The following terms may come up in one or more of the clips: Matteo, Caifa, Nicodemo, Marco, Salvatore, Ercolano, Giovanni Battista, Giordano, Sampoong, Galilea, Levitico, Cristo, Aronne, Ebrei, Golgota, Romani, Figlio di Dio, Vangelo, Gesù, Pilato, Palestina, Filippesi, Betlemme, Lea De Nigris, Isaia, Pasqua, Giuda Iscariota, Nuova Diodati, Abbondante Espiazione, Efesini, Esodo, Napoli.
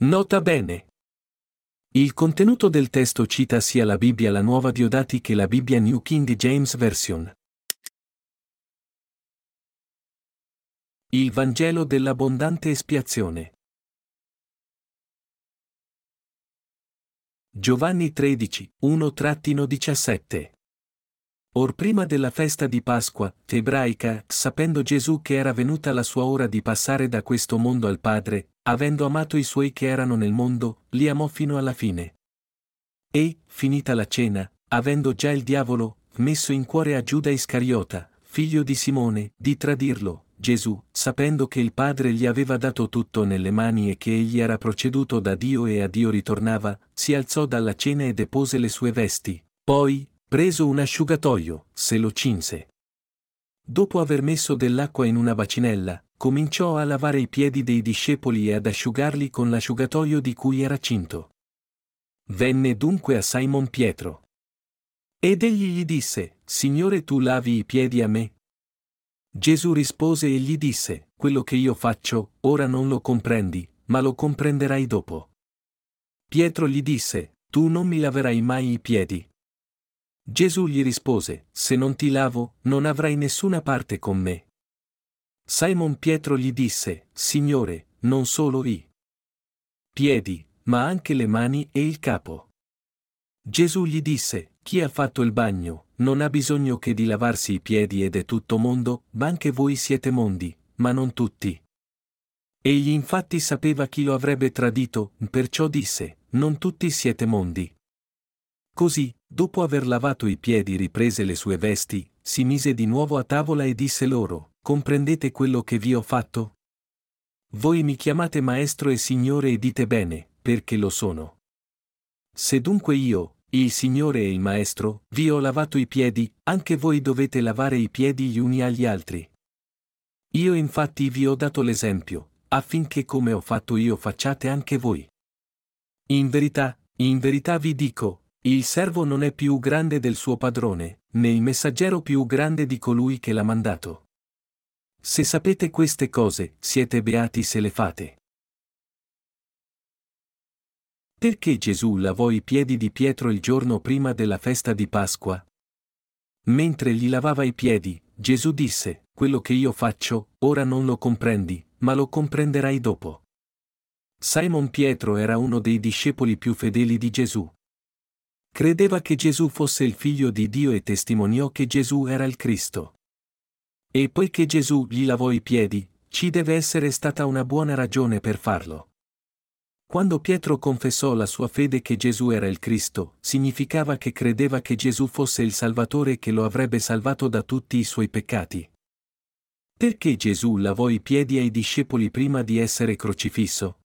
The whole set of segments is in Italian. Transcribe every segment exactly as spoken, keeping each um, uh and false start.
Nota bene. Il contenuto del testo cita sia la Bibbia la Nuova Diodati che la Bibbia New King James Version. Il Vangelo dell'abbondante espiazione. Giovanni tredici, uno diciassette. Or prima della festa di Pasqua, ebraica, sapendo Gesù che era venuta la sua ora di passare da questo mondo al Padre, avendo amato i suoi che erano nel mondo, li amò fino alla fine. E, finita la cena, avendo già il diavolo messo in cuore a Giuda Iscariota, figlio di Simone, di tradirlo, Gesù, sapendo che il Padre gli aveva dato tutto nelle mani e che egli era proceduto da Dio e a Dio ritornava, si alzò dalla cena e depose le sue vesti, poi, preso un asciugatoio, se lo cinse. Dopo aver messo dell'acqua in una bacinella, cominciò a lavare i piedi dei discepoli e ad asciugarli con l'asciugatoio di cui era cinto. Venne dunque a Simon Pietro. Ed egli gli disse, Signore, tu lavi i piedi a me? Gesù rispose e gli disse, quello che io faccio, ora non lo comprendi, ma lo comprenderai dopo. Pietro gli disse, tu non mi laverai mai i piedi. Gesù gli rispose, se non ti lavo, non avrai nessuna parte con me. Simon Pietro gli disse, Signore, non solo i piedi, ma anche le mani e il capo. Gesù gli disse, chi ha fatto il bagno, non ha bisogno che di lavarsi i piedi ed è tutto mondo, ma anche voi siete mondi, ma non tutti. Egli infatti sapeva chi lo avrebbe tradito, perciò disse, non tutti siete mondi. Così, dopo aver lavato i piedi, riprese le sue vesti, si mise di nuovo a tavola e disse loro, comprendete quello che vi ho fatto? Voi mi chiamate maestro e signore e dite bene, perché lo sono. Se dunque io, il Signore e il Maestro, vi ho lavato i piedi, anche voi dovete lavare i piedi gli uni agli altri. Io infatti vi ho dato l'esempio, affinché come ho fatto io facciate anche voi. In verità, in verità vi dico, il servo non è più grande del suo padrone, né il messaggero più grande di colui che l'ha mandato. Se sapete queste cose, siete beati se le fate. Perché Gesù lavò i piedi di Pietro il giorno prima della festa di Pasqua? Mentre gli lavava i piedi, Gesù disse, quello che io faccio, ora non lo comprendi, ma lo comprenderai dopo. Simon Pietro era uno dei discepoli più fedeli di Gesù. Credeva che Gesù fosse il Figlio di Dio e testimoniò che Gesù era il Cristo. E poiché Gesù gli lavò i piedi, ci deve essere stata una buona ragione per farlo. Quando Pietro confessò la sua fede che Gesù era il Cristo, significava che credeva che Gesù fosse il Salvatore che lo avrebbe salvato da tutti i suoi peccati. Perché Gesù lavò i piedi ai discepoli prima di essere crocifisso?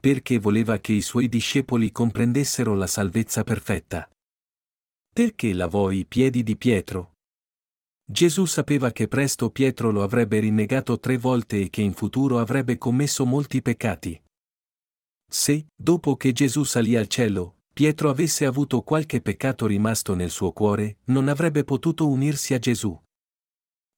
Perché voleva che i suoi discepoli comprendessero la salvezza perfetta. Perché lavò i piedi di Pietro? Gesù sapeva che presto Pietro lo avrebbe rinnegato tre volte e che in futuro avrebbe commesso molti peccati. Se, dopo che Gesù salì al cielo, Pietro avesse avuto qualche peccato rimasto nel suo cuore, non avrebbe potuto unirsi a Gesù.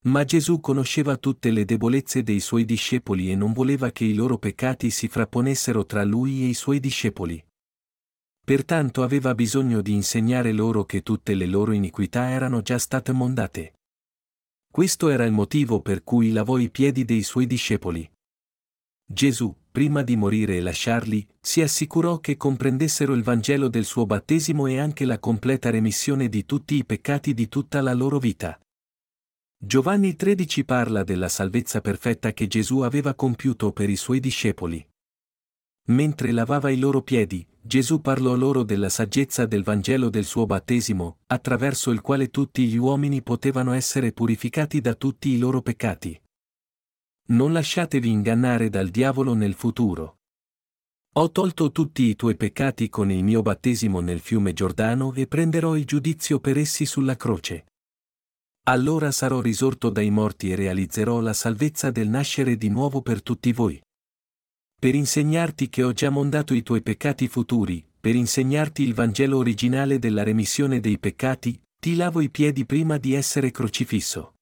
Ma Gesù conosceva tutte le debolezze dei suoi discepoli e non voleva che i loro peccati si frapponessero tra lui e i suoi discepoli. Pertanto aveva bisogno di insegnare loro che tutte le loro iniquità erano già state mondate. Questo era il motivo per cui lavò i piedi dei suoi discepoli. Gesù, prima di morire e lasciarli, si assicurò che comprendessero il Vangelo del suo battesimo e anche la completa remissione di tutti i peccati di tutta la loro vita. Giovanni tredici parla della salvezza perfetta che Gesù aveva compiuto per i suoi discepoli. Mentre lavava i loro piedi, Gesù parlò loro della saggezza del Vangelo del suo battesimo, attraverso il quale tutti gli uomini potevano essere purificati da tutti i loro peccati. Non lasciatevi ingannare dal diavolo nel futuro. Ho tolto tutti i tuoi peccati con il mio battesimo nel fiume Giordano e prenderò il giudizio per essi sulla croce. Allora sarò risorto dai morti e realizzerò la salvezza del nascere di nuovo per tutti voi. Per insegnarti che ho già mondato i tuoi peccati futuri, per insegnarti il Vangelo originale della remissione dei peccati, ti lavo i piedi prima di essere crocifisso.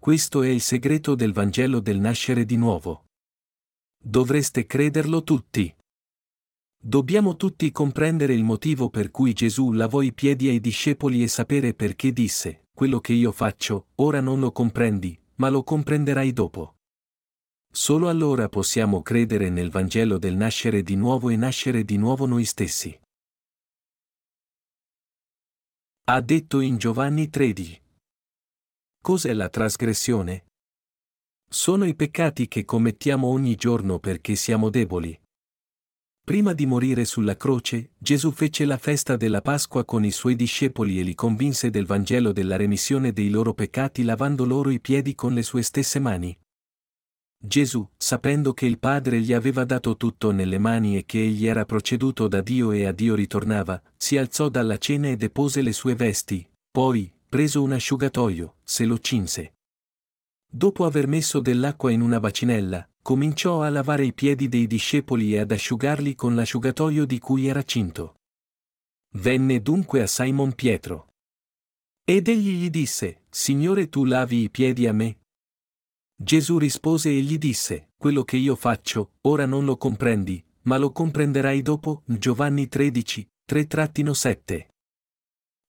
Questo è il segreto del Vangelo del nascere di nuovo. Dovreste crederlo tutti. Dobbiamo tutti comprendere il motivo per cui Gesù lavò i piedi ai discepoli e sapere perché disse: quello che io faccio, ora non lo comprendi, ma lo comprenderai dopo. Solo allora possiamo credere nel Vangelo del nascere di nuovo e nascere di nuovo noi stessi. Ha detto in Giovanni tredici. Cos'è la trasgressione? Sono i peccati che commettiamo ogni giorno perché siamo deboli. Prima di morire sulla croce, Gesù fece la festa della Pasqua con i suoi discepoli e li convinse del Vangelo della remissione dei loro peccati lavando loro i piedi con le sue stesse mani. Gesù, sapendo che il Padre gli aveva dato tutto nelle mani e che egli era proceduto da Dio e a Dio ritornava, si alzò dalla cena e depose le sue vesti, poi, preso un asciugatoio, se lo cinse. Dopo aver messo dell'acqua in una bacinella, cominciò a lavare i piedi dei discepoli e ad asciugarli con l'asciugatoio di cui era cinto. Venne dunque a Simon Pietro. Ed egli gli disse: Signore, tu lavi i piedi a me? Gesù rispose e gli disse: quello che io faccio, ora non lo comprendi, ma lo comprenderai dopo. Giovanni tredici, tre sette.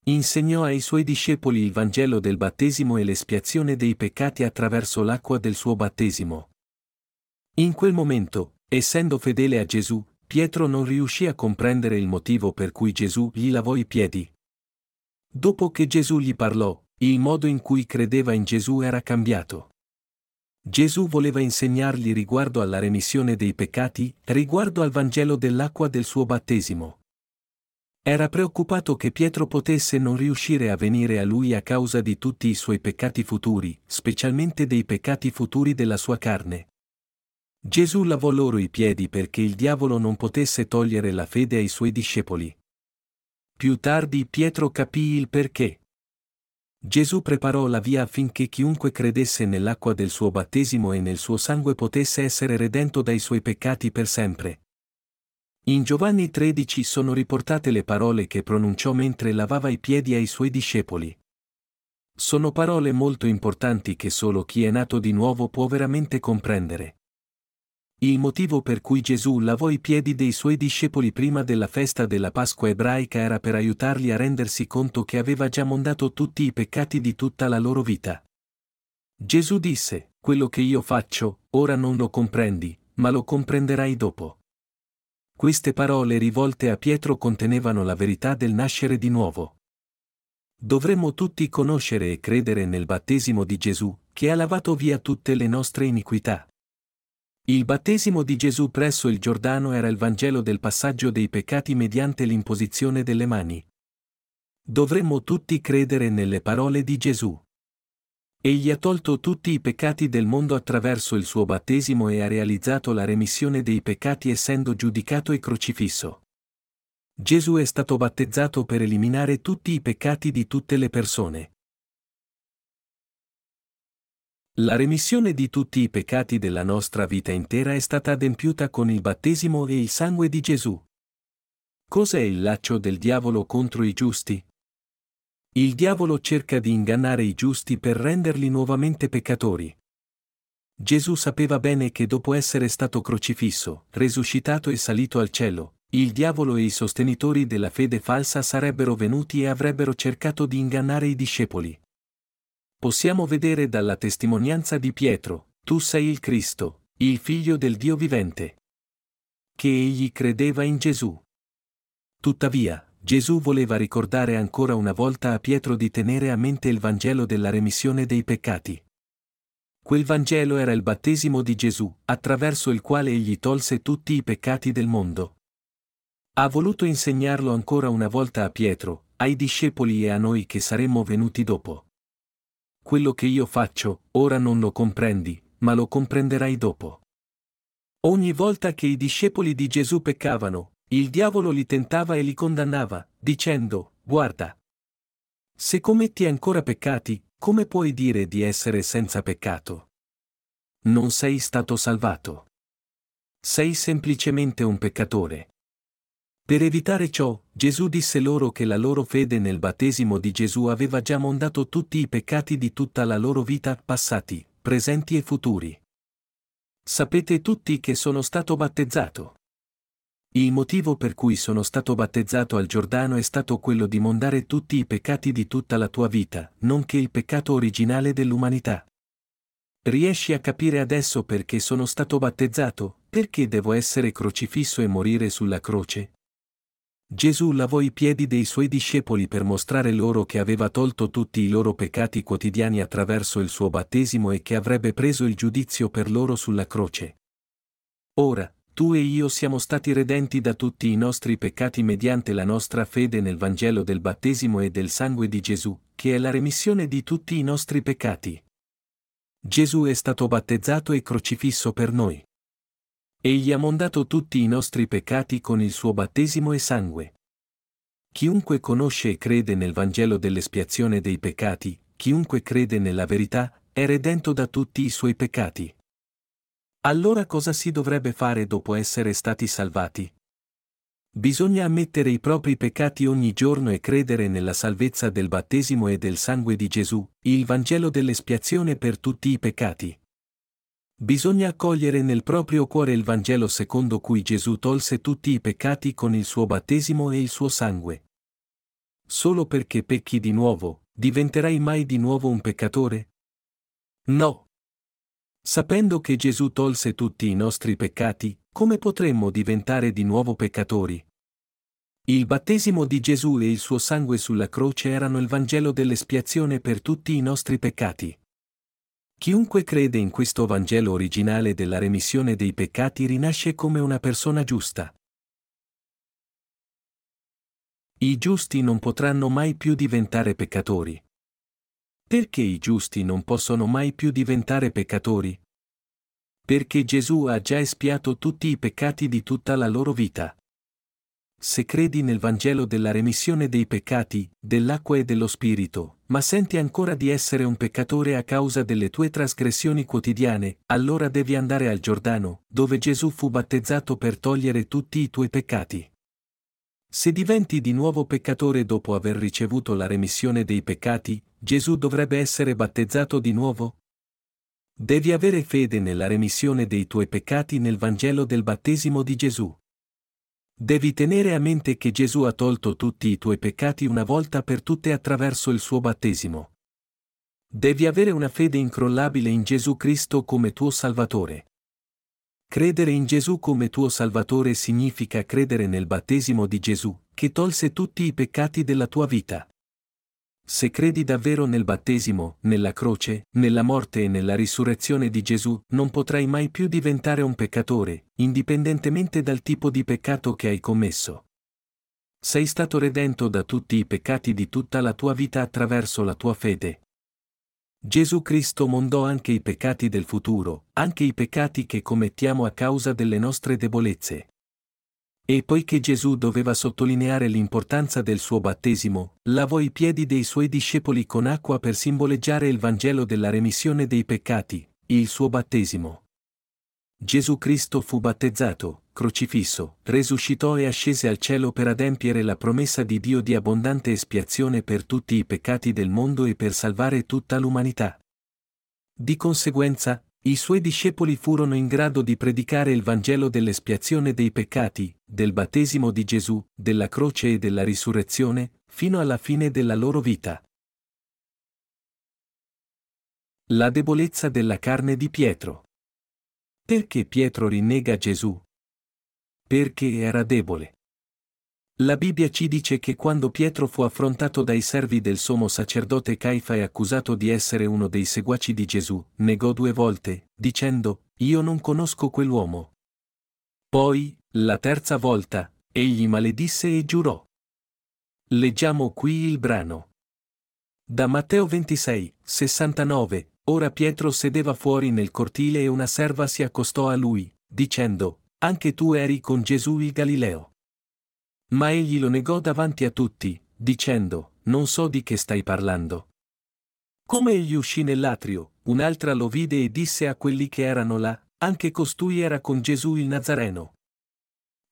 Insegnò ai suoi discepoli il Vangelo del battesimo e l'espiazione dei peccati attraverso l'acqua del suo battesimo. In quel momento, essendo fedele a Gesù, Pietro non riuscì a comprendere il motivo per cui Gesù gli lavò i piedi. Dopo che Gesù gli parlò, il modo in cui credeva in Gesù era cambiato. Gesù voleva insegnargli riguardo alla remissione dei peccati, riguardo al Vangelo dell'acqua del suo battesimo. Era preoccupato che Pietro potesse non riuscire a venire a lui a causa di tutti i suoi peccati futuri, specialmente dei peccati futuri della sua carne. Gesù lavò loro i piedi perché il diavolo non potesse togliere la fede ai suoi discepoli. Più tardi Pietro capì il perché. Gesù preparò la via affinché chiunque credesse nell'acqua del suo battesimo e nel suo sangue potesse essere redento dai suoi peccati per sempre. In Giovanni tredici sono riportate le parole che pronunciò mentre lavava i piedi ai suoi discepoli. Sono parole molto importanti che solo chi è nato di nuovo può veramente comprendere. Il motivo per cui Gesù lavò i piedi dei suoi discepoli prima della festa della Pasqua ebraica era per aiutarli a rendersi conto che aveva già mondato tutti i peccati di tutta la loro vita. Gesù disse: quello che io faccio, ora non lo comprendi, ma lo comprenderai dopo. Queste parole rivolte a Pietro contenevano la verità del nascere di nuovo. Dovremmo tutti conoscere e credere nel battesimo di Gesù, che ha lavato via tutte le nostre iniquità. Il battesimo di Gesù presso il Giordano era il Vangelo del passaggio dei peccati mediante l'imposizione delle mani. Dovremmo tutti credere nelle parole di Gesù. Egli ha tolto tutti i peccati del mondo attraverso il suo battesimo e ha realizzato la remissione dei peccati essendo giudicato e crocifisso. Gesù è stato battezzato per eliminare tutti i peccati di tutte le persone. La remissione di tutti i peccati della nostra vita intera è stata adempiuta con il battesimo e il sangue di Gesù. Cos'è il laccio del diavolo contro i giusti? Il diavolo cerca di ingannare i giusti per renderli nuovamente peccatori. Gesù sapeva bene che dopo essere stato crocifisso, resuscitato e salito al cielo, il diavolo e i sostenitori della fede falsa sarebbero venuti e avrebbero cercato di ingannare i discepoli. Possiamo vedere dalla testimonianza di Pietro: tu sei il Cristo, il Figlio del Dio vivente. Che egli credeva in Gesù. Tuttavia, Gesù voleva ricordare ancora una volta a Pietro di tenere a mente il Vangelo della remissione dei peccati. Quel Vangelo era il battesimo di Gesù, attraverso il quale egli tolse tutti i peccati del mondo. Ha voluto insegnarlo ancora una volta a Pietro, ai discepoli e a noi che saremmo venuti dopo. Quello che io faccio, ora non lo comprendi, ma lo comprenderai dopo. Ogni volta che i discepoli di Gesù peccavano, il diavolo li tentava e li condannava, dicendo: guarda, se commetti ancora peccati, come puoi dire di essere senza peccato? Non sei stato salvato. Sei semplicemente un peccatore. Per evitare ciò, Gesù disse loro che la loro fede nel battesimo di Gesù aveva già mondato tutti i peccati di tutta la loro vita, passati, presenti e futuri. Sapete tutti che sono stato battezzato. Il motivo per cui sono stato battezzato al Giordano è stato quello di mondare tutti i peccati di tutta la tua vita, nonché il peccato originale dell'umanità. Riesci a capire adesso perché sono stato battezzato, perché devo essere crocifisso e morire sulla croce? Gesù lavò i piedi dei suoi discepoli per mostrare loro che aveva tolto tutti i loro peccati quotidiani attraverso il suo battesimo e che avrebbe preso il giudizio per loro sulla croce. Ora, tu e io siamo stati redenti da tutti i nostri peccati mediante la nostra fede nel Vangelo del battesimo e del sangue di Gesù, che è la remissione di tutti i nostri peccati. Gesù è stato battezzato e crocifisso per noi. Egli ha mondato tutti i nostri peccati con il suo battesimo e sangue. Chiunque conosce e crede nel Vangelo dell'espiazione dei peccati, chiunque crede nella verità, è redento da tutti i suoi peccati. Allora cosa si dovrebbe fare dopo essere stati salvati? Bisogna ammettere i propri peccati ogni giorno e credere nella salvezza del battesimo e del sangue di Gesù, il Vangelo dell'espiazione per tutti i peccati. Bisogna accogliere nel proprio cuore il Vangelo secondo cui Gesù tolse tutti i peccati con il suo battesimo e il suo sangue. Solo perché pecchi di nuovo, diventerai mai di nuovo un peccatore? No. Sapendo che Gesù tolse tutti i nostri peccati, come potremmo diventare di nuovo peccatori? Il battesimo di Gesù e il suo sangue sulla croce erano il Vangelo dell'espiazione per tutti i nostri peccati. Chiunque crede in questo Vangelo originale della remissione dei peccati rinasce come una persona giusta. I giusti non potranno mai più diventare peccatori. Perché i giusti non possono mai più diventare peccatori? Perché Gesù ha già espiato tutti i peccati di tutta la loro vita. Se credi nel Vangelo della remissione dei peccati, dell'acqua e dello Spirito, ma senti ancora di essere un peccatore a causa delle tue trasgressioni quotidiane, allora devi andare al Giordano, dove Gesù fu battezzato per togliere tutti i tuoi peccati. Se diventi di nuovo peccatore dopo aver ricevuto la remissione dei peccati, Gesù dovrebbe essere battezzato di nuovo? Devi avere fede nella remissione dei tuoi peccati nel Vangelo del battesimo di Gesù. Devi tenere a mente che Gesù ha tolto tutti i tuoi peccati una volta per tutte attraverso il suo battesimo. Devi avere una fede incrollabile in Gesù Cristo come tuo Salvatore. Credere in Gesù come tuo Salvatore significa credere nel battesimo di Gesù, che tolse tutti i peccati della tua vita. Se credi davvero nel battesimo, nella croce, nella morte e nella risurrezione di Gesù, non potrai mai più diventare un peccatore, indipendentemente dal tipo di peccato che hai commesso. Sei stato redento da tutti i peccati di tutta la tua vita attraverso la tua fede. Gesù Cristo mondò anche i peccati del futuro, anche i peccati che commettiamo a causa delle nostre debolezze. E poiché Gesù doveva sottolineare l'importanza del suo battesimo, lavò i piedi dei suoi discepoli con acqua per simboleggiare il Vangelo della remissione dei peccati, il suo battesimo. Gesù Cristo fu battezzato, crocifisso, resuscitò e ascese al cielo per adempiere la promessa di Dio di abbondante espiazione per tutti i peccati del mondo e per salvare tutta l'umanità. Di conseguenza, i suoi discepoli furono in grado di predicare il Vangelo dell'espiazione dei peccati, del battesimo di Gesù, della croce e della risurrezione, fino alla fine della loro vita. La debolezza della carne di Pietro. Perché Pietro rinnega Gesù? Perché era debole. La Bibbia ci dice che quando Pietro fu affrontato dai servi del sommo sacerdote Caifa e accusato di essere uno dei seguaci di Gesù, negò due volte, dicendo, "Io non conosco quell'uomo". Poi, la terza volta, egli maledisse e giurò. Leggiamo qui il brano. Da Matteo ventisei, sessantanove, ora Pietro sedeva fuori nel cortile e una serva si accostò a lui, dicendo, "Anche tu eri con Gesù il Galileo". Ma egli lo negò davanti a tutti, dicendo, "Non so di che stai parlando". Come egli uscì nell'atrio, un'altra lo vide e disse a quelli che erano là, "Anche costui era con Gesù il Nazareno".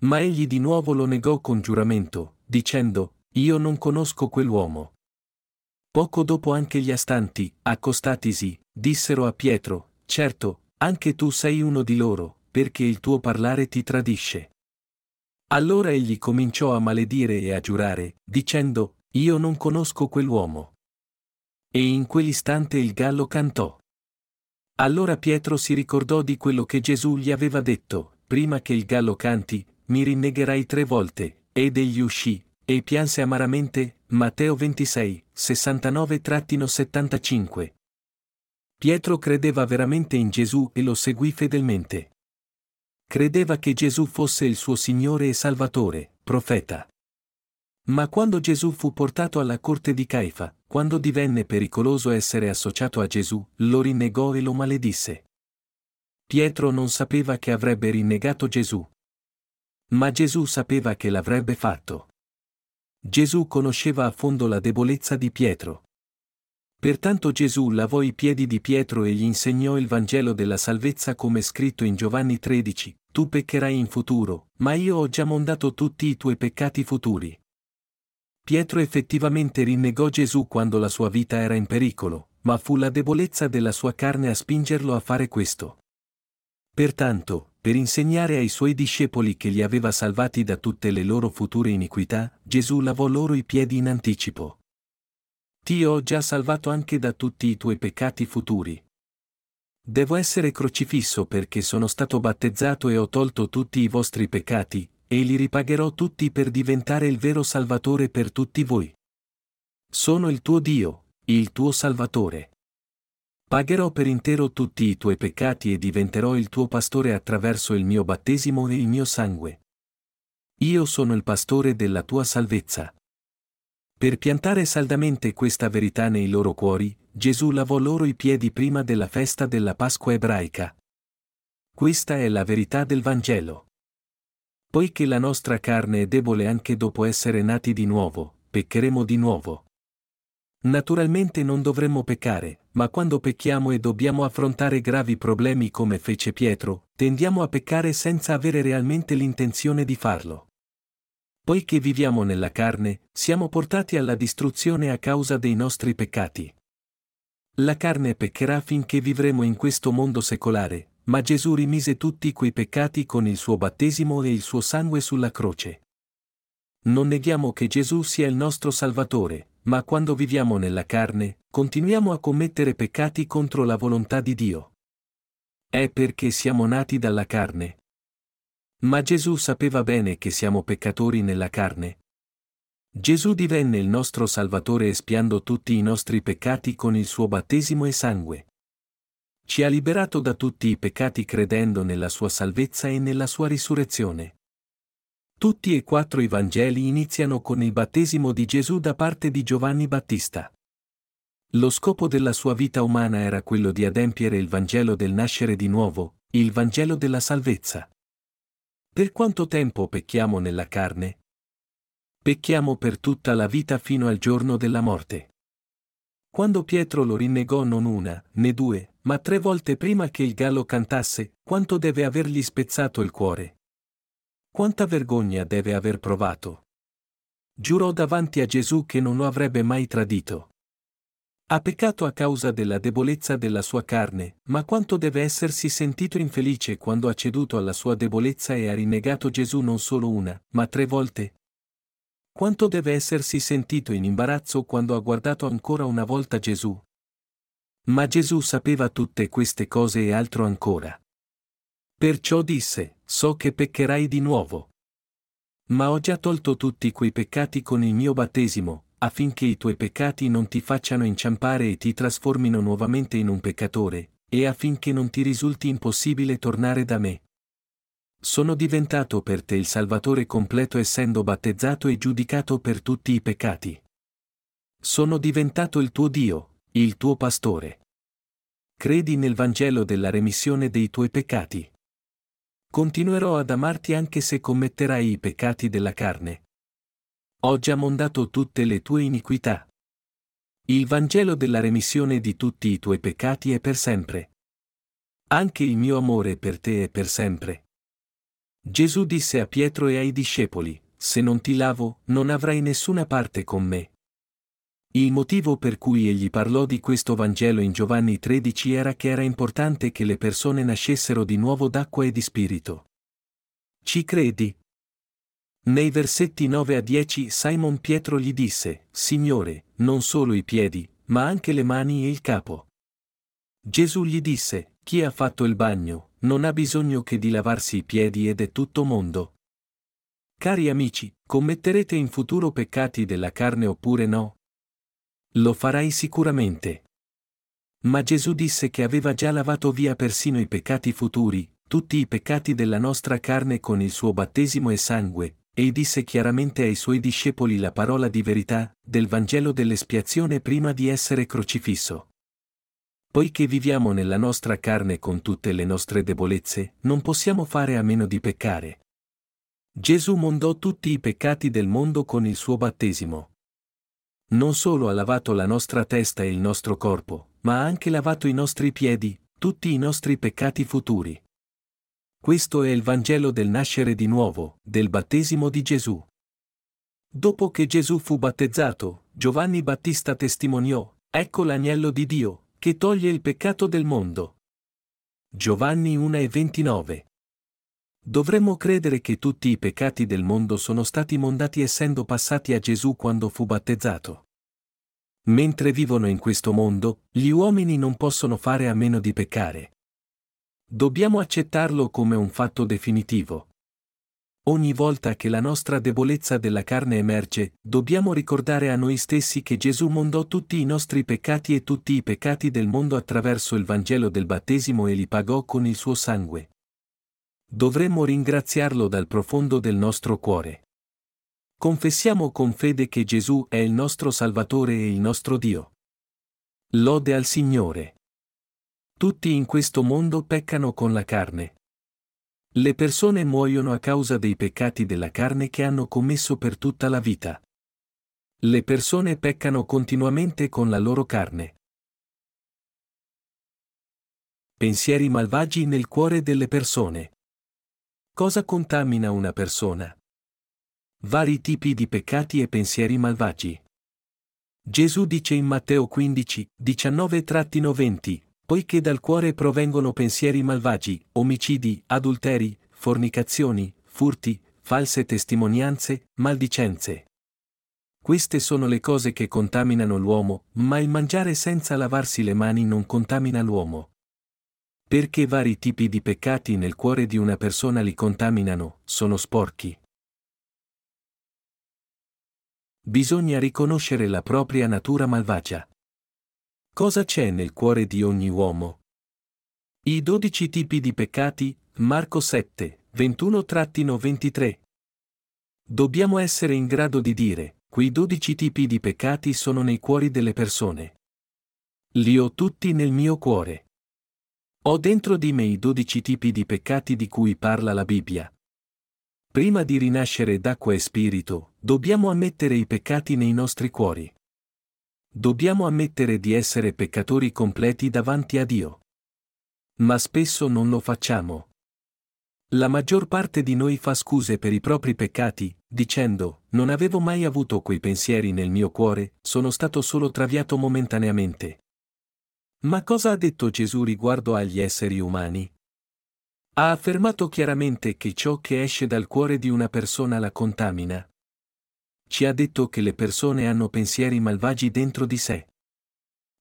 Ma egli di nuovo lo negò con giuramento, dicendo, "Io non conosco quell'uomo". Poco dopo anche gli astanti, accostatisi, dissero a Pietro, "Certo, Anche tu sei uno di loro, perché il tuo parlare ti tradisce. Allora egli cominciò a maledire e a giurare, dicendo, Io non conosco quell'uomo. E in quell'istante il gallo cantò. Allora Pietro si ricordò di quello che Gesù gli aveva detto, prima che il gallo canti, mi rinnegherai tre volte, ed egli uscì, e pianse amaramente, Matteo ventisei, sessantanove settantacinque. Pietro credeva veramente in Gesù e lo seguì fedelmente. Credeva che Gesù fosse il suo Signore e Salvatore, profeta. Ma quando Gesù fu portato alla corte di Caifa, quando divenne pericoloso essere associato a Gesù, lo rinnegò e lo maledisse. Pietro non sapeva che avrebbe rinnegato Gesù. Ma Gesù sapeva che l'avrebbe fatto. Gesù conosceva a fondo la debolezza di Pietro. Pertanto Gesù lavò i piedi di Pietro e gli insegnò il Vangelo della salvezza come scritto in Giovanni tredici, Tu peccherai in futuro, ma io ho già mondato tutti i tuoi peccati futuri. Pietro effettivamente rinnegò Gesù quando la sua vita era in pericolo, ma fu la debolezza della sua carne a spingerlo a fare questo. Pertanto, per insegnare ai suoi discepoli che li aveva salvati da tutte le loro future iniquità, Gesù lavò loro i piedi in anticipo. Ti ho già salvato anche da tutti i tuoi peccati futuri. Devo essere crocifisso perché sono stato battezzato e ho tolto tutti i vostri peccati, e li ripagherò tutti per diventare il vero Salvatore per tutti voi. Sono il tuo Dio, il tuo Salvatore. Pagherò per intero tutti i tuoi peccati e diventerò il tuo pastore attraverso il mio battesimo e il mio sangue. Io sono il pastore della tua salvezza. Per piantare saldamente questa verità nei loro cuori, Gesù lavò loro i piedi prima della festa della Pasqua ebraica. Questa è la verità del Vangelo. Poiché la nostra carne è debole anche dopo essere nati di nuovo, peccheremo di nuovo. Naturalmente non dovremmo peccare, ma quando pecchiamo e dobbiamo affrontare gravi problemi come fece Pietro, tendiamo a peccare senza avere realmente l'intenzione di farlo. Poiché viviamo nella carne, siamo portati alla distruzione a causa dei nostri peccati. La carne peccherà finché vivremo in questo mondo secolare, ma Gesù rimise tutti quei peccati con il suo battesimo e il suo sangue sulla croce. Non neghiamo che Gesù sia il nostro Salvatore, ma quando viviamo nella carne, continuiamo a commettere peccati contro la volontà di Dio. È perché siamo nati dalla carne. Ma Gesù sapeva bene che siamo peccatori nella carne. Gesù divenne il nostro Salvatore espiando tutti i nostri peccati con il suo battesimo e sangue. Ci ha liberato da tutti i peccati credendo nella sua salvezza e nella sua risurrezione. Tutti e quattro i Vangeli iniziano con il battesimo di Gesù da parte di Giovanni Battista. Lo scopo della sua vita umana era quello di adempiere il Vangelo del nascere di nuovo, il Vangelo della salvezza. Per quanto tempo pecchiamo nella carne? Pecchiamo per tutta la vita fino al giorno della morte. Quando Pietro lo rinnegò non una, né due, ma tre volte prima che il gallo cantasse, quanto deve avergli spezzato il cuore? Quanta vergogna deve aver provato? Giurò davanti a Gesù che non lo avrebbe mai tradito. Ha peccato a causa della debolezza della sua carne, ma quanto deve essersi sentito infelice quando ha ceduto alla sua debolezza e ha rinnegato Gesù non solo una, ma tre volte? Quanto deve essersi sentito in imbarazzo quando ha guardato ancora una volta Gesù? Ma Gesù sapeva tutte queste cose e altro ancora. Perciò disse, so che peccherai di nuovo. Ma ho già tolto tutti quei peccati con il mio battesimo, affinché i tuoi peccati non ti facciano inciampare e ti trasformino nuovamente in un peccatore, e affinché non ti risulti impossibile tornare da me. Sono diventato per te il Salvatore completo essendo battezzato e giudicato per tutti i peccati. Sono diventato il tuo Dio, il tuo pastore. Credi nel Vangelo della remissione dei tuoi peccati. Continuerò ad amarti anche se commetterai i peccati della carne. Ho già mondato tutte le tue iniquità. Il Vangelo della remissione di tutti i tuoi peccati è per sempre. Anche il mio amore per te è per sempre. Gesù disse a Pietro e ai discepoli, se non ti lavo, non avrai nessuna parte con me. Il motivo per cui egli parlò di questo Vangelo in Giovanni tredici era che era importante che le persone nascessero di nuovo d'acqua e di spirito. Ci credi? Nei versetti nove a dieci Simon Pietro gli disse: Signore, non solo i piedi, ma anche le mani e il capo. Gesù gli disse: Chi ha fatto il bagno, non ha bisogno che di lavarsi i piedi ed è tutto mondo. Cari amici, commetterete in futuro peccati della carne oppure no? Lo farai sicuramente. Ma Gesù disse che aveva già lavato via persino i peccati futuri, tutti i peccati della nostra carne con il suo battesimo e sangue, e disse chiaramente ai suoi discepoli la parola di verità, del Vangelo dell'espiazione prima di essere crocifisso. Poiché viviamo nella nostra carne con tutte le nostre debolezze, non possiamo fare a meno di peccare. Gesù mondò tutti i peccati del mondo con il suo battesimo. Non solo ha lavato la nostra testa e il nostro corpo, ma ha anche lavato i nostri piedi, tutti i nostri peccati futuri. Questo è il Vangelo del nascere di nuovo, del battesimo di Gesù. Dopo che Gesù fu battezzato, Giovanni Battista testimoniò: Ecco l'agnello di Dio, che toglie il peccato del mondo. Giovanni uno e ventinove. Dovremmo credere che tutti i peccati del mondo sono stati mondati essendo passati a Gesù quando fu battezzato. Mentre vivono in questo mondo, gli uomini non possono fare a meno di peccare. Dobbiamo accettarlo come un fatto definitivo. Ogni volta che la nostra debolezza della carne emerge, dobbiamo ricordare a noi stessi che Gesù mondò tutti i nostri peccati e tutti i peccati del mondo attraverso il Vangelo del battesimo e li pagò con il suo sangue. Dovremmo ringraziarlo dal profondo del nostro cuore. Confessiamo con fede che Gesù è il nostro Salvatore e il nostro Dio. Lode al Signore. Tutti in questo mondo peccano con la carne. Le persone muoiono a causa dei peccati della carne che hanno commesso per tutta la vita. Le persone peccano continuamente con la loro carne. Pensieri malvagi nel cuore delle persone. Cosa contamina una persona? Vari tipi di peccati e pensieri malvagi. Gesù dice in Matteo quindici, diciannove a venti, poiché dal cuore provengono pensieri malvagi, omicidi, adulteri, fornicazioni, furti, false testimonianze, maldicenze. Queste sono le cose che contaminano l'uomo, ma il mangiare senza lavarsi le mani non contamina l'uomo. Perché vari tipi di peccati nel cuore di una persona li contaminano, sono sporchi. Bisogna riconoscere la propria natura malvagia. Cosa c'è nel cuore di ogni uomo? I dodici tipi di peccati, Marco sette, ventuno a ventitré. Dobbiamo essere in grado di dire: quei dodici tipi di peccati sono nei cuori delle persone. Li ho tutti nel mio cuore. Ho dentro di me i dodici tipi di peccati di cui parla la Bibbia. Prima di rinascere d'acqua e spirito, dobbiamo ammettere i peccati nei nostri cuori. Dobbiamo ammettere di essere peccatori completi davanti a Dio. Ma spesso non lo facciamo. La maggior parte di noi fa scuse per i propri peccati, dicendo: non avevo mai avuto quei pensieri nel mio cuore, sono stato solo traviato momentaneamente. Ma cosa ha detto Gesù riguardo agli esseri umani? Ha affermato chiaramente che ciò che esce dal cuore di una persona la contamina. Ci ha detto che le persone hanno pensieri malvagi dentro di sé.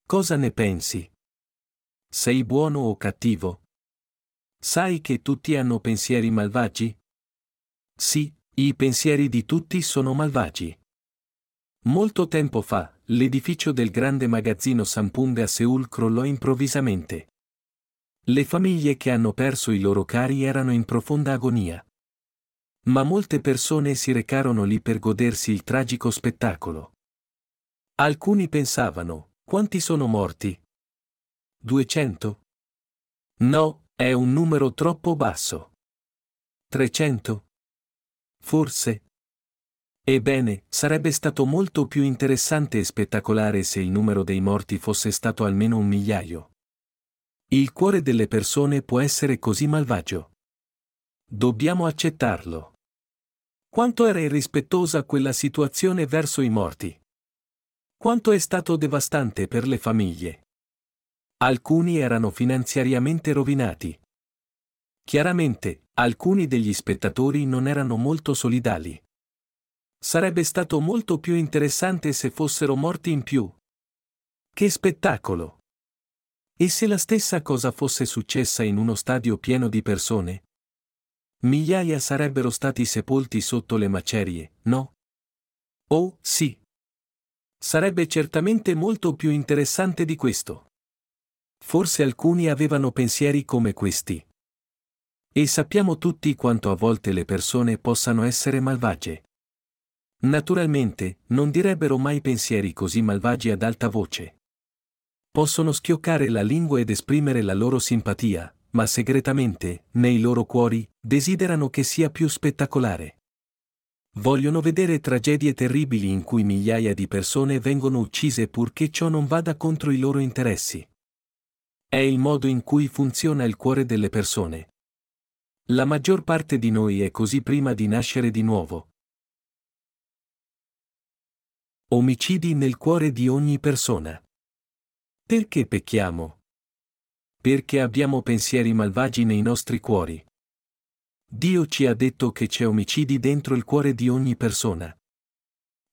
Cosa ne pensi? Sei buono o cattivo? Sai che tutti hanno pensieri malvagi? Sì, i pensieri di tutti sono malvagi. Molto tempo fa, l'edificio del grande magazzino Sampoong a Seul crollò improvvisamente. Le famiglie che hanno perso i loro cari erano in profonda agonia. Ma molte persone si recarono lì per godersi il tragico spettacolo. Alcuni pensavano: quanti sono morti? duecento? No, è un numero troppo basso. trecento? Forse? Ebbene, sarebbe stato molto più interessante e spettacolare se il numero dei morti fosse stato almeno un migliaio. Il cuore delle persone può essere così malvagio. Dobbiamo accettarlo. Quanto era irrispettosa quella situazione verso i morti. Quanto è stato devastante per le famiglie. Alcuni erano finanziariamente rovinati. Chiaramente, alcuni degli spettatori non erano molto solidali. Sarebbe stato molto più interessante se fossero morti in più. Che spettacolo! E se la stessa cosa fosse successa in uno stadio pieno di persone? Migliaia sarebbero stati sepolti sotto le macerie, no? Oh, sì! Sarebbe certamente molto più interessante di questo. Forse alcuni avevano pensieri come questi. E sappiamo tutti quanto a volte le persone possano essere malvagie. Naturalmente, non direbbero mai pensieri così malvagi ad alta voce. Possono schioccare la lingua ed esprimere la loro simpatia, ma segretamente, nei loro cuori, desiderano che sia più spettacolare. Vogliono vedere tragedie terribili in cui migliaia di persone vengono uccise purché ciò non vada contro i loro interessi. È il modo in cui funziona il cuore delle persone. La maggior parte di noi è così prima di nascere di nuovo. Omicidi nel cuore di ogni persona. Perché pecchiamo? Perché abbiamo pensieri malvagi nei nostri cuori. Dio ci ha detto che c'è omicidi dentro il cuore di ogni persona.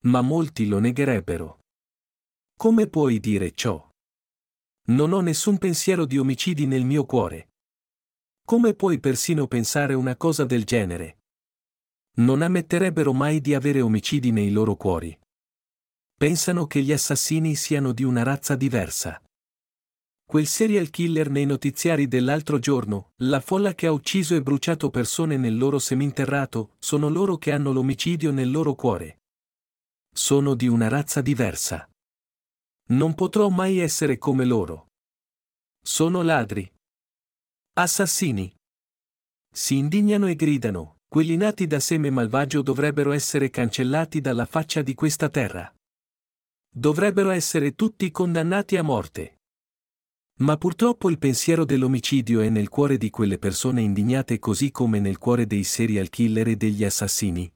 Ma molti lo negherebbero. Come puoi dire ciò? Non ho nessun pensiero di omicidi nel mio cuore. Come puoi persino pensare una cosa del genere? Non ammetterebbero mai di avere omicidi nei loro cuori. Pensano che gli assassini siano di una razza diversa. Quel serial killer nei notiziari dell'altro giorno, la folla che ha ucciso e bruciato persone nel loro seminterrato, sono loro che hanno l'omicidio nel loro cuore. Sono di una razza diversa. Non potrò mai essere come loro. Sono ladri. Assassini. Si indignano e gridano, quelli nati da seme malvagio dovrebbero essere cancellati dalla faccia di questa terra. Dovrebbero essere tutti condannati a morte. Ma purtroppo il pensiero dell'omicidio è nel cuore di quelle persone indignate così come nel cuore dei serial killer e degli assassini.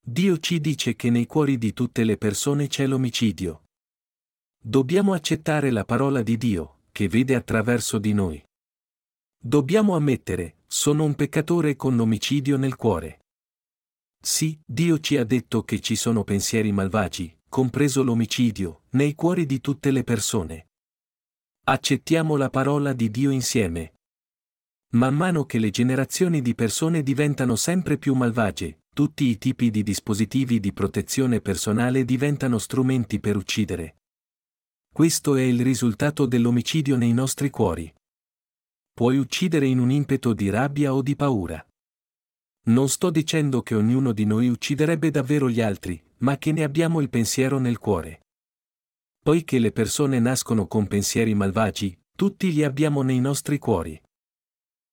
Dio ci dice che nei cuori di tutte le persone c'è l'omicidio. Dobbiamo accettare la parola di Dio, che vede attraverso di noi. Dobbiamo ammettere, sono un peccatore con l'omicidio nel cuore. Sì, Dio ci ha detto che ci sono pensieri malvagi, compreso l'omicidio, nei cuori di tutte le persone. Accettiamo la parola di Dio insieme. Man mano che le generazioni di persone diventano sempre più malvagie, tutti i tipi di dispositivi di protezione personale diventano strumenti per uccidere. Questo è il risultato dell'omicidio nei nostri cuori. Puoi uccidere in un impeto di rabbia o di paura. Non sto dicendo che ognuno di noi ucciderebbe davvero gli altri, ma che ne abbiamo il pensiero nel cuore. Poiché le persone nascono con pensieri malvagi, tutti li abbiamo nei nostri cuori.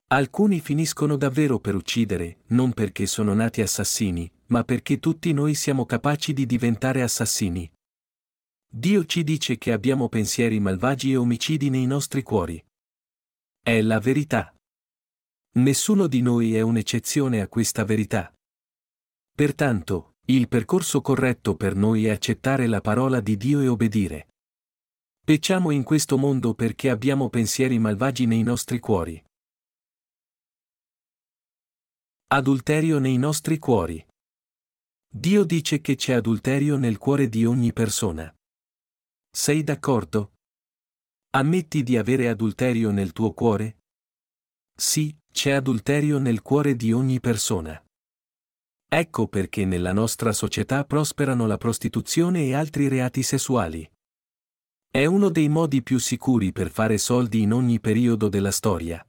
Alcuni finiscono davvero per uccidere, non perché sono nati assassini, ma perché tutti noi siamo capaci di diventare assassini. Dio ci dice che abbiamo pensieri malvagi e omicidi nei nostri cuori. È la verità. Nessuno di noi è un'eccezione a questa verità. Pertanto, il percorso corretto per noi è accettare la parola di Dio e obbedire. Pecciamo in questo mondo perché abbiamo pensieri malvagi nei nostri cuori. Adulterio nei nostri cuori. Dio dice che c'è adulterio nel cuore di ogni persona. Sei d'accordo? Ammetti di avere adulterio nel tuo cuore? Sì, c'è adulterio nel cuore di ogni persona. Ecco perché nella nostra società prosperano la prostituzione e altri reati sessuali. È uno dei modi più sicuri per fare soldi in ogni periodo della storia.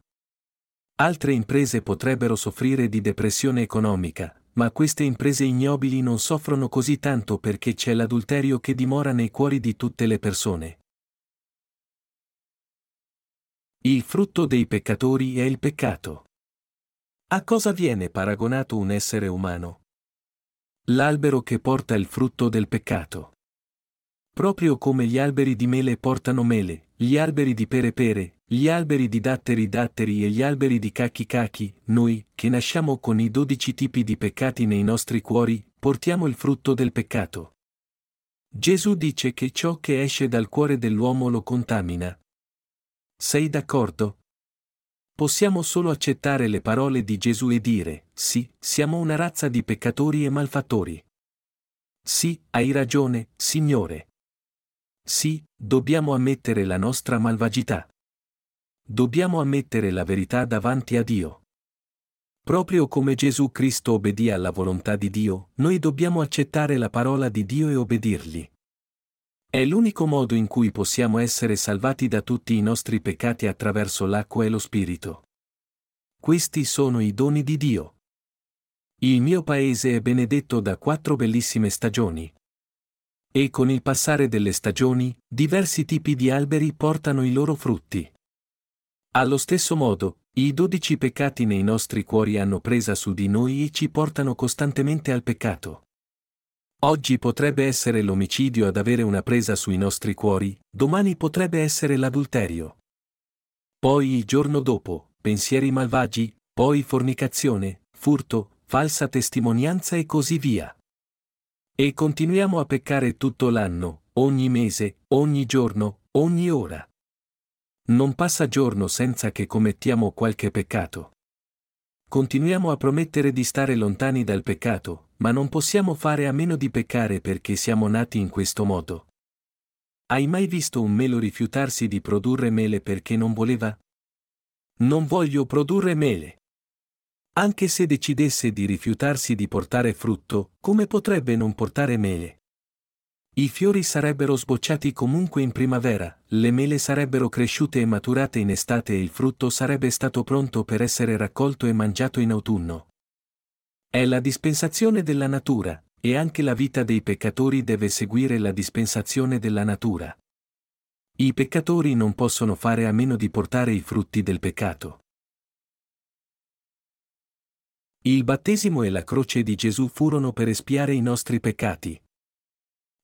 Altre imprese potrebbero soffrire di depressione economica, ma queste imprese ignobili non soffrono così tanto perché c'è l'adulterio che dimora nei cuori di tutte le persone. Il frutto dei peccatori è il peccato. A cosa viene paragonato un essere umano? L'albero che porta il frutto del peccato. Proprio come gli alberi di mele portano mele, gli alberi di pere pere, gli alberi di datteri datteri e gli alberi di cachi cachi, noi, che nasciamo con i dodici tipi di peccati nei nostri cuori, portiamo il frutto del peccato. Gesù dice che ciò che esce dal cuore dell'uomo lo contamina. Sei d'accordo? Possiamo solo accettare le parole di Gesù e dire, sì, siamo una razza di peccatori e malfattori. Sì, hai ragione, Signore. Sì, dobbiamo ammettere la nostra malvagità. Dobbiamo ammettere la verità davanti a Dio. Proprio come Gesù Cristo obbedì alla volontà di Dio, noi dobbiamo accettare la parola di Dio e obbedirgli. È l'unico modo in cui possiamo essere salvati da tutti i nostri peccati attraverso l'acqua e lo Spirito. Questi sono i doni di Dio. Il mio paese è benedetto da quattro bellissime stagioni. E con il passare delle stagioni, diversi tipi di alberi portano i loro frutti. Allo stesso modo, i dodici peccati nei nostri cuori hanno presa su di noi e ci portano costantemente al peccato. Oggi potrebbe essere l'omicidio ad avere una presa sui nostri cuori, domani potrebbe essere l'adulterio. Poi il giorno dopo, pensieri malvagi, poi fornicazione, furto, falsa testimonianza e così via. E continuiamo a peccare tutto l'anno, ogni mese, ogni giorno, ogni ora. Non passa giorno senza che commettiamo qualche peccato. Continuiamo a promettere di stare lontani dal peccato, ma non possiamo fare a meno di peccare perché siamo nati in questo modo. Hai mai visto un melo rifiutarsi di produrre mele perché non voleva? Non voglio produrre mele. Anche se decidesse di rifiutarsi di portare frutto, come potrebbe non portare mele? I fiori sarebbero sbocciati comunque in primavera, le mele sarebbero cresciute e maturate in estate e il frutto sarebbe stato pronto per essere raccolto e mangiato in autunno. È la dispensazione della natura, e anche la vita dei peccatori deve seguire la dispensazione della natura. I peccatori non possono fare a meno di portare i frutti del peccato. Il battesimo e la croce di Gesù furono per espiare i nostri peccati.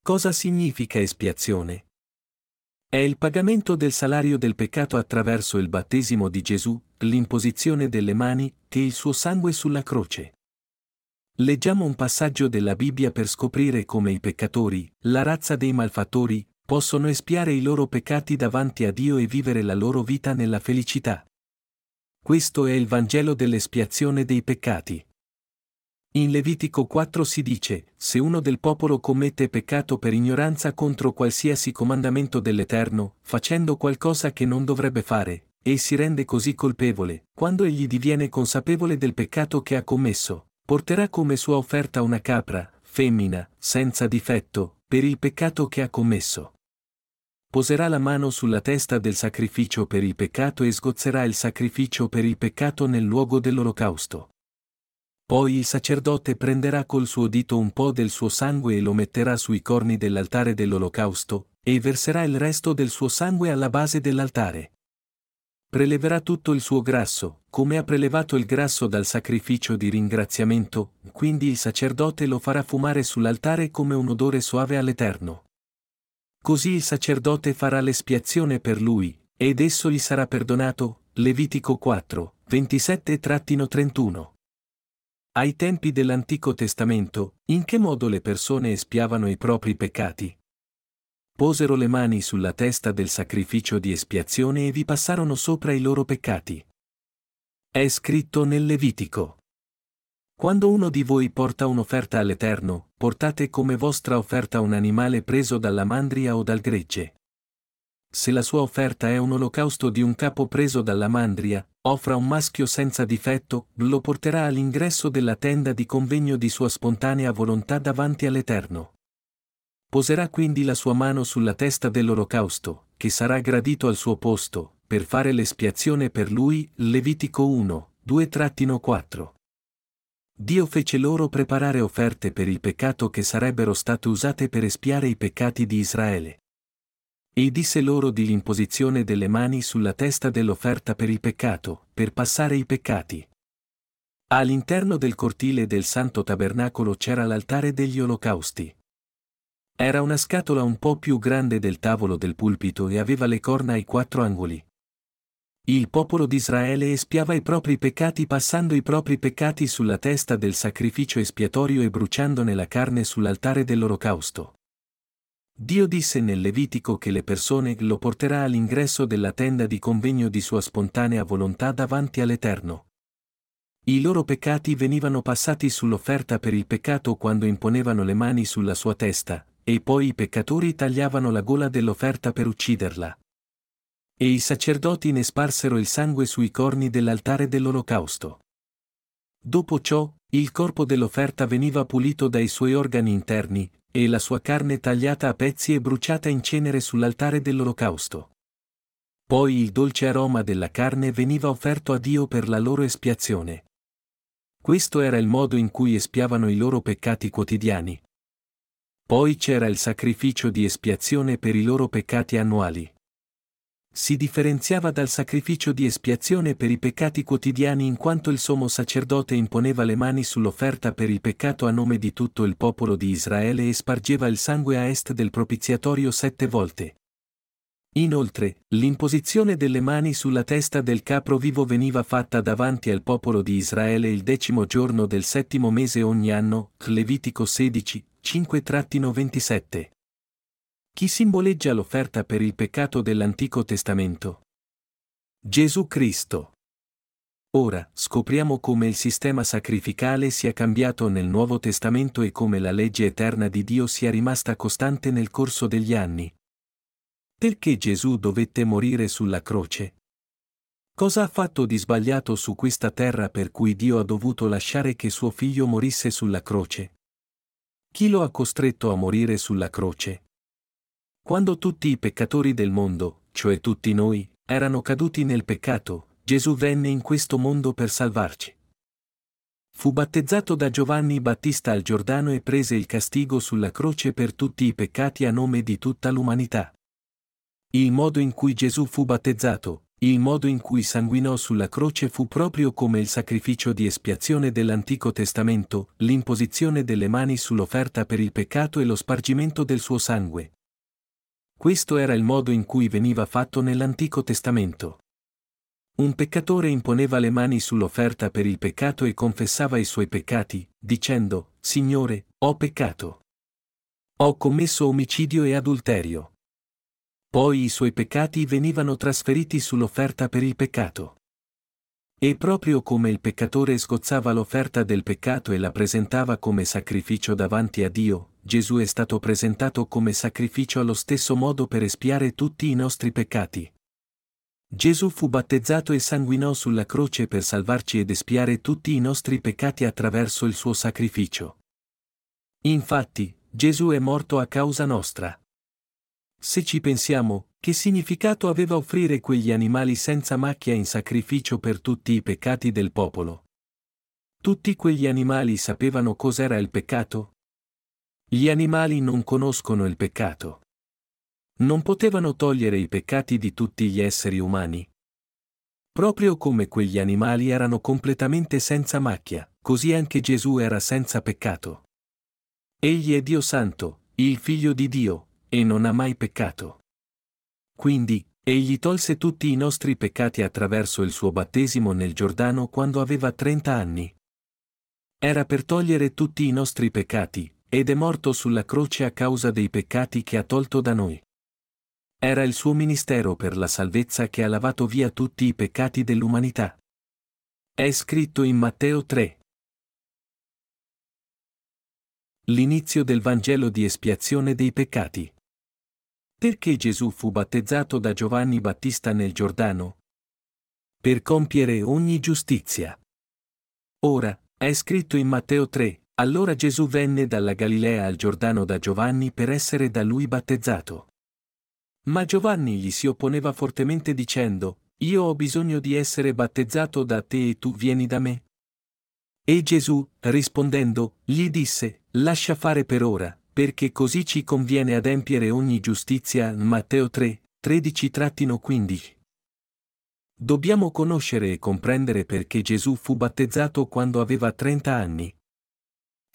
Cosa significa espiazione? È il pagamento del salario del peccato attraverso il battesimo di Gesù, l'imposizione delle mani, che il suo sangue sulla croce. Leggiamo un passaggio della Bibbia per scoprire come i peccatori, la razza dei malfattori, possono espiare i loro peccati davanti a Dio e vivere la loro vita nella felicità. Questo è il Vangelo dell'espiazione dei peccati. In Levitico quattro si dice, se uno del popolo commette peccato per ignoranza contro qualsiasi comandamento dell'Eterno, facendo qualcosa che non dovrebbe fare, e si rende così colpevole, quando egli diviene consapevole del peccato che ha commesso, porterà come sua offerta una capra, femmina, senza difetto, per il peccato che ha commesso. Poserà la mano sulla testa del sacrificio per il peccato e sgozzerà il sacrificio per il peccato nel luogo dell'olocausto. Poi il sacerdote prenderà col suo dito un po' del suo sangue e lo metterà sui corni dell'altare dell'olocausto, e verserà il resto del suo sangue alla base dell'altare. Preleverà tutto il suo grasso, come ha prelevato il grasso dal sacrificio di ringraziamento, quindi il sacerdote lo farà fumare sull'altare come un odore soave all'Eterno. Così il sacerdote farà l'espiazione per lui, ed esso gli sarà perdonato, Levitico quattro, ventisette trentuno. Ai tempi dell'Antico Testamento, in che modo le persone espiavano i propri peccati? Posero le mani sulla testa del sacrificio di espiazione e vi passarono sopra i loro peccati. È scritto nel Levitico. Quando uno di voi porta un'offerta all'Eterno, portate come vostra offerta un animale preso dalla mandria o dal gregge. Se la sua offerta è un olocausto di un capo preso dalla mandria, offra un maschio senza difetto, lo porterà all'ingresso della tenda di convegno di sua spontanea volontà davanti all'Eterno. Poserà quindi la sua mano sulla testa dell'olocausto, che sarà gradito al suo posto, per fare l'espiazione per lui, Levitico uno, due quattro. Dio fece loro preparare offerte per il peccato che sarebbero state usate per espiare i peccati di Israele. E disse loro di l'imposizione delle mani sulla testa dell'offerta per il peccato, per passare i peccati. All'interno del cortile del Santo Tabernacolo c'era l'altare degli olocausti. Era una scatola un po' più grande del tavolo del pulpito e aveva le corna ai quattro angoli. Il popolo d'Israele espiava i propri peccati passando i propri peccati sulla testa del sacrificio espiatorio e bruciandone la carne sull'altare dell'olocausto. Dio disse nel Levitico che le persone lo porterà all'ingresso della tenda di convegno di sua spontanea volontà davanti all'Eterno. I loro peccati venivano passati sull'offerta per il peccato quando imponevano le mani sulla sua testa, e poi i peccatori tagliavano la gola dell'offerta per ucciderla. E i sacerdoti ne sparsero il sangue sui corni dell'altare dell'olocausto. Dopo ciò, il corpo dell'offerta veniva pulito dai suoi organi interni, e la sua carne tagliata a pezzi e bruciata in cenere sull'altare dell'olocausto. Poi il dolce aroma della carne veniva offerto a Dio per la loro espiazione. Questo era il modo in cui espiavano i loro peccati quotidiani. Poi c'era il sacrificio di espiazione per i loro peccati annuali. Si differenziava dal sacrificio di espiazione per i peccati quotidiani in quanto il sommo sacerdote imponeva le mani sull'offerta per il peccato a nome di tutto il popolo di Israele e spargeva il sangue a est del propiziatorio sette volte. Inoltre, l'imposizione delle mani sulla testa del capro vivo veniva fatta davanti al popolo di Israele il decimo giorno del settimo mese ogni anno, Levitico sedici, cinque ventisette. Chi simboleggia l'offerta per il peccato dell'Antico Testamento? Gesù Cristo. Ora, scopriamo come il sistema sacrificale sia cambiato nel Nuovo Testamento e come la legge eterna di Dio sia rimasta costante nel corso degli anni. Perché Gesù dovette morire sulla croce? Cosa ha fatto di sbagliato su questa terra per cui Dio ha dovuto lasciare che suo figlio morisse sulla croce? Chi lo ha costretto a morire sulla croce? Quando tutti i peccatori del mondo, cioè tutti noi, erano caduti nel peccato, Gesù venne in questo mondo per salvarci. Fu battezzato da Giovanni Battista al Giordano e prese il castigo sulla croce per tutti i peccati a nome di tutta l'umanità. Il modo in cui Gesù fu battezzato, il modo in cui sanguinò sulla croce fu proprio come il sacrificio di espiazione dell'Antico Testamento, l'imposizione delle mani sull'offerta per il peccato e lo spargimento del suo sangue. Questo era il modo in cui veniva fatto nell'Antico Testamento. Un peccatore imponeva le mani sull'offerta per il peccato e confessava i suoi peccati, dicendo: Signore, ho peccato. Ho commesso omicidio e adulterio. Poi i suoi peccati venivano trasferiti sull'offerta per il peccato. E proprio come il peccatore sgozzava l'offerta del peccato e la presentava come sacrificio davanti a Dio, Gesù è stato presentato come sacrificio allo stesso modo per espiare tutti i nostri peccati. Gesù fu battezzato e sanguinò sulla croce per salvarci ed espiare tutti i nostri peccati attraverso il suo sacrificio. Infatti, Gesù è morto a causa nostra. Se ci pensiamo, che significato aveva offrire quegli animali senza macchia in sacrificio per tutti i peccati del popolo? Tutti quegli animali sapevano cos'era il peccato? Gli animali non conoscono il peccato. Non potevano togliere i peccati di tutti gli esseri umani. Proprio come quegli animali erano completamente senza macchia, così anche Gesù era senza peccato. Egli è Dio Santo, il Figlio di Dio, e non ha mai peccato. Quindi, egli tolse tutti i nostri peccati attraverso il suo battesimo nel Giordano quando aveva trenta anni. Era per togliere tutti i nostri peccati. Ed è morto sulla croce a causa dei peccati che ha tolto da noi. Era il suo ministero per la salvezza che ha lavato via tutti i peccati dell'umanità. È scritto in Matteo tre. L'inizio del Vangelo di espiazione dei peccati. Perché Gesù fu battezzato da Giovanni Battista nel Giordano? Per compiere ogni giustizia. Ora, è scritto in Matteo tre. Allora Gesù venne dalla Galilea al Giordano da Giovanni per essere da lui battezzato. Ma Giovanni gli si opponeva fortemente dicendo: Io ho bisogno di essere battezzato da te e tu vieni da me? E Gesù, rispondendo, gli disse: Lascia fare per ora, perché così ci conviene adempiere ogni giustizia. Matteo tre, tredici a quindici. Dobbiamo conoscere e comprendere perché Gesù fu battezzato quando aveva trenta anni.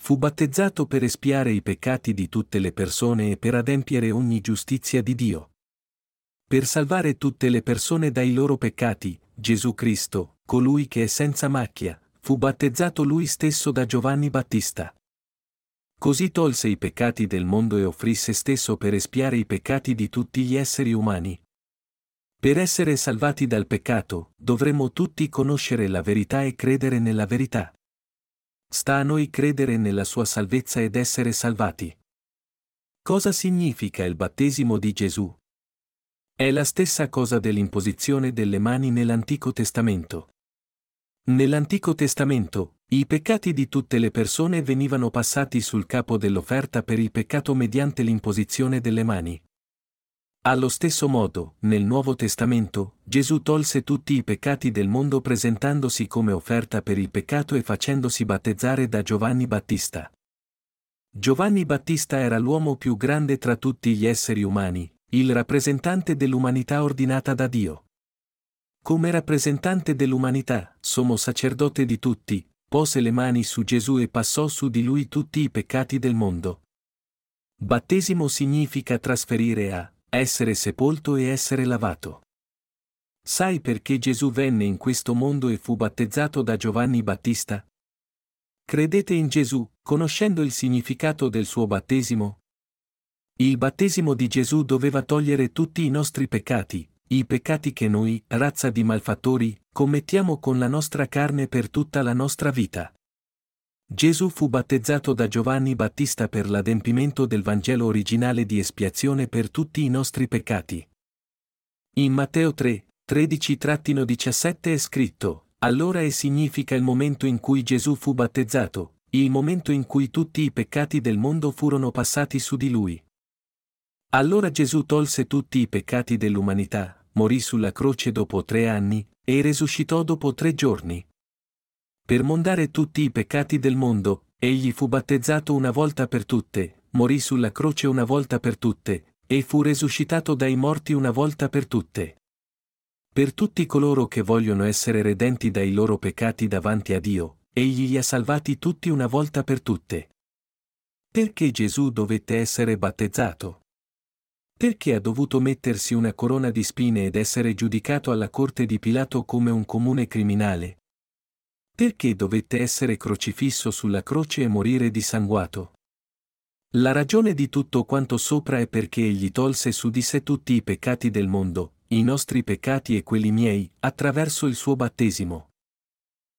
Fu battezzato per espiare i peccati di tutte le persone e per adempiere ogni giustizia di Dio. Per salvare tutte le persone dai loro peccati, Gesù Cristo, colui che è senza macchia, fu battezzato lui stesso da Giovanni Battista. Così tolse i peccati del mondo e offrì se stesso per espiare i peccati di tutti gli esseri umani. Per essere salvati dal peccato, dovremmo tutti conoscere la verità e credere nella verità. Sta a noi credere nella sua salvezza ed essere salvati. Cosa significa il battesimo di Gesù? È la stessa cosa dell'imposizione delle mani nell'Antico Testamento. Nell'Antico Testamento, i peccati di tutte le persone venivano passati sul capo dell'offerta per il peccato mediante l'imposizione delle mani. Allo stesso modo, nel Nuovo Testamento, Gesù tolse tutti i peccati del mondo presentandosi come offerta per il peccato e facendosi battezzare da Giovanni Battista. Giovanni Battista era l'uomo più grande tra tutti gli esseri umani, il rappresentante dell'umanità ordinata da Dio. Come rappresentante dell'umanità, sommo sacerdote di tutti, pose le mani su Gesù e passò su di lui tutti i peccati del mondo. Battesimo significa trasferire a essere sepolto e essere lavato. Sai perché Gesù venne in questo mondo e fu battezzato da Giovanni Battista? Credete in Gesù, conoscendo il significato del suo battesimo? Il battesimo di Gesù doveva togliere tutti i nostri peccati, i peccati che noi, razza di malfattori, commettiamo con la nostra carne per tutta la nostra vita. Gesù fu battezzato da Giovanni Battista per l'adempimento del Vangelo originale di espiazione per tutti i nostri peccati. In Matteo tre, tredici diciassette è scritto: allora e significa il momento in cui Gesù fu battezzato, il momento in cui tutti i peccati del mondo furono passati su di lui. Allora Gesù tolse tutti i peccati dell'umanità, morì sulla croce dopo tre anni, e risuscitò dopo tre giorni. Per mondare tutti i peccati del mondo, egli fu battezzato una volta per tutte, morì sulla croce una volta per tutte, e fu risuscitato dai morti una volta per tutte. Per tutti coloro che vogliono essere redenti dai loro peccati davanti a Dio, egli li ha salvati tutti una volta per tutte. Perché Gesù dovette essere battezzato? Perché ha dovuto mettersi una corona di spine ed essere giudicato alla corte di Pilato come un comune criminale? Perché dovette essere crocifisso sulla croce e morire dissanguato? La ragione di tutto quanto sopra è perché egli tolse su di sé tutti i peccati del mondo, i nostri peccati e quelli miei, attraverso il suo battesimo.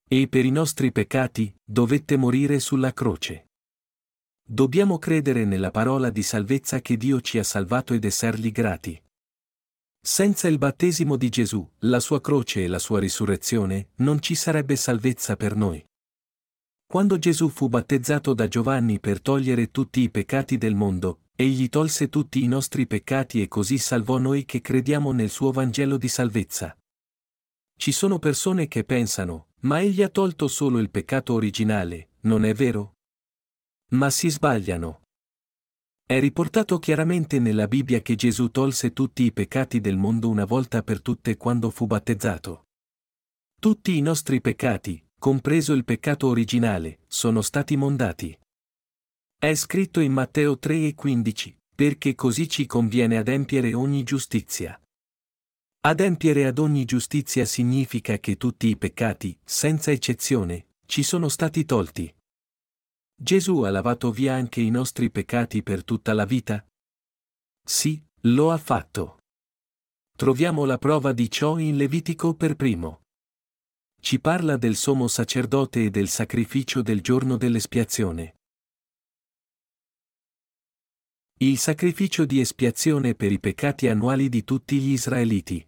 E per i nostri peccati, dovette morire sulla croce. Dobbiamo credere nella parola di salvezza che Dio ci ha salvato ed essergli grati. Senza il battesimo di Gesù, la sua croce e la sua risurrezione, non ci sarebbe salvezza per noi. Quando Gesù fu battezzato da Giovanni per togliere tutti i peccati del mondo, egli tolse tutti i nostri peccati e così salvò noi che crediamo nel suo Vangelo di salvezza. Ci sono persone che pensano, ma egli ha tolto solo il peccato originale, non è vero? Ma si sbagliano. È riportato chiaramente nella Bibbia che Gesù tolse tutti i peccati del mondo una volta per tutte quando fu battezzato. Tutti i nostri peccati, compreso il peccato originale, sono stati mondati. È scritto in Matteo tre e quindici, perché così ci conviene adempiere ogni giustizia. Adempiere ad ogni giustizia significa che tutti i peccati, senza eccezione, ci sono stati tolti. Gesù ha lavato via anche i nostri peccati per tutta la vita? Sì, lo ha fatto. Troviamo la prova di ciò in Levitico per primo. Ci parla del sommo sacerdote e del sacrificio del giorno dell'espiazione. Il sacrificio di espiazione per i peccati annuali di tutti gli israeliti.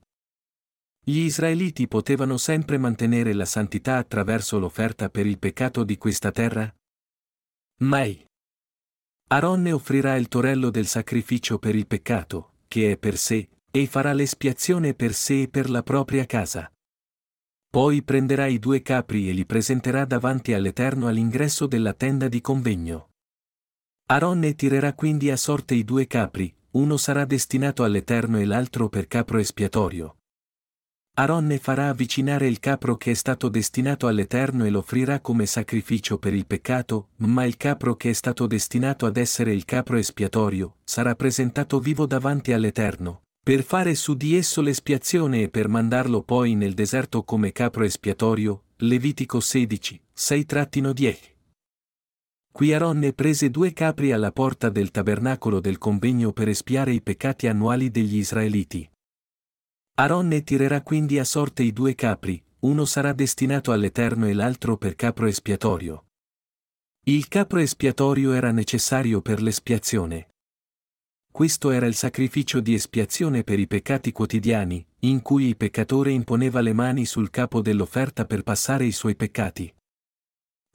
Gli israeliti potevano sempre mantenere la santità attraverso l'offerta per il peccato di questa terra? Mai. Aronne offrirà il torello del sacrificio per il peccato, che è per sé, e farà l'espiazione per sé e per la propria casa. Poi prenderà i due capri e li presenterà davanti all'Eterno all'ingresso della tenda di convegno. Aronne tirerà quindi a sorte i due capri, uno sarà destinato all'Eterno e l'altro per capro espiatorio. Aronne farà avvicinare il capro che è stato destinato all'Eterno e lo offrirà come sacrificio per il peccato, ma il capro che è stato destinato ad essere il capro espiatorio, sarà presentato vivo davanti all'Eterno, per fare su di esso l'espiazione e per mandarlo poi nel deserto come capro espiatorio, Levitico sedici, sei a dieci. Qui Aronne prese due capri alla porta del tabernacolo del convegno per espiare i peccati annuali degli Israeliti. Aronne tirerà quindi a sorte i due capri, uno sarà destinato all'Eterno e l'altro per capro espiatorio. Il capro espiatorio era necessario per l'espiazione. Questo era il sacrificio di espiazione per i peccati quotidiani, in cui il peccatore imponeva le mani sul capo dell'offerta per passare i suoi peccati.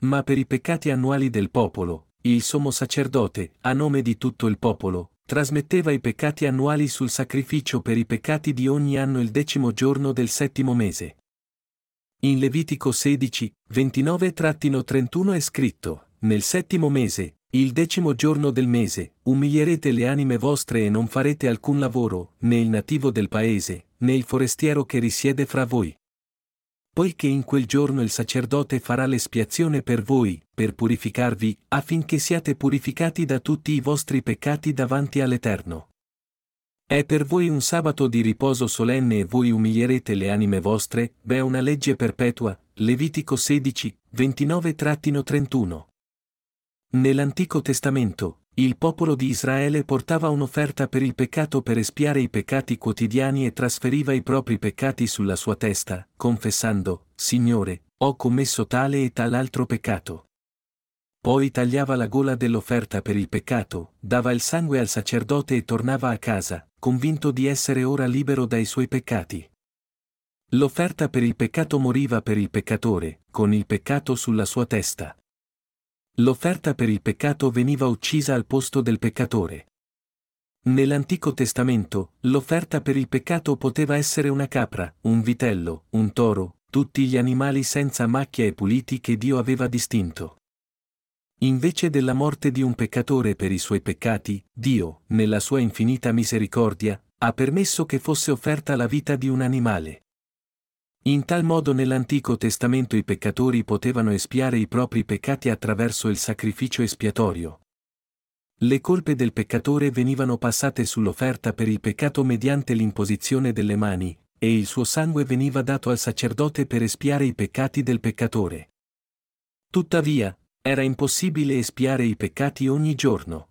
Ma per i peccati annuali del popolo, il sommo sacerdote, a nome di tutto il popolo, trasmetteva i peccati annuali sul sacrificio per i peccati di ogni anno il decimo giorno del settimo mese. In Levitico sedici, ventinove trentuno è scritto: nel settimo mese, il decimo giorno del mese, umilierete le anime vostre e non farete alcun lavoro, né il nativo del paese, né il forestiero che risiede fra voi. Poiché in quel giorno il sacerdote farà l'espiazione per voi, per purificarvi, affinché siate purificati da tutti i vostri peccati davanti all'Eterno. È per voi un sabato di riposo solenne e voi umilierete le anime vostre, beh una legge perpetua, Levitico sedici, ventinove trentuno. Nell'Antico Testamento, il popolo di Israele portava un'offerta per il peccato per espiare i peccati quotidiani e trasferiva i propri peccati sulla sua testa, confessando: Signore, ho commesso tale e tal altro peccato. Poi tagliava la gola dell'offerta per il peccato, dava il sangue al sacerdote e tornava a casa, convinto di essere ora libero dai suoi peccati. L'offerta per il peccato moriva per il peccatore, con il peccato sulla sua testa. L'offerta per il peccato veniva uccisa al posto del peccatore. Nell'Antico Testamento, l'offerta per il peccato poteva essere una capra, un vitello, un toro, tutti gli animali senza macchia e puliti che Dio aveva distinto. Invece della morte di un peccatore per i suoi peccati, Dio, nella sua infinita misericordia, ha permesso che fosse offerta la vita di un animale. In tal modo nell'Antico Testamento i peccatori potevano espiare i propri peccati attraverso il sacrificio espiatorio. Le colpe del peccatore venivano passate sull'offerta per il peccato mediante l'imposizione delle mani, e il suo sangue veniva dato al sacerdote per espiare i peccati del peccatore. Tuttavia, era impossibile espiare i peccati ogni giorno.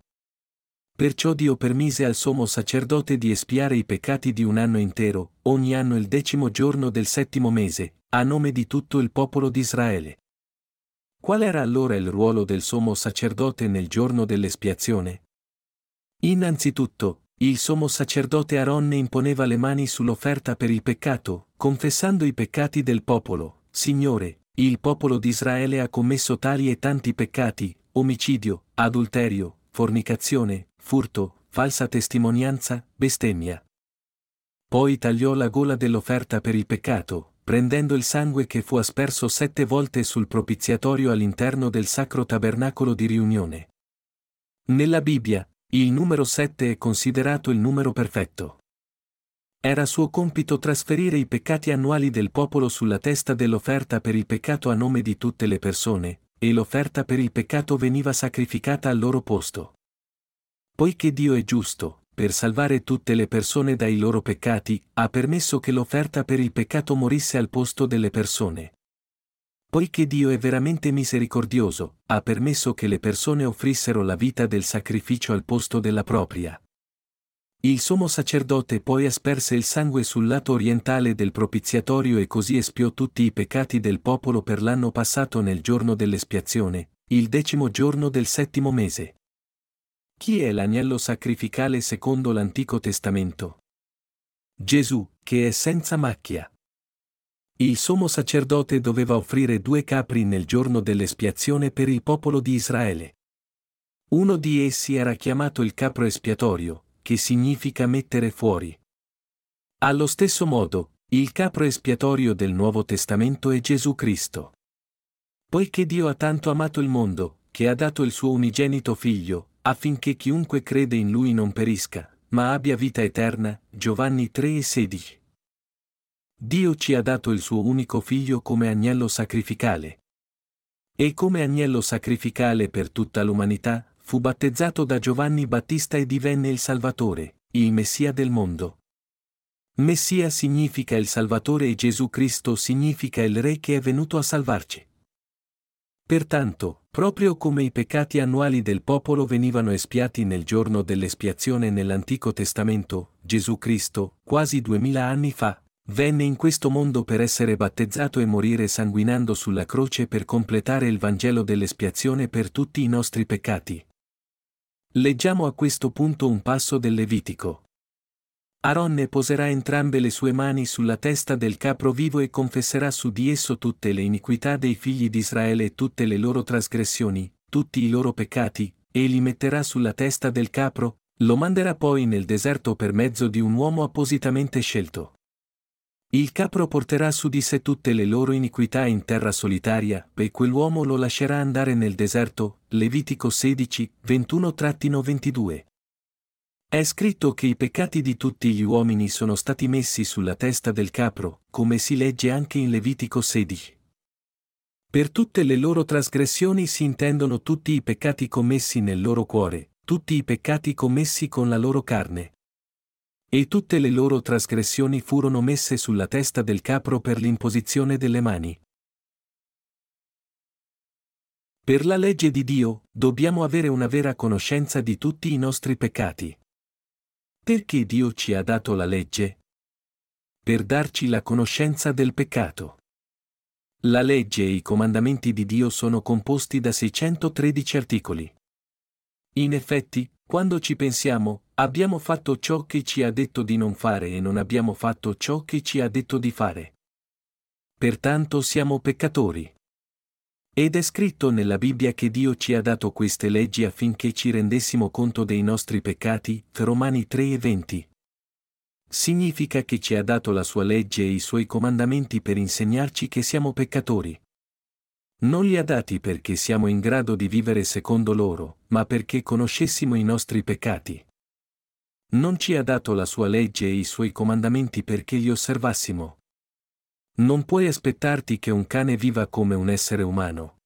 Perciò Dio permise al sommo sacerdote di espiare i peccati di un anno intero, ogni anno il decimo giorno del settimo mese, a nome di tutto il popolo di Israele. Qual era allora il ruolo del sommo sacerdote nel giorno dell'espiazione? Innanzitutto, il sommo sacerdote Aronne imponeva le mani sull'offerta per il peccato, confessando i peccati del popolo: Signore, il popolo di Israele ha commesso tali e tanti peccati, omicidio, adulterio, fornicazione, furto, falsa testimonianza, bestemmia. Poi tagliò la gola dell'offerta per il peccato, prendendo il sangue che fu asperso sette volte sul propiziatorio all'interno del sacro tabernacolo di riunione. Nella Bibbia, il numero sette è considerato il numero perfetto. Era suo compito trasferire i peccati annuali del popolo sulla testa dell'offerta per il peccato a nome di tutte le persone, e l'offerta per il peccato veniva sacrificata al loro posto. Poiché Dio è giusto, per salvare tutte le persone dai loro peccati, ha permesso che l'offerta per il peccato morisse al posto delle persone. Poiché Dio è veramente misericordioso, ha permesso che le persone offrissero la vita del sacrificio al posto della propria. Il sommo sacerdote poi asperse il sangue sul lato orientale del propiziatorio e così espiò tutti i peccati del popolo per l'anno passato nel giorno dell'espiazione, il decimo giorno del settimo mese. Chi è l'agnello sacrificale secondo l'Antico Testamento? Gesù, che è senza macchia. Il sommo sacerdote doveva offrire due capri nel giorno dell'espiazione per il popolo di Israele. Uno di essi era chiamato il capro espiatorio, che significa mettere fuori. Allo stesso modo, il capro espiatorio del Nuovo Testamento è Gesù Cristo. Poiché Dio ha tanto amato il mondo, che ha dato il suo unigenito Figlio, affinché chiunque crede in Lui non perisca, ma abbia vita eterna, Giovanni tre sedici. Dio ci ha dato il suo unico Figlio come agnello sacrificale. E come agnello sacrificale per tutta l'umanità, fu battezzato da Giovanni Battista e divenne il Salvatore, il Messia del mondo. Messia significa il Salvatore e Gesù Cristo significa il Re che è venuto a salvarci. Pertanto, Proprio come i peccati annuali del popolo venivano espiati nel giorno dell'espiazione nell'Antico Testamento, Gesù Cristo, quasi duemila anni fa, venne in questo mondo per essere battezzato e morire sanguinando sulla croce per completare il Vangelo dell'espiazione per tutti i nostri peccati. Leggiamo a questo punto un passo del Levitico. Aaronne poserà entrambe le sue mani sulla testa del capro vivo e confesserà su di esso tutte le iniquità dei figli di Israele e tutte le loro trasgressioni, tutti i loro peccati, e li metterà sulla testa del capro, lo manderà poi nel deserto per mezzo di un uomo appositamente scelto. Il capro porterà su di sé tutte le loro iniquità in terra solitaria, e quell'uomo lo lascerà andare nel deserto, Levitico sedici, ventuno a ventidue. È scritto che i peccati di tutti gli uomini sono stati messi sulla testa del capro, come si legge anche in Levitico sedici. Per tutte le loro trasgressioni si intendono tutti i peccati commessi nel loro cuore, tutti i peccati commessi con la loro carne. E tutte le loro trasgressioni furono messe sulla testa del capro per l'imposizione delle mani. Per la legge di Dio, dobbiamo avere una vera conoscenza di tutti i nostri peccati. Perché Dio ci ha dato la legge? Per darci la conoscenza del peccato. La legge e i comandamenti di Dio sono composti da seicentotredici articoli. In effetti, quando ci pensiamo, abbiamo fatto ciò che ci ha detto di non fare e non abbiamo fatto ciò che ci ha detto di fare. Pertanto siamo peccatori. Ed è scritto nella Bibbia che Dio ci ha dato queste leggi affinché ci rendessimo conto dei nostri peccati, Romani tre e venti. Significa che ci ha dato la sua legge e i suoi comandamenti per insegnarci che siamo peccatori. Non li ha dati perché siamo in grado di vivere secondo loro, ma perché conoscessimo i nostri peccati. Non ci ha dato la sua legge e i suoi comandamenti perché li osservassimo. Non puoi aspettarti che un cane viva come un essere umano.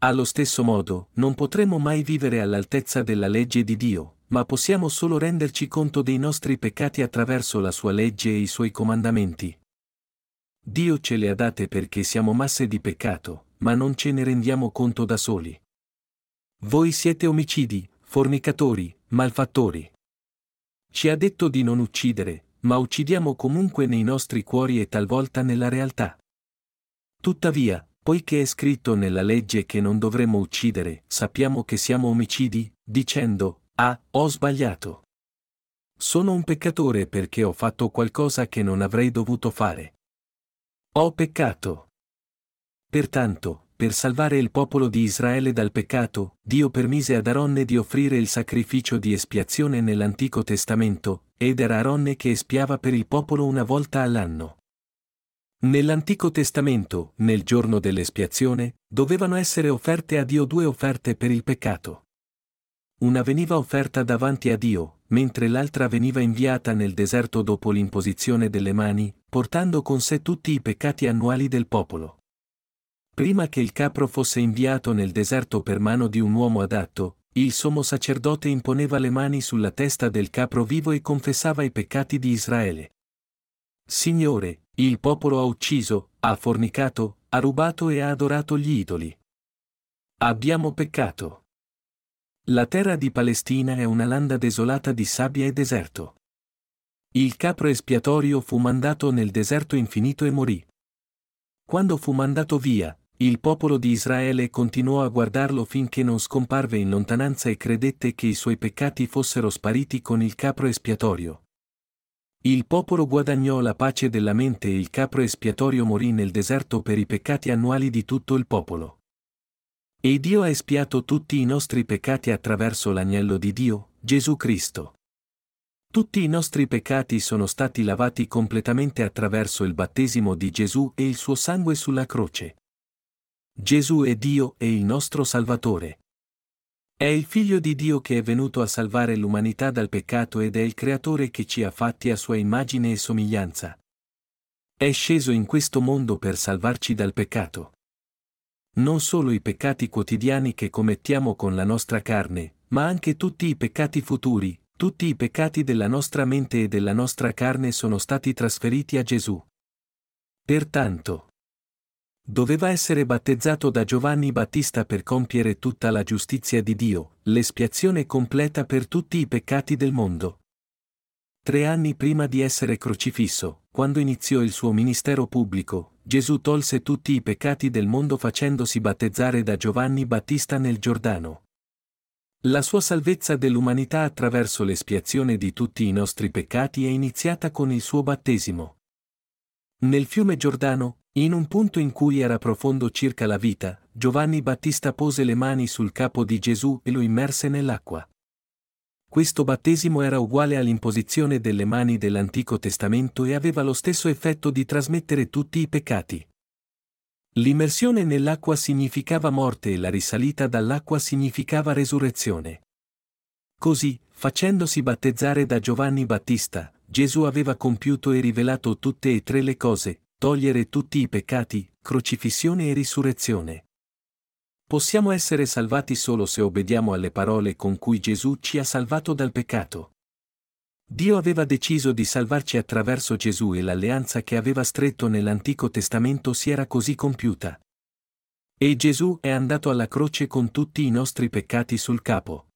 Allo stesso modo, non potremo mai vivere all'altezza della legge di Dio, ma possiamo solo renderci conto dei nostri peccati attraverso la sua legge e i suoi comandamenti. Dio ce le ha date perché siamo masse di peccato, ma non ce ne rendiamo conto da soli. Voi siete omicidi, fornicatori, malfattori. Ci ha detto di non uccidere, ma uccidiamo comunque nei nostri cuori e talvolta nella realtà. Tuttavia, poiché è scritto nella legge che non dovremmo uccidere, sappiamo che siamo omicidi, dicendo, ah, ho sbagliato. Sono un peccatore perché ho fatto qualcosa che non avrei dovuto fare. Ho peccato. Pertanto, per salvare il popolo di Israele dal peccato, Dio permise ad Aaronne di offrire il sacrificio di espiazione nell'Antico Testamento, ed era Aaronne che espiava per il popolo una volta all'anno. Nell'Antico Testamento, nel giorno dell'espiazione, dovevano essere offerte a Dio due offerte per il peccato. Una veniva offerta davanti a Dio, mentre l'altra veniva inviata nel deserto dopo l'imposizione delle mani, portando con sé tutti i peccati annuali del popolo. Prima che il capro fosse inviato nel deserto per mano di un uomo adatto, il sommo sacerdote imponeva le mani sulla testa del capro vivo e confessava i peccati di Israele. Signore, il popolo ha ucciso, ha fornicato, ha rubato e ha adorato gli idoli. Abbiamo peccato. La terra di Palestina è una landa desolata di sabbia e deserto. Il capro espiatorio fu mandato nel deserto infinito e morì. Quando fu mandato via, il popolo di Israele continuò a guardarlo finché non scomparve in lontananza e credette che i suoi peccati fossero spariti con il capro espiatorio. Il popolo guadagnò la pace della mente e il capro espiatorio morì nel deserto per i peccati annuali di tutto il popolo. E Dio ha espiato tutti i nostri peccati attraverso l'agnello di Dio, Gesù Cristo. Tutti i nostri peccati sono stati lavati completamente attraverso il battesimo di Gesù e il suo sangue sulla croce. Gesù è Dio e il nostro Salvatore. È il Figlio di Dio che è venuto a salvare l'umanità dal peccato ed è il Creatore che ci ha fatti a sua immagine e somiglianza. È sceso in questo mondo per salvarci dal peccato. Non solo i peccati quotidiani che commettiamo con la nostra carne, ma anche tutti i peccati futuri. Tutti i peccati della nostra mente e della nostra carne sono stati trasferiti a Gesù. Pertanto, Doveva essere battezzato da Giovanni Battista per compiere tutta la giustizia di Dio, l'espiazione completa per tutti i peccati del mondo. Tre anni prima di essere crocifisso, quando iniziò il suo ministero pubblico, Gesù tolse tutti i peccati del mondo facendosi battezzare da Giovanni Battista nel Giordano. La sua salvezza dell'umanità attraverso l'espiazione di tutti i nostri peccati è iniziata con il suo battesimo. Nel fiume Giordano, in un punto in cui era profondo circa la vita, Giovanni Battista pose le mani sul capo di Gesù e lo immerse nell'acqua. Questo battesimo era uguale all'imposizione delle mani dell'Antico Testamento e aveva lo stesso effetto di trasmettere tutti i peccati. L'immersione nell'acqua significava morte e la risalita dall'acqua significava resurrezione. Così, facendosi battezzare da Giovanni Battista, Gesù aveva compiuto e rivelato tutte e tre le cose: togliere tutti i peccati, crocifissione e risurrezione. Possiamo essere salvati solo se obbediamo alle parole con cui Gesù ci ha salvato dal peccato. Dio aveva deciso di salvarci attraverso Gesù e l'alleanza che aveva stretto nell'Antico Testamento si era così compiuta. E Gesù è andato alla croce con tutti i nostri peccati sul capo.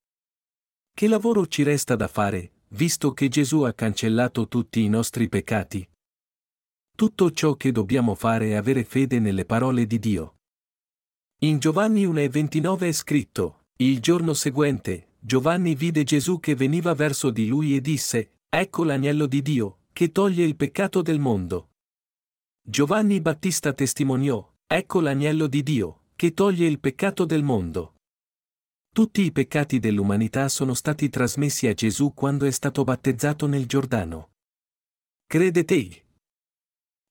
Che lavoro ci resta da fare, visto che Gesù ha cancellato tutti i nostri peccati? Tutto ciò che dobbiamo fare è avere fede nelle parole di Dio. In Giovanni uno ventinove è scritto: il giorno seguente, Giovanni vide Gesù che veniva verso di lui e disse: ecco l'agnello di Dio, che toglie il peccato del mondo. Giovanni Battista testimoniò: ecco l'agnello di Dio, che toglie il peccato del mondo. Tutti i peccati dell'umanità sono stati trasmessi a Gesù quando è stato battezzato nel Giordano. Credete?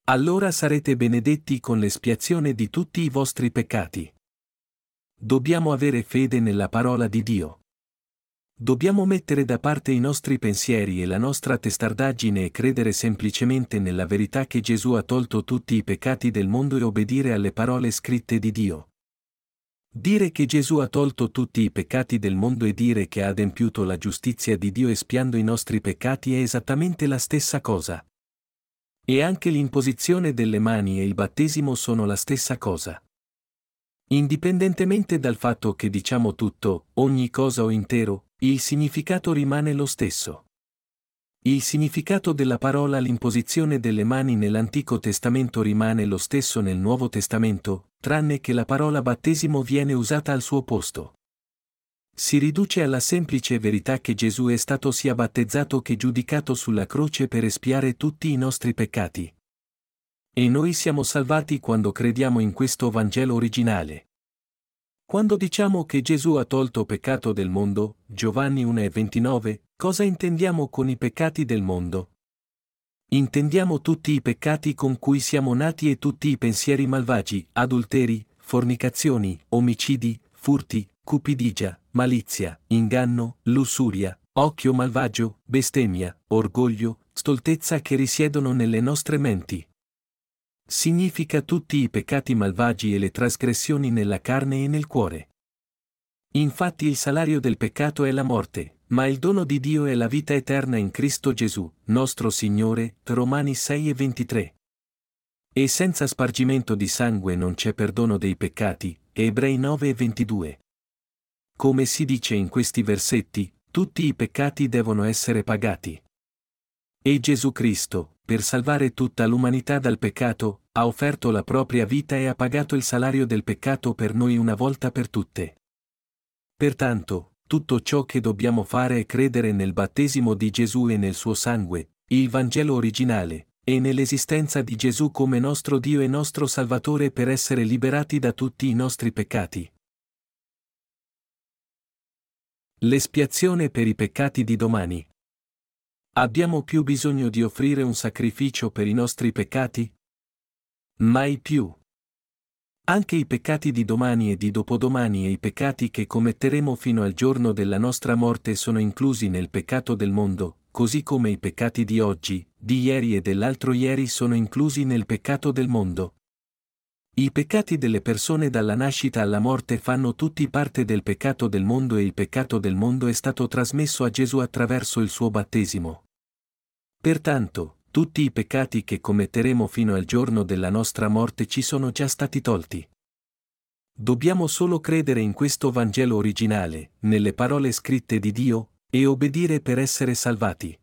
Allora sarete benedetti con l'espiazione di tutti i vostri peccati. Dobbiamo avere fede nella parola di Dio. Dobbiamo mettere da parte i nostri pensieri e la nostra testardaggine e credere semplicemente nella verità che Gesù ha tolto tutti i peccati del mondo e obbedire alle parole scritte di Dio. Dire che Gesù ha tolto tutti i peccati del mondo e dire che ha adempiuto la giustizia di Dio espiando i nostri peccati è esattamente la stessa cosa. E anche l'imposizione delle mani e il battesimo sono la stessa cosa. Indipendentemente dal fatto che diciamo tutto, ogni cosa o intero, il significato rimane lo stesso. Il significato della parola l'imposizione delle mani nell'Antico Testamento rimane lo stesso nel Nuovo Testamento, tranne che la parola battesimo viene usata al suo posto. Si riduce alla semplice verità che Gesù è stato sia battezzato che giudicato sulla croce per espiare tutti i nostri peccati. E noi siamo salvati quando crediamo in questo Vangelo originale. Quando diciamo che Gesù ha tolto peccato del mondo, Giovanni uno ventinove, cosa intendiamo con i peccati del mondo? Intendiamo tutti i peccati con cui siamo nati e tutti i pensieri malvagi, adulteri, fornicazioni, omicidi, furti, cupidigia, malizia, inganno, lussuria, occhio malvagio, bestemmia, orgoglio, stoltezza che risiedono nelle nostre menti. Significa tutti i peccati malvagi e le trasgressioni nella carne e nel cuore. Infatti il salario del peccato è la morte, ma il dono di Dio è la vita eterna in Cristo Gesù, nostro Signore, Romani sei ventitré. E senza spargimento di sangue non c'è perdono dei peccati, Ebrei nove ventidue. Come si dice in questi versetti, tutti i peccati devono essere pagati. E Gesù Cristo, per salvare tutta l'umanità dal peccato, ha offerto la propria vita e ha pagato il salario del peccato per noi una volta per tutte. Pertanto, tutto ciò che dobbiamo fare è credere nel battesimo di Gesù e nel suo sangue, il Vangelo originale, e nell'esistenza di Gesù come nostro Dio e nostro Salvatore per essere liberati da tutti i nostri peccati. L'espiazione per i peccati di domani. Abbiamo più bisogno di offrire un sacrificio per i nostri peccati? Mai più. Anche i peccati di domani e di dopodomani e i peccati che commetteremo fino al giorno della nostra morte sono inclusi nel peccato del mondo, così come i peccati di oggi, di ieri e dell'altro ieri sono inclusi nel peccato del mondo. I peccati delle persone dalla nascita alla morte fanno tutti parte del peccato del mondo e il peccato del mondo è stato trasmesso a Gesù attraverso il suo battesimo. Pertanto, tutti i peccati che commetteremo fino al giorno della nostra morte ci sono già stati tolti. Dobbiamo solo credere in questo Vangelo originale, nelle parole scritte di Dio, e obbedire per essere salvati.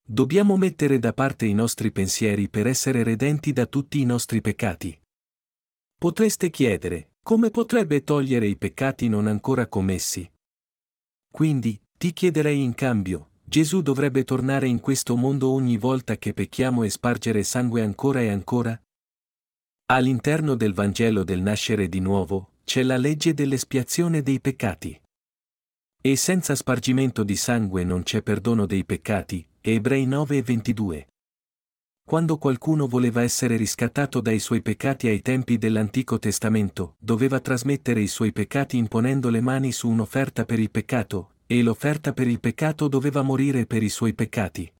Dobbiamo mettere da parte i nostri pensieri per essere redenti da tutti i nostri peccati. Potreste chiedere, come potrebbe togliere i peccati non ancora commessi? Quindi, ti chiederei in cambio, Gesù dovrebbe tornare in questo mondo ogni volta che pecchiamo e spargere sangue ancora e ancora? All'interno del Vangelo del nascere di nuovo, c'è la legge dell'espiazione dei peccati. E senza spargimento di sangue non c'è perdono dei peccati, Ebrei nove e ventidue. Quando qualcuno voleva essere riscattato dai suoi peccati ai tempi dell'Antico Testamento, doveva trasmettere i suoi peccati imponendo le mani su un'offerta per il peccato, e l'offerta per il peccato doveva morire per i suoi peccati.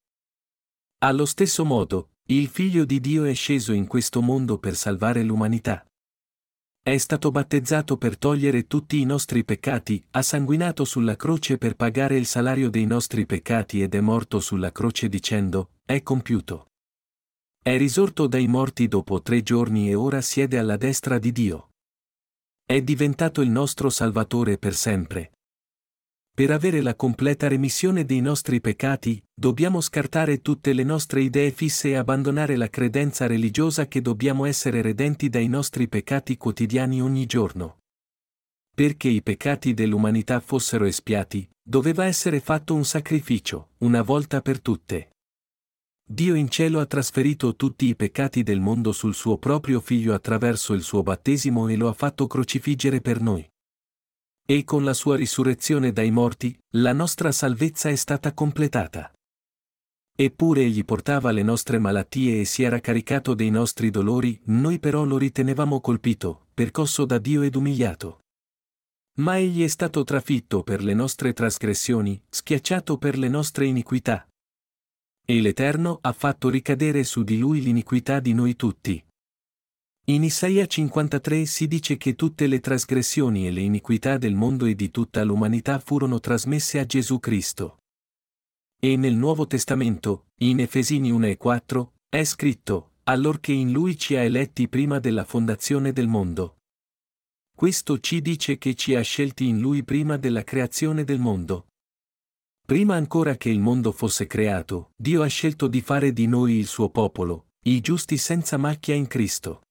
Allo stesso modo, il Figlio di Dio è sceso in questo mondo per salvare l'umanità. È stato battezzato per togliere tutti i nostri peccati, ha sanguinato sulla croce per pagare il salario dei nostri peccati ed è morto sulla croce dicendo, è compiuto. È risorto dai morti dopo tre giorni e ora siede alla destra di Dio. È diventato il nostro Salvatore per sempre. Per avere la completa remissione dei nostri peccati, dobbiamo scartare tutte le nostre idee fisse e abbandonare la credenza religiosa che dobbiamo essere redenti dai nostri peccati quotidiani ogni giorno. Perché i peccati dell'umanità fossero espiati, doveva essere fatto un sacrificio, una volta per tutte. Dio in cielo ha trasferito tutti i peccati del mondo sul suo proprio Figlio attraverso il suo battesimo e lo ha fatto crocifiggere per noi. E con la sua risurrezione dai morti, la nostra salvezza è stata completata. Eppure egli portava le nostre malattie e si era caricato dei nostri dolori, noi però lo ritenevamo colpito, percosso da Dio ed umiliato. Ma egli è stato trafitto per le nostre trasgressioni, schiacciato per le nostre iniquità. E l'Eterno ha fatto ricadere su di lui l'iniquità di noi tutti. In Isaia cinquantatré si dice che tutte le trasgressioni e le iniquità del mondo e di tutta l'umanità furono trasmesse a Gesù Cristo. E nel Nuovo Testamento, in Efesini uno e quattro, è scritto, allorché in Lui ci ha eletti prima della fondazione del mondo. Questo ci dice che ci ha scelti in Lui prima della creazione del mondo. Prima ancora che il mondo fosse creato, Dio ha scelto di fare di noi il suo popolo, i giusti senza macchia in Cristo.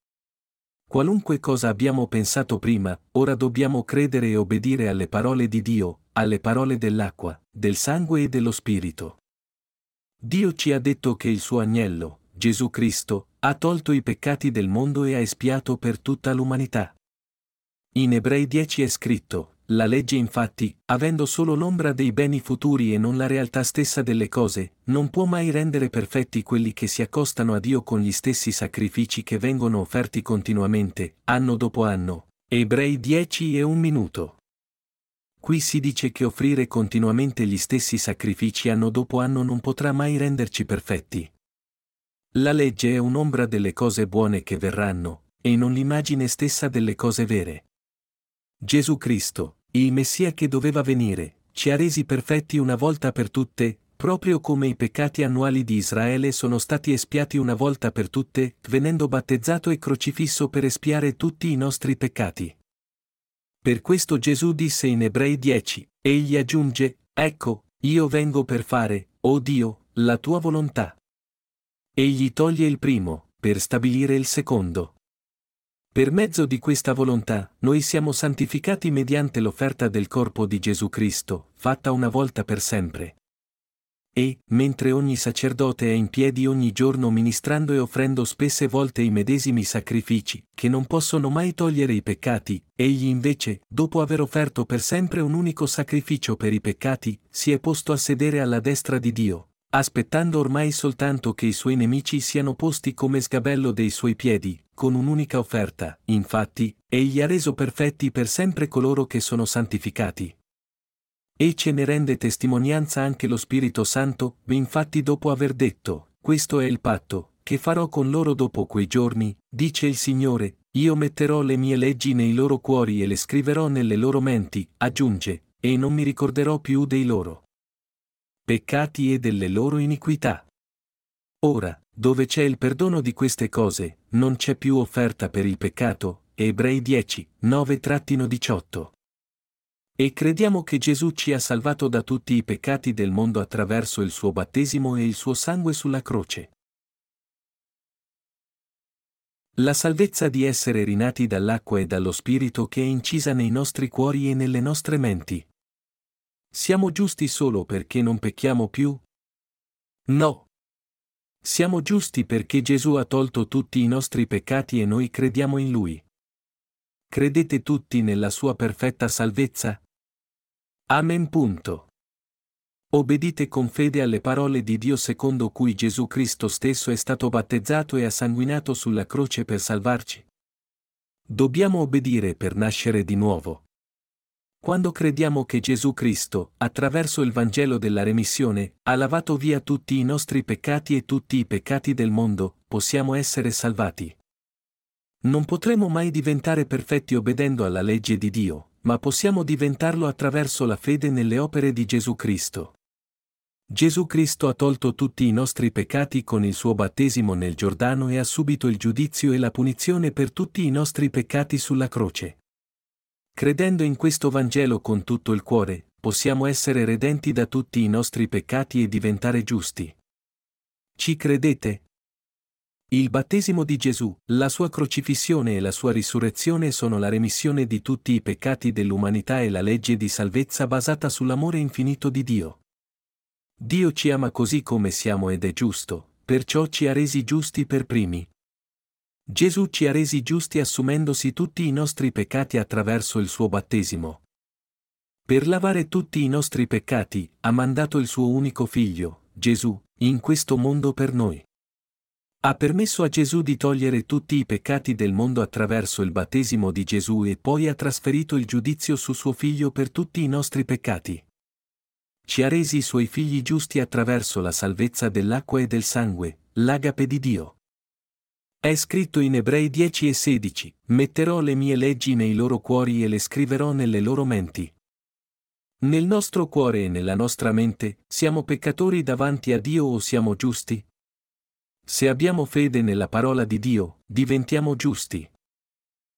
Qualunque cosa abbiamo pensato prima, ora dobbiamo credere e obbedire alle parole di Dio, alle parole dell'acqua, del sangue e dello Spirito. Dio ci ha detto che il suo agnello, Gesù Cristo, ha tolto i peccati del mondo e ha espiato per tutta l'umanità. In Ebrei dieci è scritto, la legge infatti, avendo solo l'ombra dei beni futuri e non la realtà stessa delle cose, non può mai rendere perfetti quelli che si accostano a Dio con gli stessi sacrifici che vengono offerti continuamente, anno dopo anno. Ebrei dieci e un minuto. Qui si dice che offrire continuamente gli stessi sacrifici anno dopo anno non potrà mai renderci perfetti. La legge è un'ombra delle cose buone che verranno, e non l'immagine stessa delle cose vere. Gesù Cristo, il Messia che doveva venire, ci ha resi perfetti una volta per tutte, proprio come i peccati annuali di Israele sono stati espiati una volta per tutte, venendo battezzato e crocifisso per espiare tutti i nostri peccati. Per questo Gesù disse in Ebrei dieci, egli aggiunge, ecco, io vengo per fare, o Dio, la tua volontà. Egli toglie il primo, per stabilire il secondo. Per mezzo di questa volontà, noi siamo santificati mediante l'offerta del corpo di Gesù Cristo, fatta una volta per sempre. E, mentre ogni sacerdote è in piedi ogni giorno ministrando e offrendo spesse volte i medesimi sacrifici, che non possono mai togliere i peccati, egli invece, dopo aver offerto per sempre un unico sacrificio per i peccati, si è posto a sedere alla destra di Dio, aspettando ormai soltanto che i suoi nemici siano posti come sgabello dei suoi piedi, con un'unica offerta, infatti, egli ha reso perfetti per sempre coloro che sono santificati. E ce ne rende testimonianza anche lo Spirito Santo, infatti dopo aver detto, questo è il patto, che farò con loro dopo quei giorni, dice il Signore, io metterò le mie leggi nei loro cuori e le scriverò nelle loro menti, aggiunge, e non mi ricorderò più dei loro peccati e delle loro iniquità. Ora, dove c'è il perdono di queste cose, non c'è più offerta per il peccato, Ebrei dieci, nove a diciotto. E crediamo che Gesù ci ha salvato da tutti i peccati del mondo attraverso il suo battesimo e il suo sangue sulla croce. La salvezza di essere rinati dall'acqua e dallo Spirito che è incisa nei nostri cuori e nelle nostre menti. Siamo giusti solo perché non pecchiamo più? No. Siamo giusti perché Gesù ha tolto tutti i nostri peccati e noi crediamo in Lui. Credete tutti nella sua perfetta salvezza? Amen. Punto. Obbedite con fede alle parole di Dio secondo cui Gesù Cristo stesso è stato battezzato e ha sanguinato sulla croce per salvarci. Dobbiamo obbedire per nascere di nuovo. Quando crediamo che Gesù Cristo, attraverso il Vangelo della remissione, ha lavato via tutti i nostri peccati e tutti i peccati del mondo, possiamo essere salvati. Non potremo mai diventare perfetti obbedendo alla legge di Dio, ma possiamo diventarlo attraverso la fede nelle opere di Gesù Cristo. Gesù Cristo ha tolto tutti i nostri peccati con il suo battesimo nel Giordano e ha subito il giudizio e la punizione per tutti i nostri peccati sulla croce. Credendo in questo Vangelo con tutto il cuore, possiamo essere redenti da tutti i nostri peccati e diventare giusti. Ci credete? Il battesimo di Gesù, la sua crocifissione e la sua risurrezione sono la remissione di tutti i peccati dell'umanità e la legge di salvezza basata sull'amore infinito di Dio. Dio ci ama così come siamo ed è giusto, perciò ci ha resi giusti per primi. Gesù ci ha resi giusti assumendosi tutti i nostri peccati attraverso il suo battesimo. Per lavare tutti i nostri peccati, ha mandato il suo unico figlio, Gesù, in questo mondo per noi. Ha permesso a Gesù di togliere tutti i peccati del mondo attraverso il battesimo di Gesù e poi ha trasferito il giudizio su suo figlio per tutti i nostri peccati. Ci ha resi i suoi figli giusti attraverso la salvezza dell'acqua e del sangue, l'agape di Dio. È scritto in Ebrei dieci e sedici, metterò le mie leggi nei loro cuori e le scriverò nelle loro menti. Nel nostro cuore e nella nostra mente, siamo peccatori davanti a Dio o siamo giusti? Se abbiamo fede nella parola di Dio, diventiamo giusti.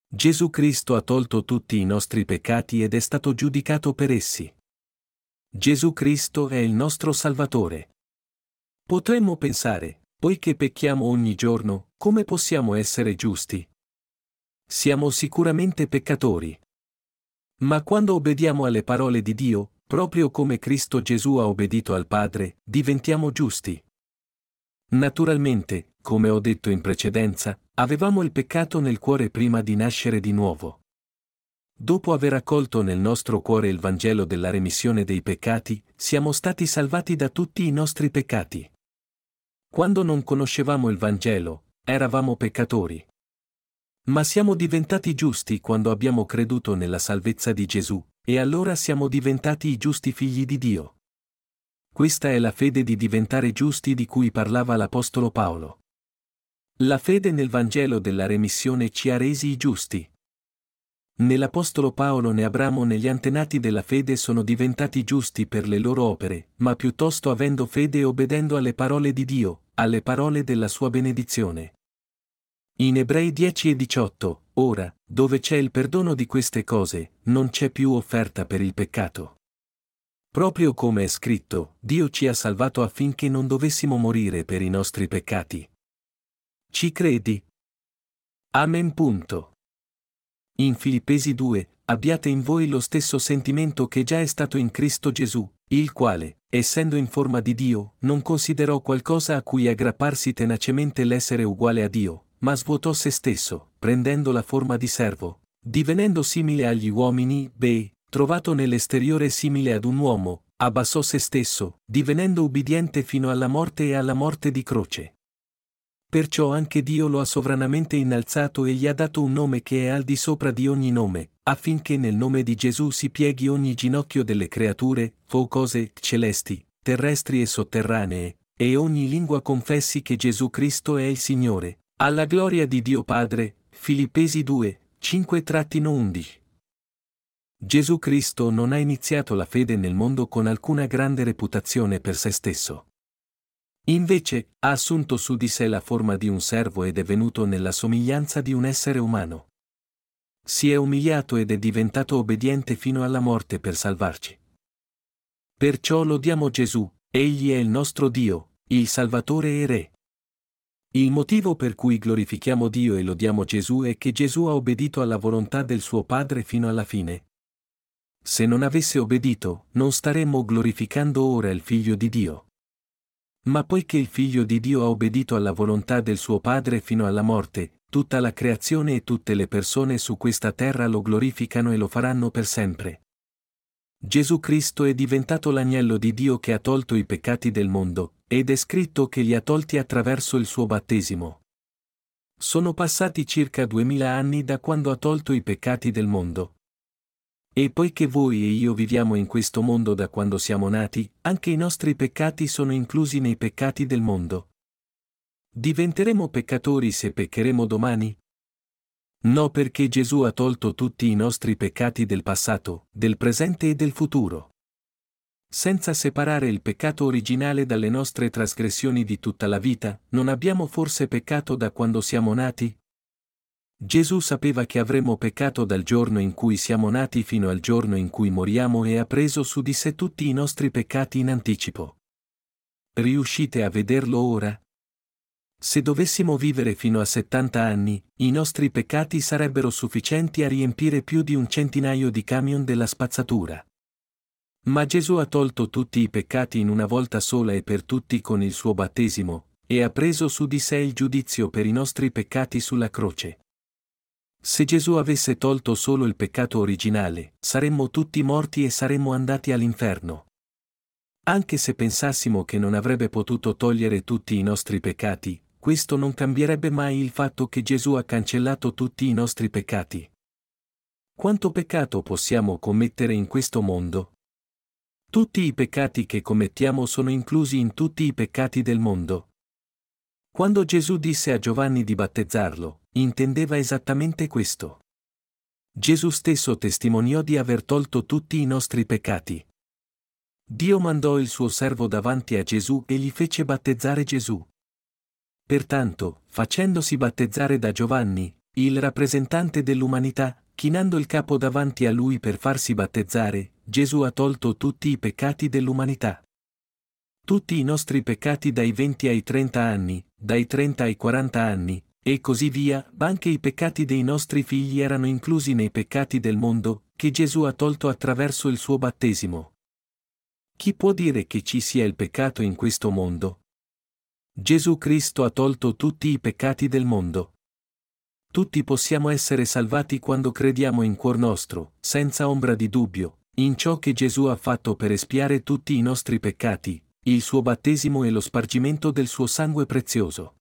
Gesù Cristo ha tolto tutti i nostri peccati ed è stato giudicato per essi. Gesù Cristo è il nostro Salvatore. Potremmo pensare, poiché pecchiamo ogni giorno, come possiamo essere giusti? Siamo sicuramente peccatori. Ma quando obbediamo alle parole di Dio, proprio come Cristo Gesù ha obbedito al Padre, diventiamo giusti. Naturalmente, come ho detto in precedenza, avevamo il peccato nel cuore prima di nascere di nuovo. Dopo aver accolto nel nostro cuore il Vangelo della remissione dei peccati, siamo stati salvati da tutti i nostri peccati. Quando non conoscevamo il Vangelo, eravamo peccatori. Ma siamo diventati giusti quando abbiamo creduto nella salvezza di Gesù, e allora siamo diventati i giusti figli di Dio. Questa è la fede di diventare giusti di cui parlava l'Apostolo Paolo. La fede nel Vangelo della remissione ci ha resi i giusti. Né l'Apostolo Paolo né Abramo né gli antenati della fede sono diventati giusti per le loro opere, ma piuttosto avendo fede e obbedendo alle parole di Dio, alle parole della sua benedizione. In Ebrei dieci e diciotto, ora, dove c'è il perdono di queste cose, non c'è più offerta per il peccato. Proprio come è scritto, Dio ci ha salvato affinché non dovessimo morire per i nostri peccati. Ci credi? Amen. Punto. In Filippesi due, abbiate in voi lo stesso sentimento che già è stato in Cristo Gesù, il quale, essendo in forma di Dio, non considerò qualcosa a cui aggrapparsi tenacemente l'essere uguale a Dio, ma svuotò se stesso, prendendo la forma di servo, divenendo simile agli uomini, beh, trovato nell'esteriore simile ad un uomo, abbassò se stesso, divenendo ubbidiente fino alla morte e alla morte di croce. Perciò anche Dio lo ha sovranamente innalzato e gli ha dato un nome che è al di sopra di ogni nome, affinché nel nome di Gesù si pieghi ogni ginocchio delle creature, o cose celesti, terrestri e sotterranee, e ogni lingua confessi che Gesù Cristo è il Signore, alla gloria di Dio Padre. Filippesi due, cinque a undici. Gesù Cristo non ha iniziato la fede nel mondo con alcuna grande reputazione per se stesso. Invece, ha assunto su di sé la forma di un servo ed è venuto nella somiglianza di un essere umano. Si è umiliato ed è diventato obbediente fino alla morte per salvarci. Perciò lodiamo Gesù, egli è il nostro Dio, il Salvatore e Re. Il motivo per cui glorifichiamo Dio e lodiamo Gesù è che Gesù ha obbedito alla volontà del suo Padre fino alla fine. Se non avesse obbedito, non staremmo glorificando ora il Figlio di Dio. Ma poiché il Figlio di Dio ha obbedito alla volontà del suo Padre fino alla morte, tutta la creazione e tutte le persone su questa terra lo glorificano e lo faranno per sempre. Gesù Cristo è diventato l'agnello di Dio che ha tolto i peccati del mondo, ed è scritto che li ha tolti attraverso il suo battesimo. Sono passati circa duemila anni da quando ha tolto i peccati del mondo. E poiché voi e io viviamo in questo mondo da quando siamo nati, anche i nostri peccati sono inclusi nei peccati del mondo. Diventeremo peccatori se peccheremo domani? No, perché Gesù ha tolto tutti i nostri peccati del passato, del presente e del futuro. Senza separare il peccato originale dalle nostre trasgressioni di tutta la vita, non abbiamo forse peccato da quando siamo nati? Gesù sapeva che avremmo peccato dal giorno in cui siamo nati fino al giorno in cui moriamo e ha preso su di sé tutti i nostri peccati in anticipo. Riuscite a vederlo ora? Se dovessimo vivere fino a settanta anni, i nostri peccati sarebbero sufficienti a riempire più di un centinaio di camion della spazzatura. Ma Gesù ha tolto tutti i peccati in una volta sola e per tutti con il suo battesimo, e ha preso su di sé il giudizio per i nostri peccati sulla croce. Se Gesù avesse tolto solo il peccato originale, saremmo tutti morti e saremmo andati all'inferno. Anche se pensassimo che non avrebbe potuto togliere tutti i nostri peccati, questo non cambierebbe mai il fatto che Gesù ha cancellato tutti i nostri peccati. Quanto peccato possiamo commettere in questo mondo? Tutti i peccati che commettiamo sono inclusi in tutti i peccati del mondo. Quando Gesù disse a Giovanni di battezzarlo, intendeva esattamente questo. Gesù stesso testimoniò di aver tolto tutti i nostri peccati. Dio mandò il suo servo davanti a Gesù e gli fece battezzare Gesù. Pertanto, facendosi battezzare da Giovanni, il rappresentante dell'umanità, chinando il capo davanti a lui per farsi battezzare, Gesù ha tolto tutti i peccati dell'umanità. Tutti i nostri peccati dai venti ai trenta anni, dai trenta ai quaranta anni, e così via, anche i peccati dei nostri figli erano inclusi nei peccati del mondo, che Gesù ha tolto attraverso il suo battesimo. Chi può dire che ci sia il peccato in questo mondo? Gesù Cristo ha tolto tutti i peccati del mondo. Tutti possiamo essere salvati quando crediamo in cuor nostro, senza ombra di dubbio, in ciò che Gesù ha fatto per espiare tutti i nostri peccati, il suo battesimo e lo spargimento del suo sangue prezioso.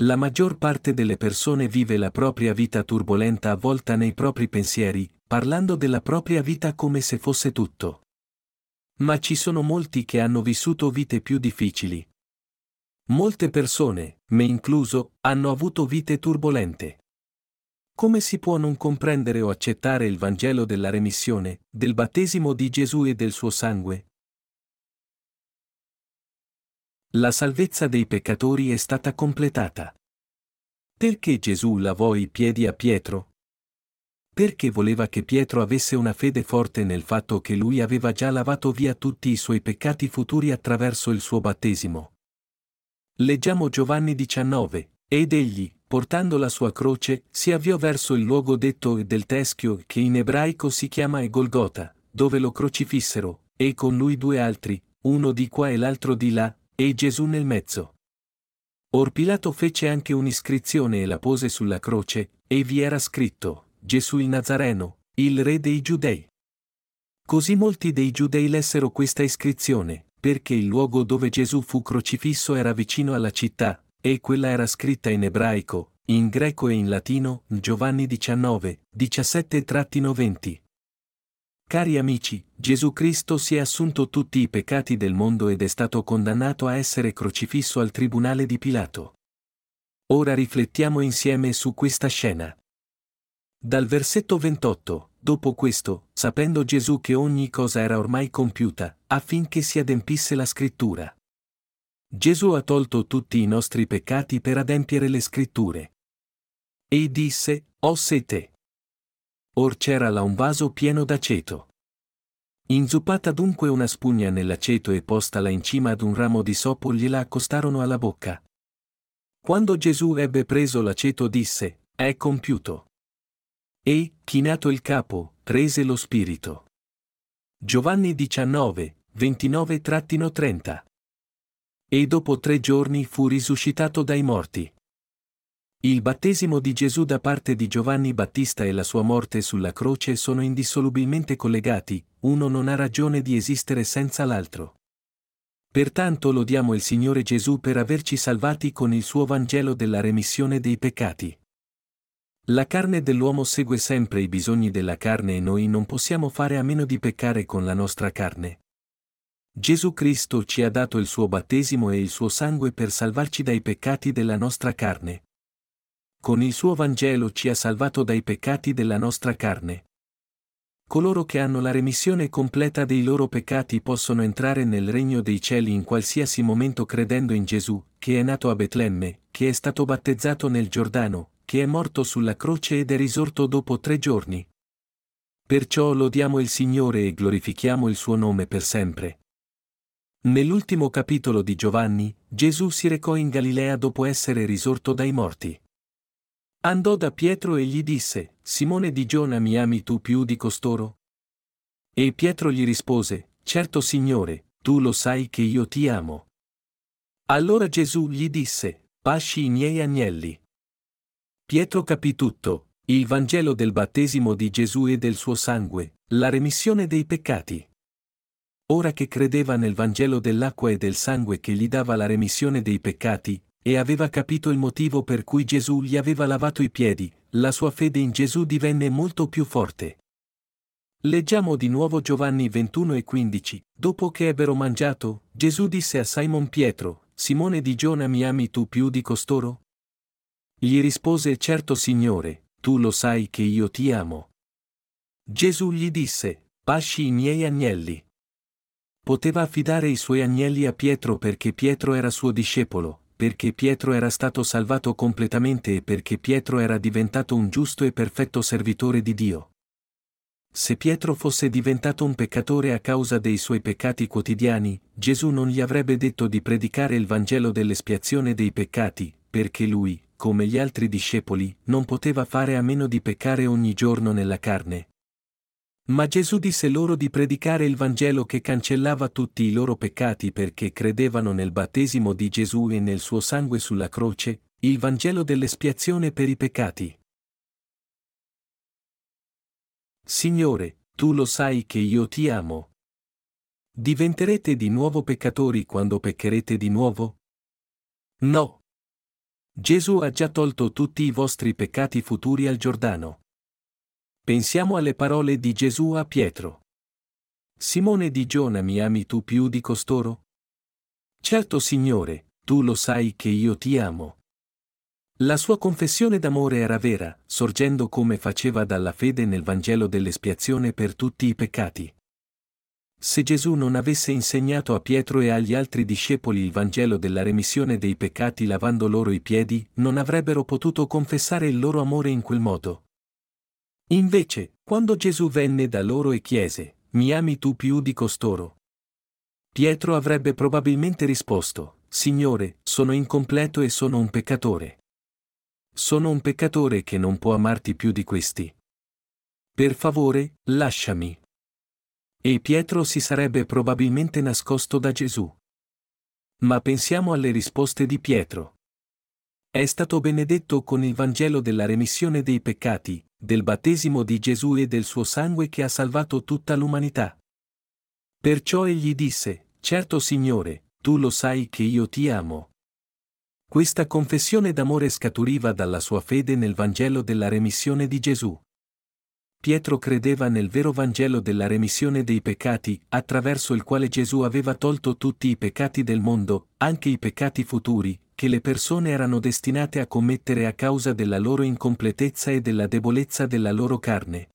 La maggior parte delle persone vive la propria vita turbolenta avvolta nei propri pensieri, parlando della propria vita come se fosse tutto. Ma ci sono molti che hanno vissuto vite più difficili. Molte persone, me incluso, hanno avuto vite turbolente. Come si può non comprendere o accettare il Vangelo della remissione, del battesimo di Gesù e del suo sangue? La salvezza dei peccatori è stata completata. Perché Gesù lavò i piedi a Pietro? Perché voleva che Pietro avesse una fede forte nel fatto che lui aveva già lavato via tutti i suoi peccati futuri attraverso il suo battesimo. Leggiamo Giovanni diciannove, ed egli, portando la sua croce, si avviò verso il luogo detto del teschio, che in ebraico si chiama Golgota, dove lo crocifissero, e con lui due altri, uno di qua e l'altro di là, e Gesù nel mezzo. Or Pilato fece anche un'iscrizione e la pose sulla croce, e vi era scritto, Gesù il Nazareno, il re dei Giudei. Così molti dei Giudei lessero questa iscrizione, perché il luogo dove Gesù fu crocifisso era vicino alla città, e quella era scritta in ebraico, in greco e in latino, Giovanni diciannove, diciassette venti. Cari amici, Gesù Cristo si è assunto tutti i peccati del mondo ed è stato condannato a essere crocifisso al tribunale di Pilato. Ora riflettiamo insieme su questa scena. Dal versetto ventotto. Dopo questo, sapendo Gesù che ogni cosa era ormai compiuta, affinché si adempisse la scrittura. Gesù ha tolto tutti i nostri peccati per adempiere le scritture. E disse, ho sete. Or c'era là un vaso pieno d'aceto. Inzuppata dunque una spugna nell'aceto e postala in cima ad un ramo di sopo gliela accostarono alla bocca. Quando Gesù ebbe preso l'aceto disse, è compiuto. E, chinato il capo, prese lo spirito. Giovanni diciannove, ventinove trenta. E dopo tre giorni fu risuscitato dai morti. Il battesimo di Gesù da parte di Giovanni Battista e la sua morte sulla croce sono indissolubilmente collegati, uno non ha ragione di esistere senza l'altro. Pertanto lodiamo il Signore Gesù per averci salvati con il suo Vangelo della remissione dei peccati. La carne dell'uomo segue sempre i bisogni della carne e noi non possiamo fare a meno di peccare con la nostra carne. Gesù Cristo ci ha dato il suo battesimo e il suo sangue per salvarci dai peccati della nostra carne. Con il suo Vangelo ci ha salvato dai peccati della nostra carne. Coloro che hanno la remissione completa dei loro peccati possono entrare nel regno dei cieli in qualsiasi momento credendo in Gesù, che è nato a Betlemme, che è stato battezzato nel Giordano, che è morto sulla croce ed è risorto dopo tre giorni. Perciò lodiamo il Signore e glorifichiamo il suo nome per sempre. Nell'ultimo capitolo di Giovanni, Gesù si recò in Galilea dopo essere risorto dai morti. Andò da Pietro e gli disse, Simone di Giona, mi ami tu più di costoro? E Pietro gli rispose, certo Signore, tu lo sai che io ti amo. Allora Gesù gli disse, pasci i miei agnelli. Pietro capì tutto, il Vangelo del battesimo di Gesù e del suo sangue, la remissione dei peccati. Ora che credeva nel Vangelo dell'acqua e del sangue che gli dava la remissione dei peccati, e aveva capito il motivo per cui Gesù gli aveva lavato i piedi, la sua fede in Gesù divenne molto più forte. Leggiamo di nuovo Giovanni ventuno e quindici. Dopo che ebbero mangiato, Gesù disse a Simon Pietro, Simone di Giona, mi ami tu più di costoro? Gli rispose, certo Signore, tu lo sai che io ti amo. Gesù gli disse, pasci i miei agnelli. Poteva affidare i suoi agnelli a Pietro perché Pietro era suo discepolo, perché Pietro era stato salvato completamente e perché Pietro era diventato un giusto e perfetto servitore di Dio. Se Pietro fosse diventato un peccatore a causa dei suoi peccati quotidiani, Gesù non gli avrebbe detto di predicare il Vangelo dell'espiazione dei peccati, perché lui, come gli altri discepoli, non poteva fare a meno di peccare ogni giorno nella carne. Ma Gesù disse loro di predicare il Vangelo che cancellava tutti i loro peccati perché credevano nel battesimo di Gesù e nel suo sangue sulla croce, il Vangelo dell'espiazione per i peccati. Signore, tu lo sai che io ti amo. Diventerete di nuovo peccatori quando peccherete di nuovo? No. Gesù ha già tolto tutti i vostri peccati futuri al Giordano. Pensiamo alle parole di Gesù a Pietro. Simone di Giona, mi ami tu più di costoro? Certo Signore, tu lo sai che io ti amo. La sua confessione d'amore era vera, sorgendo come faceva dalla fede nel Vangelo dell'espiazione per tutti i peccati. Se Gesù non avesse insegnato a Pietro e agli altri discepoli il Vangelo della remissione dei peccati lavando loro i piedi, non avrebbero potuto confessare il loro amore in quel modo. Invece, quando Gesù venne da loro e chiese, mi ami tu più di costoro? Pietro avrebbe probabilmente risposto, Signore, sono incompleto e sono un peccatore. Sono un peccatore che non può amarti più di questi. Per favore, lasciami. E Pietro si sarebbe probabilmente nascosto da Gesù. Ma pensiamo alle risposte di Pietro. È stato benedetto con il Vangelo della remissione dei peccati, del battesimo di Gesù e del suo sangue che ha salvato tutta l'umanità. Perciò egli disse, certo Signore, tu lo sai che io ti amo. Questa confessione d'amore scaturiva dalla sua fede nel Vangelo della remissione di Gesù. Pietro credeva nel vero Vangelo della remissione dei peccati, attraverso il quale Gesù aveva tolto tutti i peccati del mondo, anche i peccati futuri, che le persone erano destinate a commettere a causa della loro incompletezza e della debolezza della loro carne.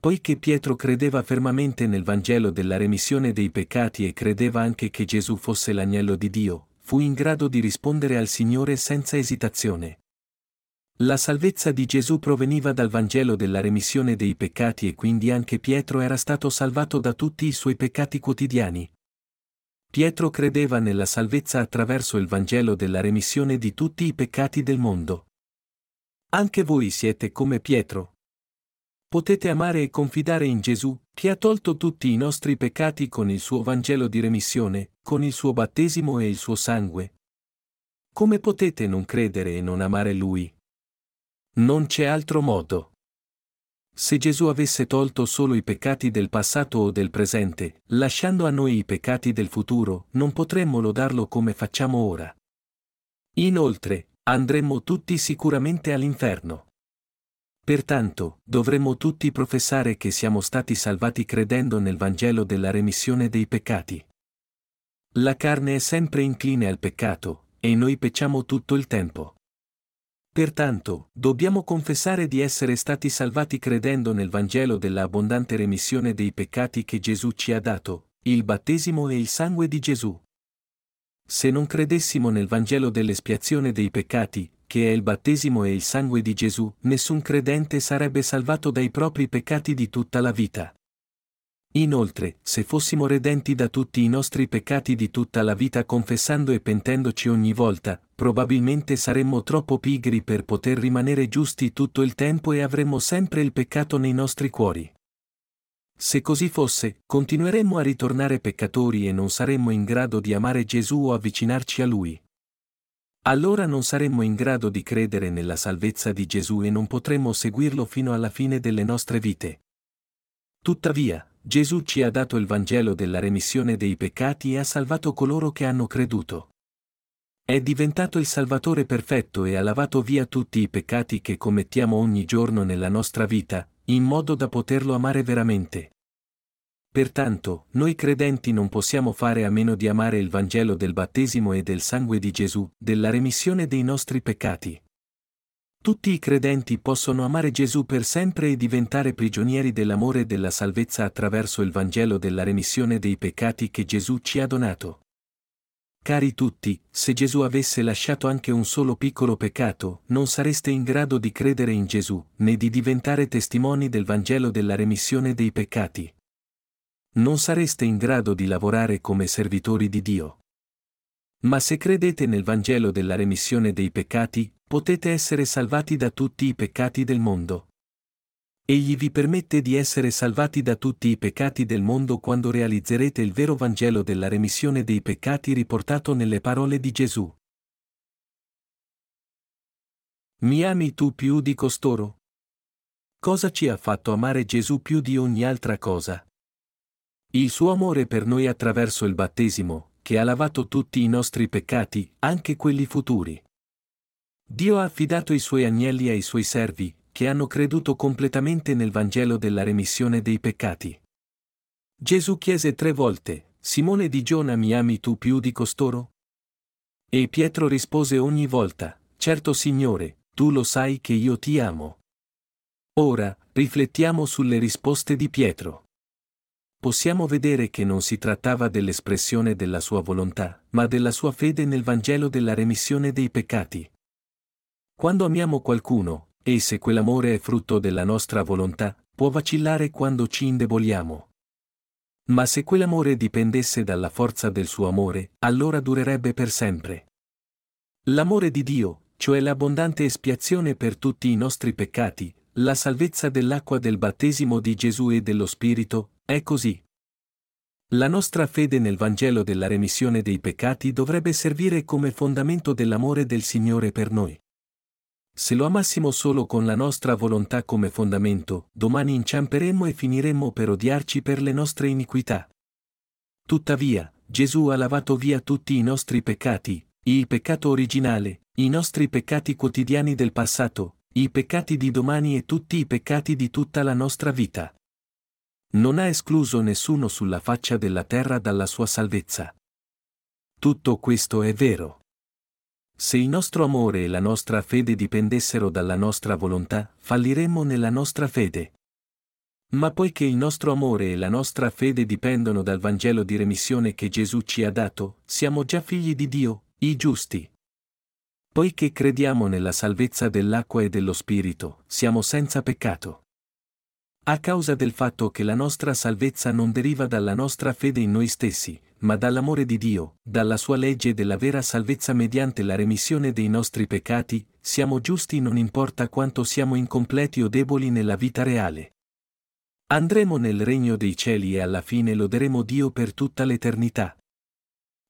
Poiché Pietro credeva fermamente nel Vangelo della remissione dei peccati e credeva anche che Gesù fosse l'agnello di Dio, fu in grado di rispondere al Signore senza esitazione. La salvezza di Gesù proveniva dal Vangelo della remissione dei peccati e quindi anche Pietro era stato salvato da tutti i suoi peccati quotidiani. Pietro credeva nella salvezza attraverso il Vangelo della remissione di tutti i peccati del mondo. Anche voi siete come Pietro. Potete amare e confidare in Gesù, che ha tolto tutti i nostri peccati con il suo Vangelo di remissione, con il suo battesimo e il suo sangue. Come potete non credere e non amare Lui? Non c'è altro modo. Se Gesù avesse tolto solo i peccati del passato o del presente, lasciando a noi i peccati del futuro, non potremmo lodarlo come facciamo ora. Inoltre, andremmo tutti sicuramente all'inferno. Pertanto, dovremmo tutti professare che siamo stati salvati credendo nel Vangelo della remissione dei peccati. La carne è sempre incline al peccato, e noi pecciamo tutto il tempo. Pertanto, dobbiamo confessare di essere stati salvati credendo nel Vangelo della abbondante remissione dei peccati che Gesù ci ha dato, il battesimo e il sangue di Gesù. Se non credessimo nel Vangelo dell'espiazione dei peccati, che è il battesimo e il sangue di Gesù, nessun credente sarebbe salvato dai propri peccati di tutta la vita. Inoltre, se fossimo redenti da tutti i nostri peccati di tutta la vita confessando e pentendoci ogni volta, probabilmente saremmo troppo pigri per poter rimanere giusti tutto il tempo e avremmo sempre il peccato nei nostri cuori. Se così fosse, continueremmo a ritornare peccatori e non saremmo in grado di amare Gesù o avvicinarci a Lui. Allora non saremmo in grado di credere nella salvezza di Gesù e non potremmo seguirlo fino alla fine delle nostre vite. Tuttavia, Gesù ci ha dato il Vangelo della remissione dei peccati e ha salvato coloro che hanno creduto. È diventato il Salvatore perfetto e ha lavato via tutti i peccati che commettiamo ogni giorno nella nostra vita, in modo da poterlo amare veramente. Pertanto, noi credenti non possiamo fare a meno di amare il Vangelo del battesimo e del sangue di Gesù, della remissione dei nostri peccati. Tutti i credenti possono amare Gesù per sempre e diventare prigionieri dell'amore e della salvezza attraverso il Vangelo della remissione dei peccati che Gesù ci ha donato. Cari tutti, se Gesù avesse lasciato anche un solo piccolo peccato, non sareste in grado di credere in Gesù, né di diventare testimoni del Vangelo della remissione dei peccati. Non sareste in grado di lavorare come servitori di Dio. Ma se credete nel Vangelo della remissione dei peccati, potete essere salvati da tutti i peccati del mondo. Egli vi permette di essere salvati da tutti i peccati del mondo quando realizzerete il vero Vangelo della remissione dei peccati riportato nelle parole di Gesù. Mi ami tu più di costoro? Cosa ci ha fatto amare Gesù più di ogni altra cosa? Il suo amore per noi attraverso il battesimo, che ha lavato tutti i nostri peccati, anche quelli futuri. Dio ha affidato i suoi agnelli ai suoi servi, che hanno creduto completamente nel Vangelo della remissione dei peccati. Gesù chiese tre volte: Simone di Giona, mi ami tu più di costoro? E Pietro rispose ogni volta: Certo Signore, tu lo sai che io ti amo. Ora, riflettiamo sulle risposte di Pietro. Possiamo vedere che non si trattava dell'espressione della sua volontà, ma della sua fede nel Vangelo della remissione dei peccati. Quando amiamo qualcuno, e se quell'amore è frutto della nostra volontà, può vacillare quando ci indeboliamo. Ma se quell'amore dipendesse dalla forza del suo amore, allora durerebbe per sempre. L'amore di Dio, cioè l'abbondante espiazione per tutti i nostri peccati, la salvezza dell'acqua del battesimo di Gesù e dello Spirito, è così. La nostra fede nel Vangelo della remissione dei peccati dovrebbe servire come fondamento dell'amore del Signore per noi. Se lo amassimo solo con la nostra volontà come fondamento, domani inciamperemmo e finiremmo per odiarci per le nostre iniquità. Tuttavia, Gesù ha lavato via tutti i nostri peccati, il peccato originale, i nostri peccati quotidiani del passato, i peccati di domani e tutti i peccati di tutta la nostra vita. Non ha escluso nessuno sulla faccia della terra dalla sua salvezza. Tutto questo è vero. Se il nostro amore e la nostra fede dipendessero dalla nostra volontà, falliremmo nella nostra fede. Ma poiché il nostro amore e la nostra fede dipendono dal Vangelo di remissione che Gesù ci ha dato, siamo già figli di Dio, I giusti. Poiché crediamo nella salvezza dell'acqua e dello Spirito, siamo senza peccato. A causa del fatto che la nostra salvezza non deriva dalla nostra fede in noi stessi, ma dall'amore di Dio, dalla sua legge e della vera salvezza mediante la remissione dei nostri peccati, siamo giusti non importa quanto siamo incompleti o deboli nella vita reale. Andremo nel regno dei cieli e alla fine loderemo Dio per tutta l'eternità.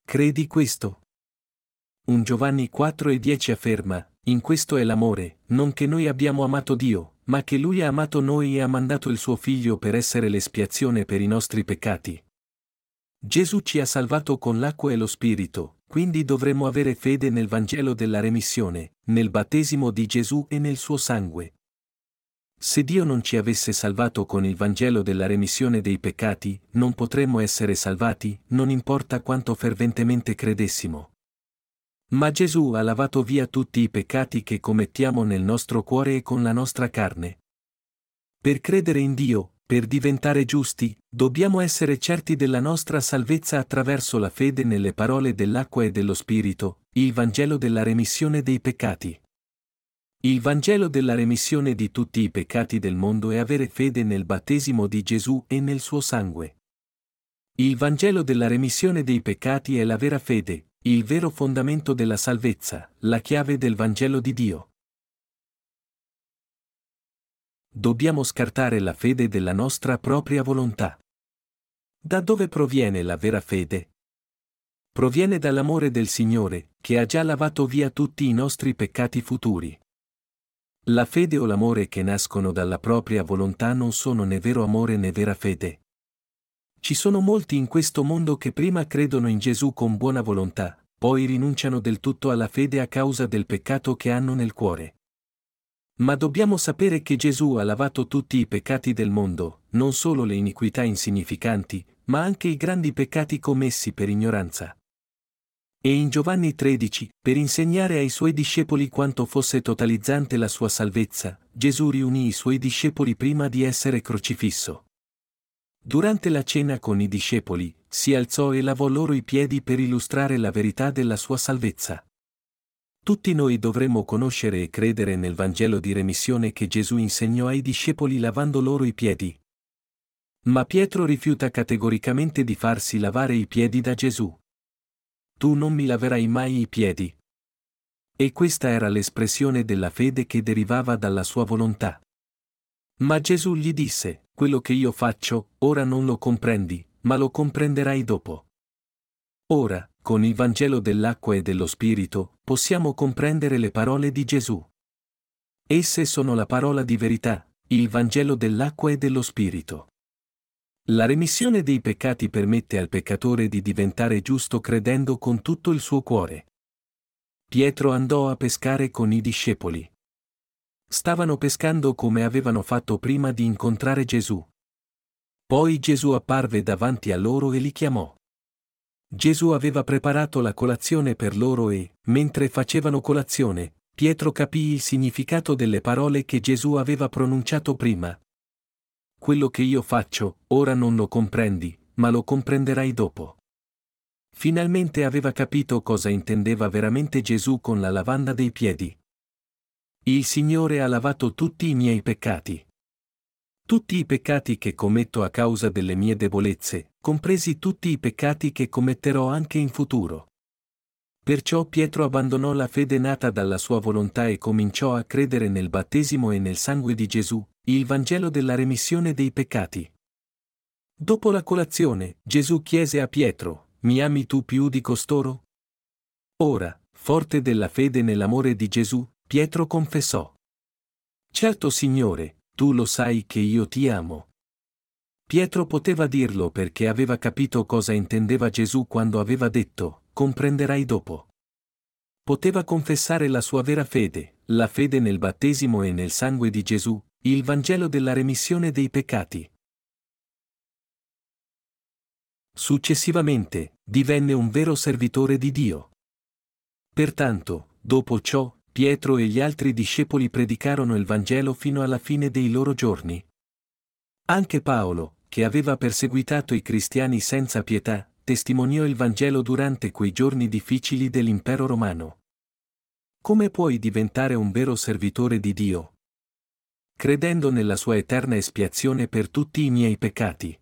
Credi questo? primo Giovanni quattro e dieci afferma, in questo è l'amore, non che noi abbiamo amato Dio, ma che Lui ha amato noi e ha mandato il suo Figlio per essere l'espiazione per i nostri peccati. Gesù ci ha salvato con l'acqua e lo Spirito, quindi dovremmo avere fede nel Vangelo della remissione, nel battesimo di Gesù e nel suo sangue. Se Dio non ci avesse salvato con il Vangelo della remissione dei peccati, non potremmo essere salvati, non importa quanto ferventemente credessimo. Ma Gesù ha lavato via tutti i peccati che commettiamo nel nostro cuore e con la nostra carne. Per credere in Dio, per diventare giusti, dobbiamo essere certi della nostra salvezza attraverso la fede nelle parole dell'acqua e dello Spirito, il Vangelo della remissione dei peccati. Il Vangelo della remissione di tutti i peccati del mondo è avere fede nel battesimo di Gesù e nel suo sangue. Il Vangelo della remissione dei peccati è la vera fede, il vero fondamento della salvezza, la chiave del Vangelo di Dio. Dobbiamo scartare la fede della nostra propria volontà. Da dove proviene la vera fede? Proviene dall'amore del Signore, che ha già lavato via tutti i nostri peccati futuri. La fede o l'amore che nascono dalla propria volontà non sono né vero amore né vera fede. Ci sono molti in questo mondo che prima credono in Gesù con buona volontà, poi rinunciano del tutto alla fede a causa del peccato che hanno nel cuore. Ma dobbiamo sapere che Gesù ha lavato tutti i peccati del mondo, non solo le iniquità insignificanti, ma anche i grandi peccati commessi per ignoranza. E in Giovanni tredici, per insegnare ai suoi discepoli quanto fosse totalizzante la sua salvezza, Gesù riunì i suoi discepoli prima di essere crocifisso. Durante la cena con i discepoli, si alzò e lavò loro i piedi per illustrare la verità della sua salvezza. Tutti noi dovremmo conoscere e credere nel Vangelo di remissione che Gesù insegnò ai discepoli lavando loro i piedi. Ma Pietro rifiuta categoricamente di farsi lavare i piedi da Gesù. Tu non mi laverai mai i piedi. E questa era l'espressione della fede che derivava dalla sua volontà. Ma Gesù gli disse, quello che io faccio, ora non lo comprendi, ma lo comprenderai dopo. Ora, con il Vangelo dell'acqua e dello Spirito, possiamo comprendere le parole di Gesù. Esse sono la parola di verità, il Vangelo dell'acqua e dello Spirito. La remissione dei peccati permette al peccatore di diventare giusto credendo con tutto il suo cuore. Pietro andò a pescare con i discepoli. Stavano pescando come avevano fatto prima di incontrare Gesù. Poi Gesù apparve davanti a loro e li chiamò. Gesù aveva preparato la colazione per loro e, mentre facevano colazione, Pietro capì il significato delle parole che Gesù aveva pronunciato prima. Quello che io faccio, ora non lo comprendi, ma lo comprenderai dopo. Finalmente aveva capito cosa intendeva veramente Gesù con la lavanda dei piedi. Il Signore ha lavato tutti i miei peccati. Tutti i peccati che commetto a causa delle mie debolezze, compresi tutti i peccati che commetterò anche in futuro. Perciò Pietro abbandonò la fede nata dalla sua volontà e cominciò a credere nel battesimo e nel sangue di Gesù, il Vangelo della remissione dei peccati. Dopo la colazione, Gesù chiese a Pietro, mi ami tu più di costoro? Ora, forte della fede nell'amore di Gesù, Pietro confessò. Certo Signore, tu lo sai che io ti amo. Pietro poteva dirlo perché aveva capito cosa intendeva Gesù quando aveva detto, comprenderai dopo. Poteva confessare la sua vera fede, la fede nel battesimo e nel sangue di Gesù, il Vangelo della remissione dei peccati. Successivamente, divenne un vero servitore di Dio. Pertanto, dopo ciò, Pietro e gli altri discepoli predicarono il Vangelo fino alla fine dei loro giorni. Anche Paolo, che aveva perseguitato i cristiani senza pietà, testimoniò il Vangelo durante quei giorni difficili dell'impero romano. Come puoi diventare un vero servitore di Dio? Credendo nella sua eterna espiazione per tutti i miei peccati.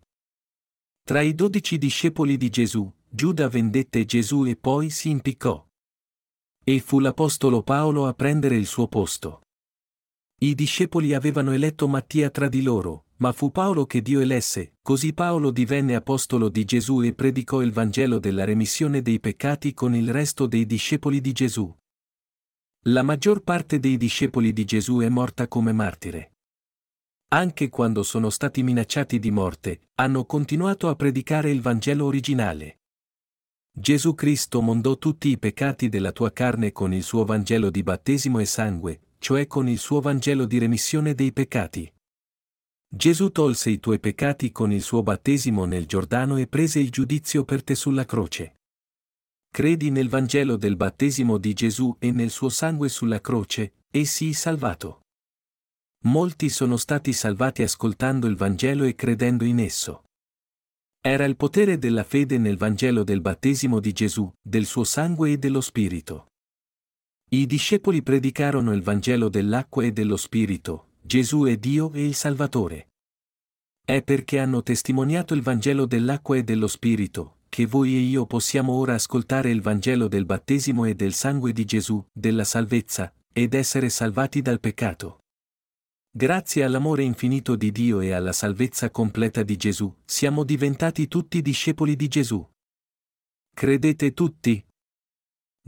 Tra i dodici discepoli di Gesù, Giuda vendette Gesù e poi si impiccò. E fu l'apostolo Paolo a prendere il suo posto. I discepoli avevano eletto Mattia tra di loro, ma fu Paolo che Dio elesse, così Paolo divenne apostolo di Gesù e predicò il Vangelo della remissione dei peccati con il resto dei discepoli di Gesù. La maggior parte dei discepoli di Gesù è morta come martire. Anche quando sono stati minacciati di morte, hanno continuato a predicare il Vangelo originale. Gesù Cristo mondò tutti i peccati della tua carne con il suo Vangelo di battesimo e sangue, cioè con il suo Vangelo di remissione dei peccati. Gesù tolse i tuoi peccati con il suo battesimo nel Giordano e prese il giudizio per te sulla croce. Credi nel Vangelo del battesimo di Gesù e nel suo sangue sulla croce, e sii salvato. Molti sono stati salvati ascoltando il Vangelo e credendo in esso. Era il potere della fede nel Vangelo del battesimo di Gesù, del suo sangue e dello Spirito. I discepoli predicarono il Vangelo dell'acqua e dello Spirito, Gesù è Dio e il Salvatore. È perché hanno testimoniato il Vangelo dell'acqua e dello Spirito, che voi e io possiamo ora ascoltare il Vangelo del battesimo e del sangue di Gesù, della salvezza, ed essere salvati dal peccato. Grazie all'amore infinito di Dio e alla salvezza completa di Gesù, siamo diventati tutti discepoli di Gesù. Credete tutti?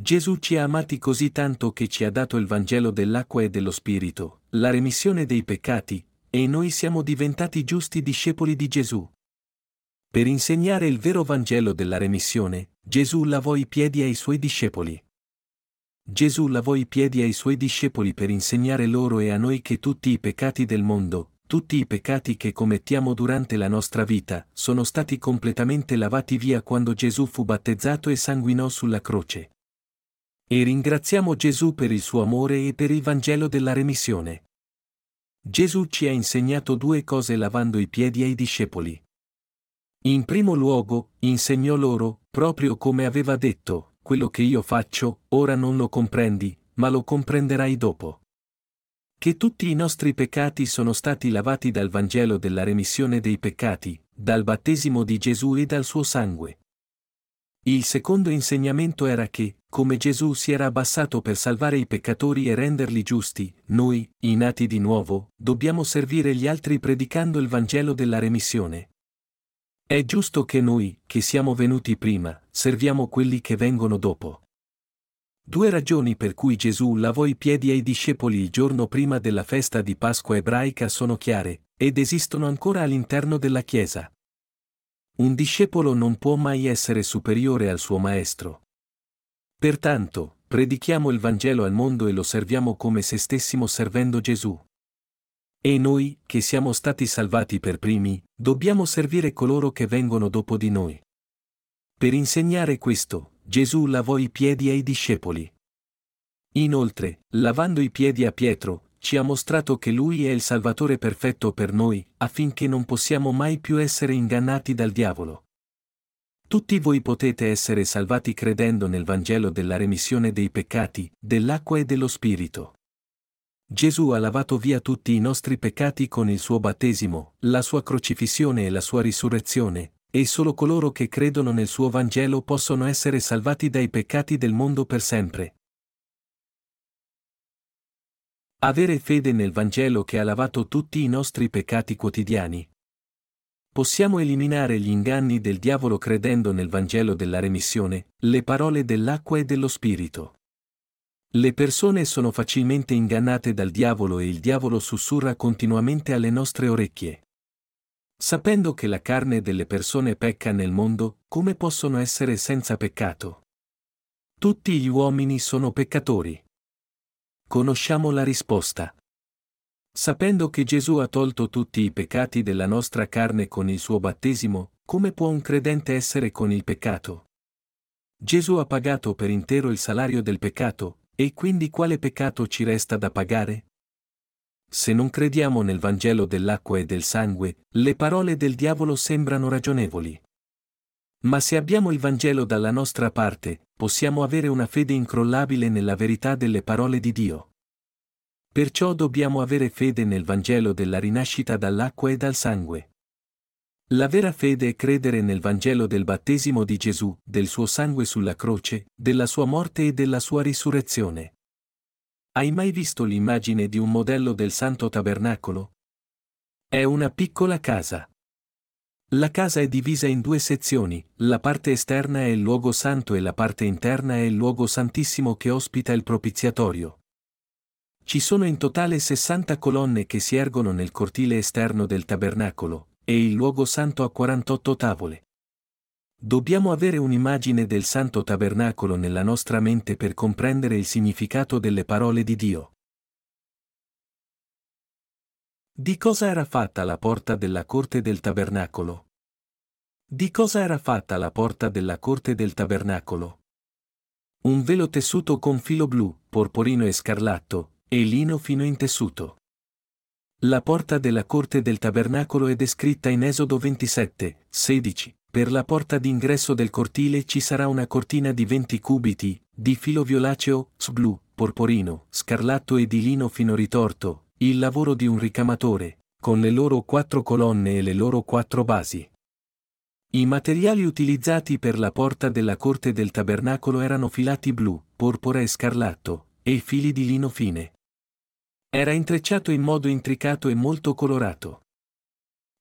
Gesù ci ha amati così tanto che ci ha dato il Vangelo dell'acqua e dello Spirito, la remissione dei peccati, e noi siamo diventati giusti discepoli di Gesù. Per insegnare il vero Vangelo della remissione, Gesù lavò i piedi ai suoi discepoli. Gesù lavò i piedi ai suoi discepoli per insegnare loro e a noi che tutti i peccati del mondo, tutti i peccati che commettiamo durante la nostra vita, sono stati completamente lavati via quando Gesù fu battezzato e sanguinò sulla croce. E ringraziamo Gesù per il suo amore e per il Vangelo della remissione. Gesù ci ha insegnato due cose lavando i piedi ai discepoli. In primo luogo, insegnò loro, proprio come aveva detto, quello che io faccio, ora non lo comprendi, ma lo comprenderai dopo. Che tutti i nostri peccati sono stati lavati dal Vangelo della remissione dei peccati, dal battesimo di Gesù e dal suo sangue. Il secondo insegnamento era che, come Gesù si era abbassato per salvare i peccatori e renderli giusti, noi, i nati di nuovo, dobbiamo servire gli altri predicando il Vangelo della remissione. È giusto che noi, che siamo venuti prima, serviamo quelli che vengono dopo. Due ragioni per cui Gesù lavò i piedi ai discepoli il giorno prima della festa di Pasqua ebraica sono chiare, ed esistono ancora all'interno della Chiesa. Un discepolo non può mai essere superiore al suo maestro. Pertanto, predichiamo il Vangelo al mondo e lo serviamo come se stessimo servendo Gesù. E noi, che siamo stati salvati per primi, dobbiamo servire coloro che vengono dopo di noi. Per insegnare questo, Gesù lavò i piedi ai discepoli. Inoltre, lavando i piedi a Pietro, ci ha mostrato che lui è il Salvatore perfetto per noi, affinché non possiamo mai più essere ingannati dal diavolo. Tutti voi potete essere salvati credendo nel Vangelo della remissione dei peccati, dell'acqua e dello Spirito. Gesù ha lavato via tutti i nostri peccati con il suo battesimo, la sua crocifissione e la sua risurrezione, e solo coloro che credono nel suo Vangelo possono essere salvati dai peccati del mondo per sempre. Avere fede nel Vangelo che ha lavato tutti i nostri peccati quotidiani. Possiamo eliminare gli inganni del diavolo credendo nel Vangelo della remissione, le parole dell'acqua e dello Spirito. Le persone sono facilmente ingannate dal diavolo e il diavolo sussurra continuamente alle nostre orecchie. Sapendo che la carne delle persone pecca nel mondo, come possono essere senza peccato? Tutti gli uomini sono peccatori. Conosciamo la risposta. Sapendo che Gesù ha tolto tutti i peccati della nostra carne con il suo battesimo, come può un credente essere con il peccato? Gesù ha pagato per intero il salario del peccato. E quindi quale peccato ci resta da pagare? Se non crediamo nel Vangelo dell'acqua e del sangue, le parole del diavolo sembrano ragionevoli. Ma se abbiamo il Vangelo dalla nostra parte, possiamo avere una fede incrollabile nella verità delle parole di Dio. Perciò dobbiamo avere fede nel Vangelo della rinascita dall'acqua e dal sangue. La vera fede è credere nel Vangelo del battesimo di Gesù, del suo sangue sulla croce, della sua morte e della sua risurrezione. Hai mai visto l'immagine di un modello del Santo Tabernacolo? È una piccola casa. La casa è divisa in due sezioni, la parte esterna è il luogo santo e la parte interna è il luogo santissimo che ospita il propiziatorio. Ci sono in totale sessanta colonne che si ergono nel cortile esterno del tabernacolo, e il luogo santo ha quarantotto tavole. Dobbiamo avere un'immagine del santo tabernacolo nella nostra mente per comprendere il significato delle parole di Dio. Di cosa era fatta la porta della corte del tabernacolo? Di cosa era fatta la porta della corte del tabernacolo? Un velo tessuto con filo blu, porporino e scarlatto, e lino fino in tessuto. La porta della corte del tabernacolo è descritta in Esodo ventisette, sedici. Per la porta d'ingresso del cortile ci sarà una cortina di venti cubiti, di filo violaceo, blu, porporino, scarlatto e di lino fino ritorto, il lavoro di un ricamatore, con le loro quattro colonne e le loro quattro basi. I materiali utilizzati per la porta della corte del tabernacolo erano filati blu, porpora e scarlatto, e fili di lino fine. Era intrecciato in modo intricato e molto colorato.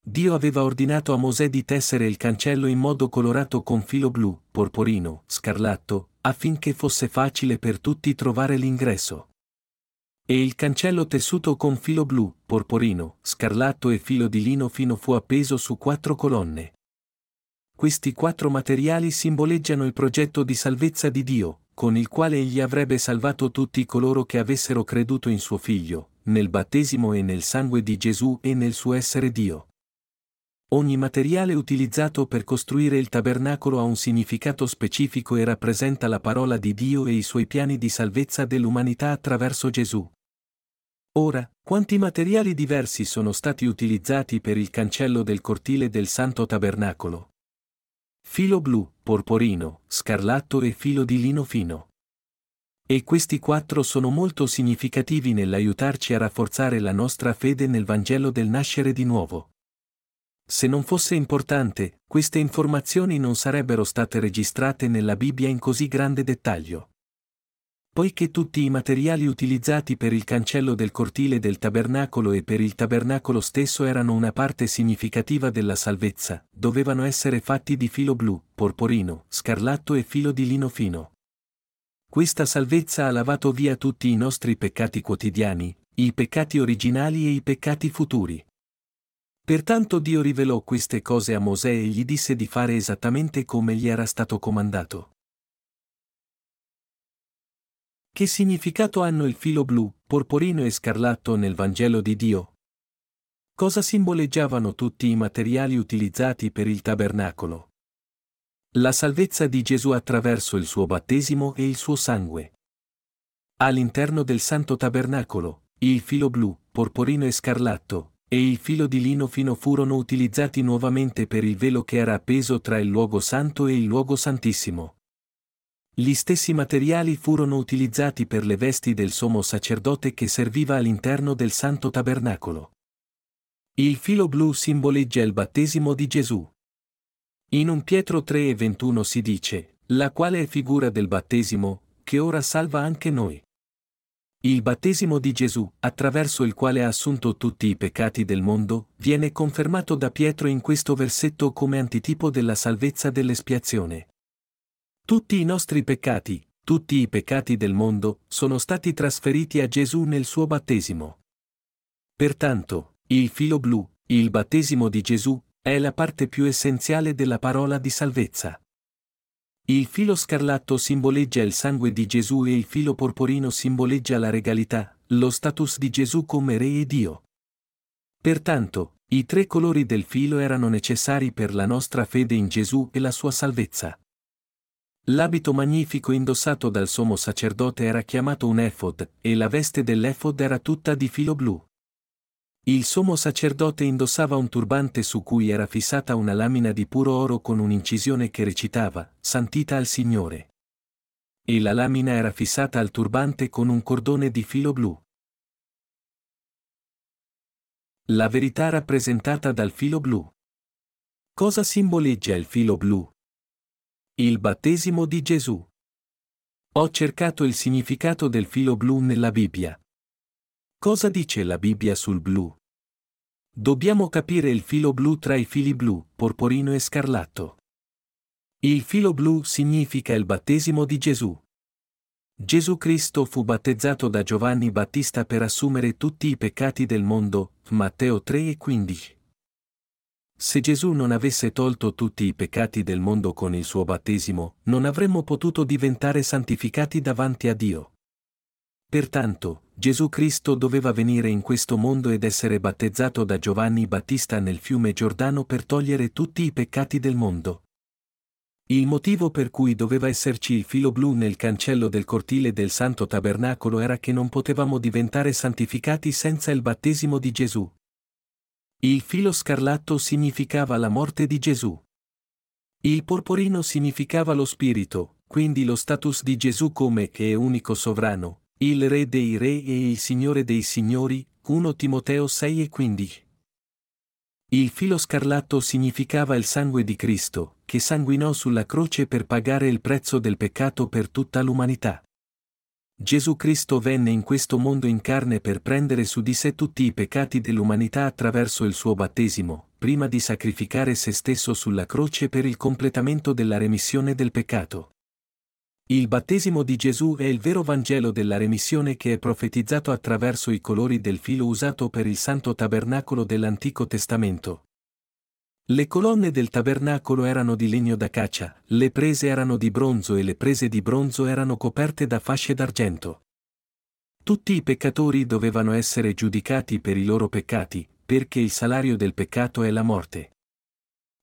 Dio aveva ordinato a Mosè di tessere il cancello in modo colorato con filo blu, porporino, scarlatto, affinché fosse facile per tutti trovare l'ingresso. E il cancello tessuto con filo blu, porporino, scarlatto e filo di lino fino fu appeso su quattro colonne. Questi quattro materiali simboleggiano il progetto di salvezza di Dio, con il quale egli avrebbe salvato tutti coloro che avessero creduto in suo Figlio, nel battesimo e nel sangue di Gesù e nel suo essere Dio. Ogni materiale utilizzato per costruire il tabernacolo ha un significato specifico e rappresenta la parola di Dio e i suoi piani di salvezza dell'umanità attraverso Gesù. Ora, quanti materiali diversi sono stati utilizzati per il cancello del cortile del Santo Tabernacolo? Filo blu, porporino, scarlatto e filo di lino fino. E questi quattro sono molto significativi nell'aiutarci a rafforzare la nostra fede nel Vangelo del nascere di nuovo. Se non fosse importante, queste informazioni non sarebbero state registrate nella Bibbia in così grande dettaglio. Poiché tutti i materiali utilizzati per il cancello del cortile del tabernacolo e per il tabernacolo stesso erano una parte significativa della salvezza, dovevano essere fatti di filo blu, porporino, scarlatto e filo di lino fino. Questa salvezza ha lavato via tutti i nostri peccati quotidiani, i peccati originali e i peccati futuri. Pertanto Dio rivelò queste cose a Mosè e gli disse di fare esattamente come gli era stato comandato. Che significato hanno il filo blu, porporino e scarlatto nel Vangelo di Dio? Cosa simboleggiavano tutti i materiali utilizzati per il tabernacolo? La salvezza di Gesù attraverso il suo battesimo e il suo sangue. All'interno del Santo Tabernacolo, il filo blu, porporino e scarlatto, e il filo di lino fino furono utilizzati nuovamente per il velo che era appeso tra il luogo santo e il luogo santissimo. Gli stessi materiali furono utilizzati per le vesti del sommo sacerdote che serviva all'interno del Santo Tabernacolo. Il filo blu simboleggia il battesimo di Gesù. In primo Pietro tre e ventuno si dice, la quale è figura del battesimo, che ora salva anche noi. Il battesimo di Gesù, attraverso il quale ha assunto tutti i peccati del mondo, viene confermato da Pietro in questo versetto come antitipo della salvezza dell'espiazione. Tutti i nostri peccati, tutti i peccati del mondo, sono stati trasferiti a Gesù nel suo battesimo. Pertanto, il filo blu, il battesimo di Gesù, è la parte più essenziale della parola di salvezza. Il filo scarlatto simboleggia il sangue di Gesù e il filo porporino simboleggia la regalità, lo status di Gesù come Re e Dio. Pertanto, i tre colori del filo erano necessari per la nostra fede in Gesù e la sua salvezza. L'abito magnifico indossato dal sommo sacerdote era chiamato un efod, e la veste dell'efod era tutta di filo blu. Il sommo sacerdote indossava un turbante su cui era fissata una lamina di puro oro con un'incisione che recitava, Santità al Signore. E la lamina era fissata al turbante con un cordone di filo blu. La verità rappresentata dal filo blu. Cosa simboleggia il filo blu? Il battesimo di Gesù. Ho cercato il significato del filo blu nella Bibbia. Cosa dice la Bibbia sul blu? Dobbiamo capire il filo blu tra i fili blu, porporino e scarlatto. Il filo blu significa il battesimo di Gesù. Gesù Cristo fu battezzato da Giovanni Battista per assumere tutti i peccati del mondo, Matteo tre e quindici. Se Gesù non avesse tolto tutti i peccati del mondo con il suo battesimo, non avremmo potuto diventare santificati davanti a Dio. Pertanto, Gesù Cristo doveva venire in questo mondo ed essere battezzato da Giovanni Battista nel fiume Giordano per togliere tutti i peccati del mondo. Il motivo per cui doveva esserci il filo blu nel cancello del cortile del Santo Tabernacolo era che non potevamo diventare santificati senza il battesimo di Gesù. Il filo scarlatto significava la morte di Gesù. Il porporino significava lo Spirito, quindi lo status di Gesù come che è unico sovrano, il Re dei Re e il Signore dei Signori, primo Timoteo sei e quindici. Il filo scarlatto significava il sangue di Cristo, che sanguinò sulla croce per pagare il prezzo del peccato per tutta l'umanità. Gesù Cristo venne in questo mondo in carne per prendere su di sé tutti i peccati dell'umanità attraverso il suo battesimo, prima di sacrificare se stesso sulla croce per il completamento della remissione del peccato. Il battesimo di Gesù è il vero Vangelo della remissione che è profetizzato attraverso i colori del filo usato per il Santo Tabernacolo dell'Antico Testamento. Le colonne del tabernacolo erano di legno da caccia, le prese erano di bronzo e le prese di bronzo erano coperte da fasce d'argento. Tutti i peccatori dovevano essere giudicati per i loro peccati, perché il salario del peccato è la morte.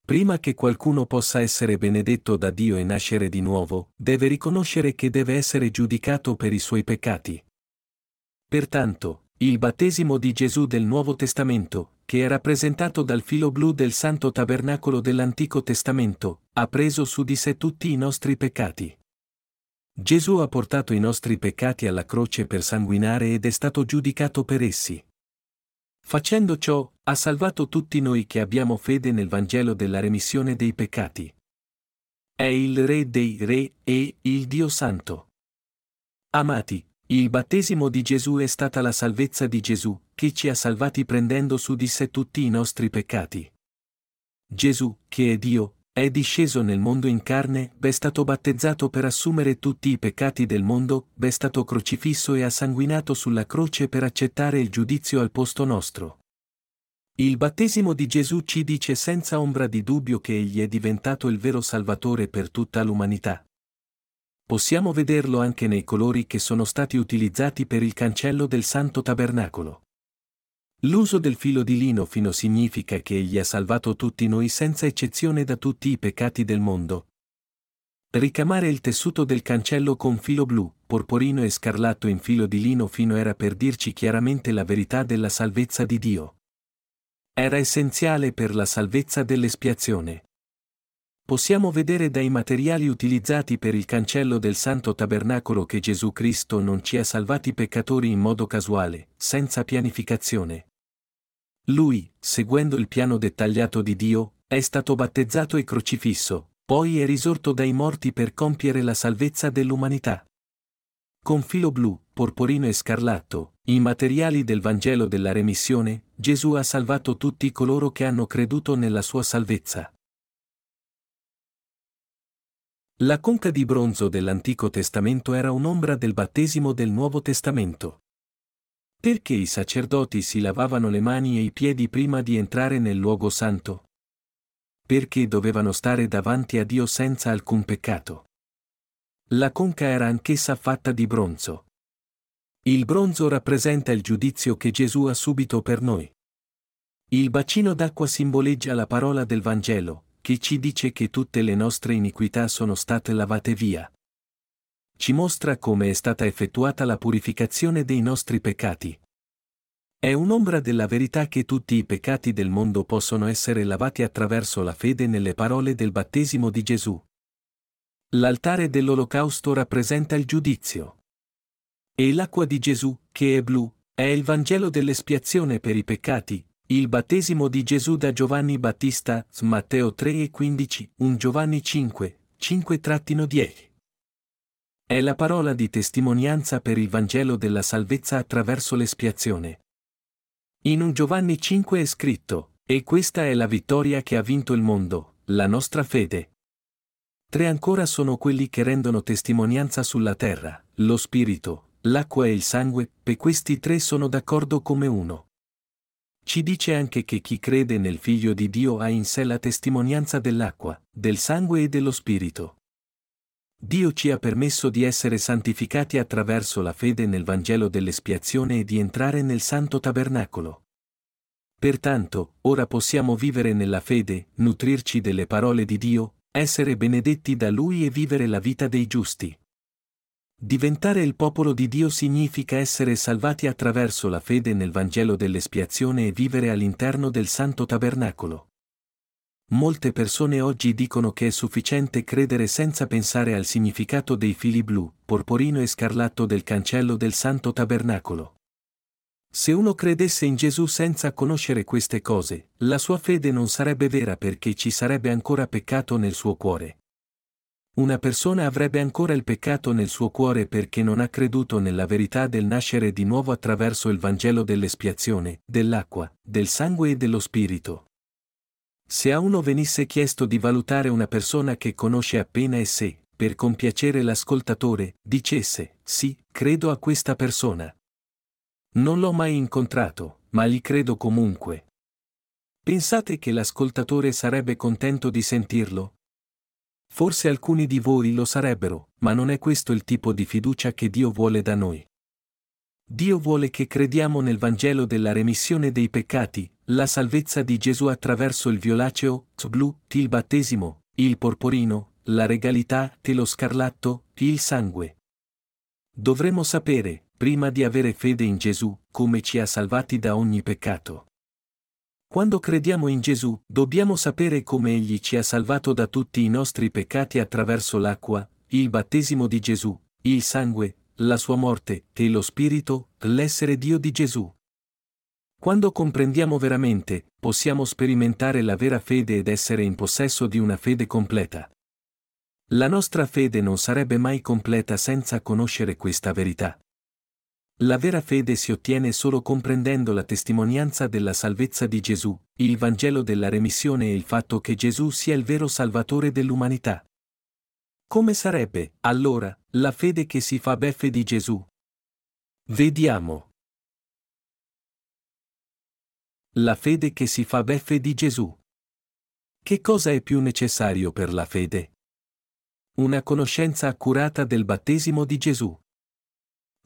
Prima che qualcuno possa essere benedetto da Dio e nascere di nuovo, deve riconoscere che deve essere giudicato per i suoi peccati. Pertanto, il battesimo di Gesù del Nuovo Testamento, che è rappresentato dal filo blu del Santo Tabernacolo dell'Antico Testamento, ha preso su di sé tutti i nostri peccati. Gesù ha portato i nostri peccati alla croce per sanguinare ed è stato giudicato per essi. Facendo ciò, ha salvato tutti noi che abbiamo fede nel Vangelo della remissione dei peccati. È il Re dei Re e il Dio Santo. Amati, il battesimo di Gesù è stata la salvezza di Gesù, che ci ha salvati prendendo su di sé tutti i nostri peccati. Gesù, che è Dio, è disceso nel mondo in carne, è stato battezzato per assumere tutti i peccati del mondo, è stato crocifisso e ha sanguinato sulla croce per accettare il giudizio al posto nostro. Il battesimo di Gesù ci dice senza ombra di dubbio che Egli è diventato il vero Salvatore per tutta l'umanità. Possiamo vederlo anche nei colori che sono stati utilizzati per il cancello del Santo Tabernacolo. L'uso del filo di lino fino significa che Egli ha salvato tutti noi senza eccezione da tutti i peccati del mondo. Ricamare il tessuto del cancello con filo blu, porporino e scarlatto in filo di lino fino era per dirci chiaramente la verità della salvezza di Dio. Era essenziale per la salvezza dell'espiazione. Possiamo vedere dai materiali utilizzati per il cancello del Santo Tabernacolo che Gesù Cristo non ci ha salvati peccatori in modo casuale, senza pianificazione. Lui, seguendo il piano dettagliato di Dio, è stato battezzato e crocifisso, poi è risorto dai morti per compiere la salvezza dell'umanità. Con filo blu, porporino e scarlatto, i materiali del Vangelo della remissione, Gesù ha salvato tutti coloro che hanno creduto nella sua salvezza. La conca di bronzo dell'Antico Testamento era un'ombra del battesimo del Nuovo Testamento. Perché i sacerdoti si lavavano le mani e i piedi prima di entrare nel luogo santo? Perché dovevano stare davanti a Dio senza alcun peccato. La conca era anch'essa fatta di bronzo. Il bronzo rappresenta il giudizio che Gesù ha subito per noi. Il bacino d'acqua simboleggia la parola del Vangelo, che ci dice che tutte le nostre iniquità sono state lavate via. Ci mostra come è stata effettuata la purificazione dei nostri peccati. È un'ombra della verità che tutti i peccati del mondo possono essere lavati attraverso la fede nelle parole del battesimo di Gesù. L'altare dell'olocausto rappresenta il giudizio. E l'acqua di Gesù, che è blu, è il Vangelo dell'espiazione per i peccati, il battesimo di Gesù da Giovanni Battista, Matteo tre e quindici, primo Giovanni cinque, cinque dieci. È la parola di testimonianza per il Vangelo della salvezza attraverso l'espiazione. In primo Giovanni cinque è scritto, e questa è la vittoria che ha vinto il mondo, la nostra fede. Tre ancora sono quelli che rendono testimonianza sulla terra, lo spirito, l'acqua e il sangue, e questi tre sono d'accordo come uno. Ci dice anche che chi crede nel Figlio di Dio ha in sé la testimonianza dell'acqua, del sangue e dello spirito. Dio ci ha permesso di essere santificati attraverso la fede nel Vangelo dell'espiazione e di entrare nel Santo Tabernacolo. Pertanto, ora possiamo vivere nella fede, nutrirci delle parole di Dio, essere benedetti da Lui e vivere la vita dei giusti. Diventare il popolo di Dio significa essere salvati attraverso la fede nel Vangelo dell'espiazione e vivere all'interno del Santo Tabernacolo. Molte persone oggi dicono che è sufficiente credere senza pensare al significato dei fili blu, porporino e scarlatto del cancello del Santo Tabernacolo. Se uno credesse in Gesù senza conoscere queste cose, la sua fede non sarebbe vera perché ci sarebbe ancora peccato nel suo cuore. Una persona avrebbe ancora il peccato nel suo cuore perché non ha creduto nella verità del nascere di nuovo attraverso il Vangelo dell'espiazione, dell'acqua, del sangue e dello Spirito. Se a uno venisse chiesto di valutare una persona che conosce appena e se, per compiacere l'ascoltatore, dicesse, sì, credo a questa persona. Non l'ho mai incontrato, ma gli credo comunque. Pensate che l'ascoltatore sarebbe contento di sentirlo? Forse alcuni di voi lo sarebbero, ma non è questo il tipo di fiducia che Dio vuole da noi. Dio vuole che crediamo nel Vangelo della remissione dei peccati, la salvezza di Gesù attraverso il violaceo, blu, il battesimo, il porporino, la regalità, lo scarlatto, il sangue. Dovremo sapere, prima di avere fede in Gesù, come ci ha salvati da ogni peccato. Quando crediamo in Gesù, dobbiamo sapere come Egli ci ha salvato da tutti i nostri peccati attraverso l'acqua, il battesimo di Gesù, il sangue, la sua morte, e lo Spirito, l'essere Dio di Gesù. Quando comprendiamo veramente, possiamo sperimentare la vera fede ed essere in possesso di una fede completa. La nostra fede non sarebbe mai completa senza conoscere questa verità. La vera fede si ottiene solo comprendendo la testimonianza della salvezza di Gesù, il Vangelo della remissione e il fatto che Gesù sia il vero Salvatore dell'umanità. Come sarebbe, allora, la fede che si fa beffe di Gesù? Vediamo. La fede che si fa beffe di Gesù. Che cosa è più necessario per la fede? Una conoscenza accurata del battesimo di Gesù.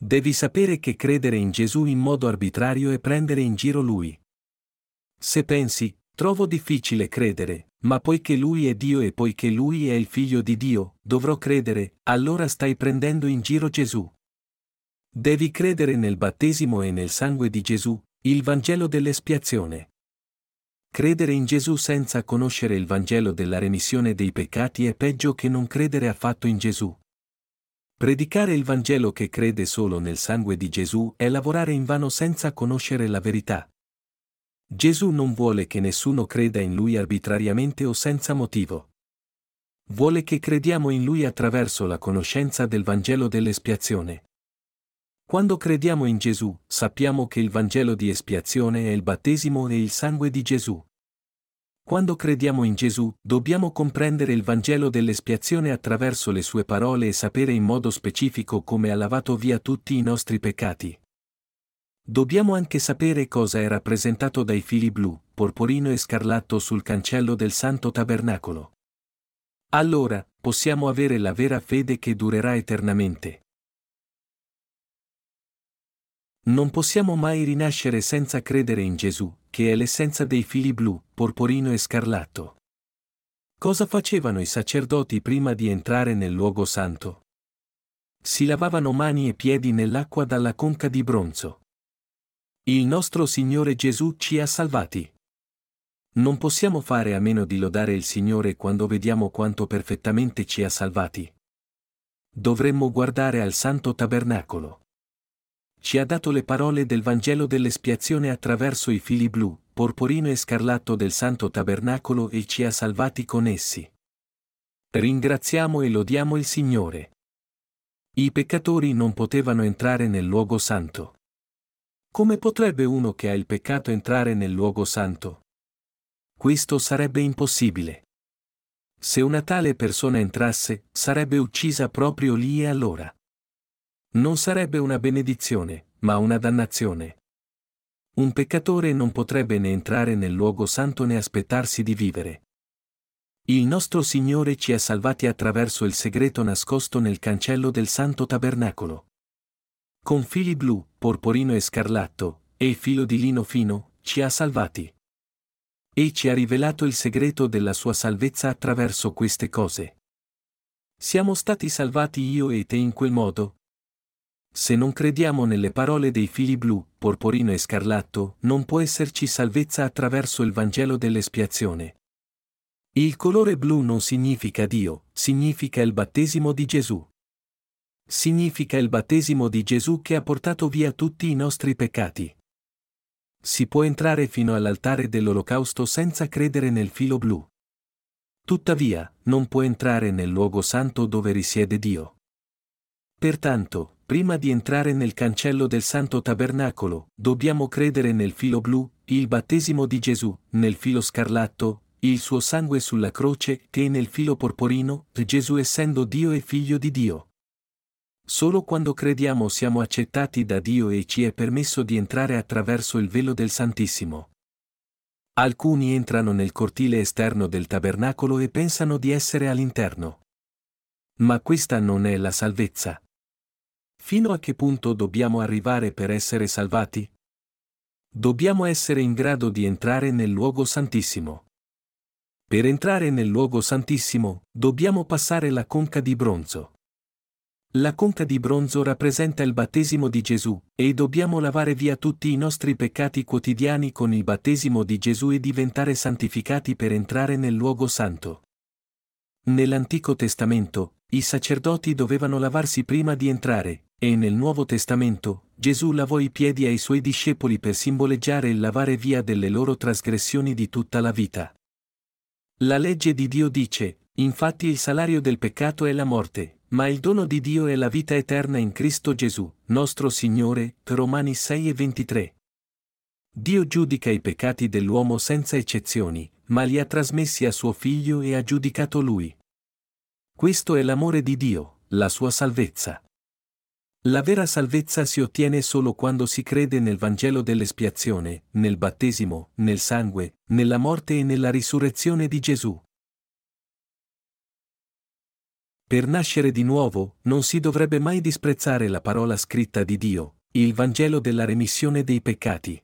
Devi sapere che credere in Gesù in modo arbitrario è prendere in giro Lui. Se pensi, trovo difficile credere, ma poiché Lui è Dio e poiché Lui è il Figlio di Dio, dovrò credere, allora stai prendendo in giro Gesù. Devi credere nel battesimo e nel sangue di Gesù, il Vangelo dell'espiazione. Credere in Gesù senza conoscere il Vangelo della remissione dei peccati è peggio che non credere affatto in Gesù. Predicare il Vangelo che crede solo nel sangue di Gesù è lavorare invano senza conoscere la verità. Gesù non vuole che nessuno creda in Lui arbitrariamente o senza motivo. Vuole che crediamo in Lui attraverso la conoscenza del Vangelo dell'espiazione. Quando crediamo in Gesù, sappiamo che il Vangelo di espiazione è il battesimo e il sangue di Gesù. Quando crediamo in Gesù, dobbiamo comprendere il Vangelo dell'espiazione attraverso le sue parole e sapere in modo specifico come ha lavato via tutti i nostri peccati. Dobbiamo anche sapere cosa è rappresentato dai fili blu, porporino e scarlatto sul cancello del Santo Tabernacolo. Allora, possiamo avere la vera fede che durerà eternamente. Non possiamo mai rinascere senza credere in Gesù, che è l'essenza dei fili blu, porporino e scarlatto. Cosa facevano i sacerdoti prima di entrare nel luogo santo? Si lavavano mani e piedi nell'acqua dalla conca di bronzo. Il nostro Signore Gesù ci ha salvati. Non possiamo fare a meno di lodare il Signore quando vediamo quanto perfettamente ci ha salvati. Dovremmo guardare al Santo Tabernacolo. Ci ha dato le parole del Vangelo dell'espiazione attraverso i fili blu, porporino e scarlatto del Santo Tabernacolo e ci ha salvati con essi. Ringraziamo e lodiamo il Signore. I peccatori non potevano entrare nel luogo santo. Come potrebbe uno che ha il peccato entrare nel luogo santo? Questo sarebbe impossibile. Se una tale persona entrasse, sarebbe uccisa proprio lì e allora. Non sarebbe una benedizione, ma una dannazione. Un peccatore non potrebbe né entrare nel luogo santo né aspettarsi di vivere. Il nostro Signore ci ha salvati attraverso il segreto nascosto nel cancello del Santo Tabernacolo. Con fili blu, porporino e scarlatto, e filo di lino fino, ci ha salvati. E ci ha rivelato il segreto della sua salvezza attraverso queste cose. Siamo stati salvati io e te in quel modo? Se non crediamo nelle parole dei fili blu, porporino e scarlatto, non può esserci salvezza attraverso il Vangelo dell'espiazione. Il colore blu non significa Dio, significa il battesimo di Gesù. Significa il battesimo di Gesù che ha portato via tutti i nostri peccati. Si può entrare fino all'altare dell'olocausto senza credere nel filo blu. Tuttavia, non può entrare nel luogo santo dove risiede Dio. Pertanto, prima di entrare nel cancello del Santo Tabernacolo, dobbiamo credere nel filo blu, il battesimo di Gesù, nel filo scarlatto, il suo sangue sulla croce, e nel filo porporino, Gesù essendo Dio e Figlio di Dio. Solo quando crediamo siamo accettati da Dio e ci è permesso di entrare attraverso il velo del Santissimo. Alcuni entrano nel cortile esterno del tabernacolo e pensano di essere all'interno. Ma questa non è la salvezza. Fino a che punto dobbiamo arrivare per essere salvati? Dobbiamo essere in grado di entrare nel luogo santissimo. Per entrare nel luogo santissimo, dobbiamo passare la conca di bronzo. La conca di bronzo rappresenta il battesimo di Gesù, e dobbiamo lavare via tutti i nostri peccati quotidiani con il battesimo di Gesù e diventare santificati per entrare nel luogo santo. Nell'Antico Testamento, i sacerdoti dovevano lavarsi prima di entrare, e nel Nuovo Testamento, Gesù lavò i piedi ai suoi discepoli per simboleggiare il lavare via delle loro trasgressioni di tutta la vita. La legge di Dio dice, infatti il salario del peccato è la morte. Ma il dono di Dio è la vita eterna in Cristo Gesù, nostro Signore, Romani sei e ventitré. Dio giudica i peccati dell'uomo senza eccezioni, ma li ha trasmessi a suo Figlio e ha giudicato Lui. Questo è l'amore di Dio, la sua salvezza. La vera salvezza si ottiene solo quando si crede nel Vangelo dell'espiazione, nel battesimo, nel sangue, nella morte e nella risurrezione di Gesù. Per nascere di nuovo, non si dovrebbe mai disprezzare la parola scritta di Dio, il Vangelo della remissione dei peccati.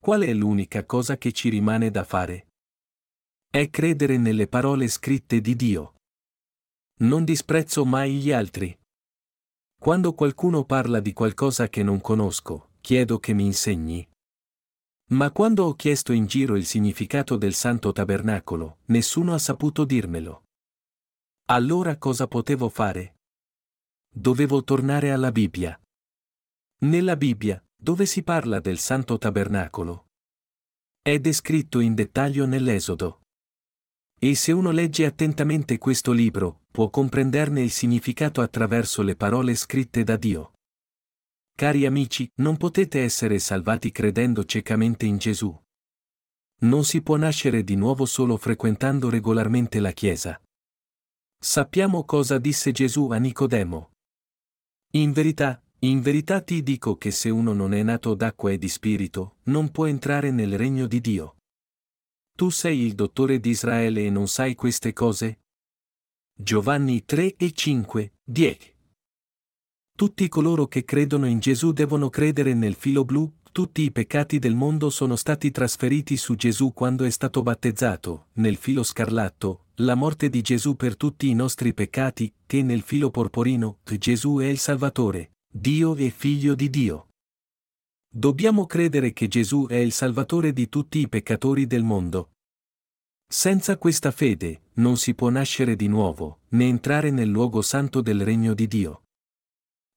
Qual è l'unica cosa che ci rimane da fare? È credere nelle parole scritte di Dio. Non disprezzo mai gli altri. Quando qualcuno parla di qualcosa che non conosco, chiedo che mi insegni. Ma quando ho chiesto in giro il significato del Santo Tabernacolo, nessuno ha saputo dirmelo. Allora cosa potevo fare? Dovevo tornare alla Bibbia. Nella Bibbia, dove si parla del Santo Tabernacolo? È descritto in dettaglio nell'Esodo. E se uno legge attentamente questo libro, può comprenderne il significato attraverso le parole scritte da Dio. Cari amici, non potete essere salvati credendo ciecamente in Gesù. Non si può nascere di nuovo solo frequentando regolarmente la Chiesa. Sappiamo cosa disse Gesù a Nicodemo. In verità, in verità ti dico che se uno non è nato d'acqua e di spirito, non può entrare nel regno di Dio. Tu sei il dottore di Israele e non sai queste cose? Giovanni tre e cinque, dieci. Tutti coloro che credono in Gesù devono credere nel filo blu, tutti i peccati del mondo sono stati trasferiti su Gesù quando è stato battezzato, nel filo scarlatto, la morte di Gesù per tutti i nostri peccati, che nel filo porporino, Gesù è il Salvatore, Dio e Figlio di Dio. Dobbiamo credere che Gesù è il Salvatore di tutti i peccatori del mondo. Senza questa fede, non si può nascere di nuovo, né entrare nel luogo santo del regno di Dio.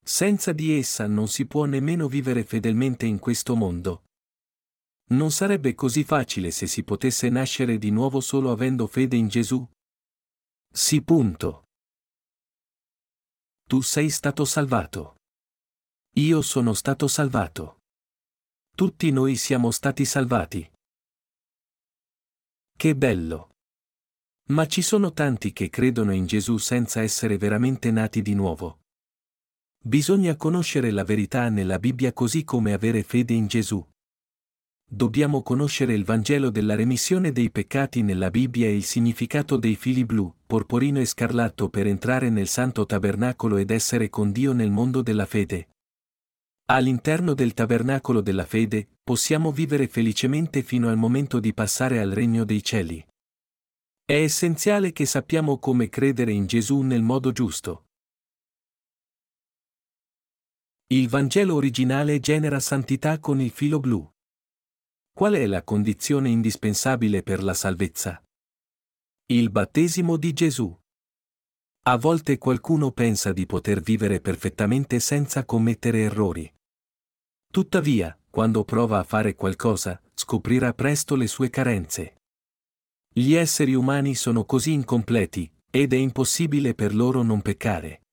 Senza di essa non si può nemmeno vivere fedelmente in questo mondo. Non sarebbe così facile se si potesse nascere di nuovo solo avendo fede in Gesù? Sì. Punto. Tu sei stato salvato. Io sono stato salvato. Tutti noi siamo stati salvati. Che bello! Ma ci sono tanti che credono in Gesù senza essere veramente nati di nuovo. Bisogna conoscere la verità nella Bibbia così come avere fede in Gesù. Dobbiamo conoscere il Vangelo della remissione dei peccati nella Bibbia e il significato dei fili blu, porporino e scarlatto per entrare nel santo tabernacolo ed essere con Dio nel mondo della fede. All'interno del tabernacolo della fede, possiamo vivere felicemente fino al momento di passare al regno dei cieli. È essenziale che sappiamo come credere in Gesù nel modo giusto. Il Vangelo originale genera santità con il filo blu. Qual è la condizione indispensabile per la salvezza? Il battesimo di Gesù. A volte qualcuno pensa di poter vivere perfettamente senza commettere errori. Tuttavia, quando prova a fare qualcosa, scoprirà presto le sue carenze. Gli esseri umani sono così incompleti, ed è impossibile per loro non peccare.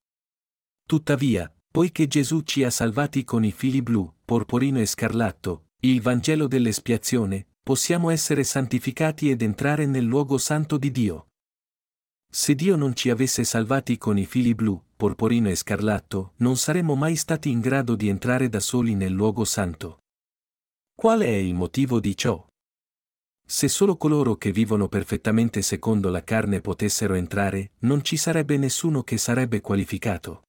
Tuttavia, poiché Gesù ci ha salvati con i fili blu, porporino e scarlatto, il Vangelo dell'espiazione, possiamo essere santificati ed entrare nel luogo santo di Dio. Se Dio non ci avesse salvati con i fili blu, porporino e scarlatto, non saremmo mai stati in grado di entrare da soli nel luogo santo. Qual è il motivo di ciò? Se solo coloro che vivono perfettamente secondo la carne potessero entrare, non ci sarebbe nessuno che sarebbe qualificato.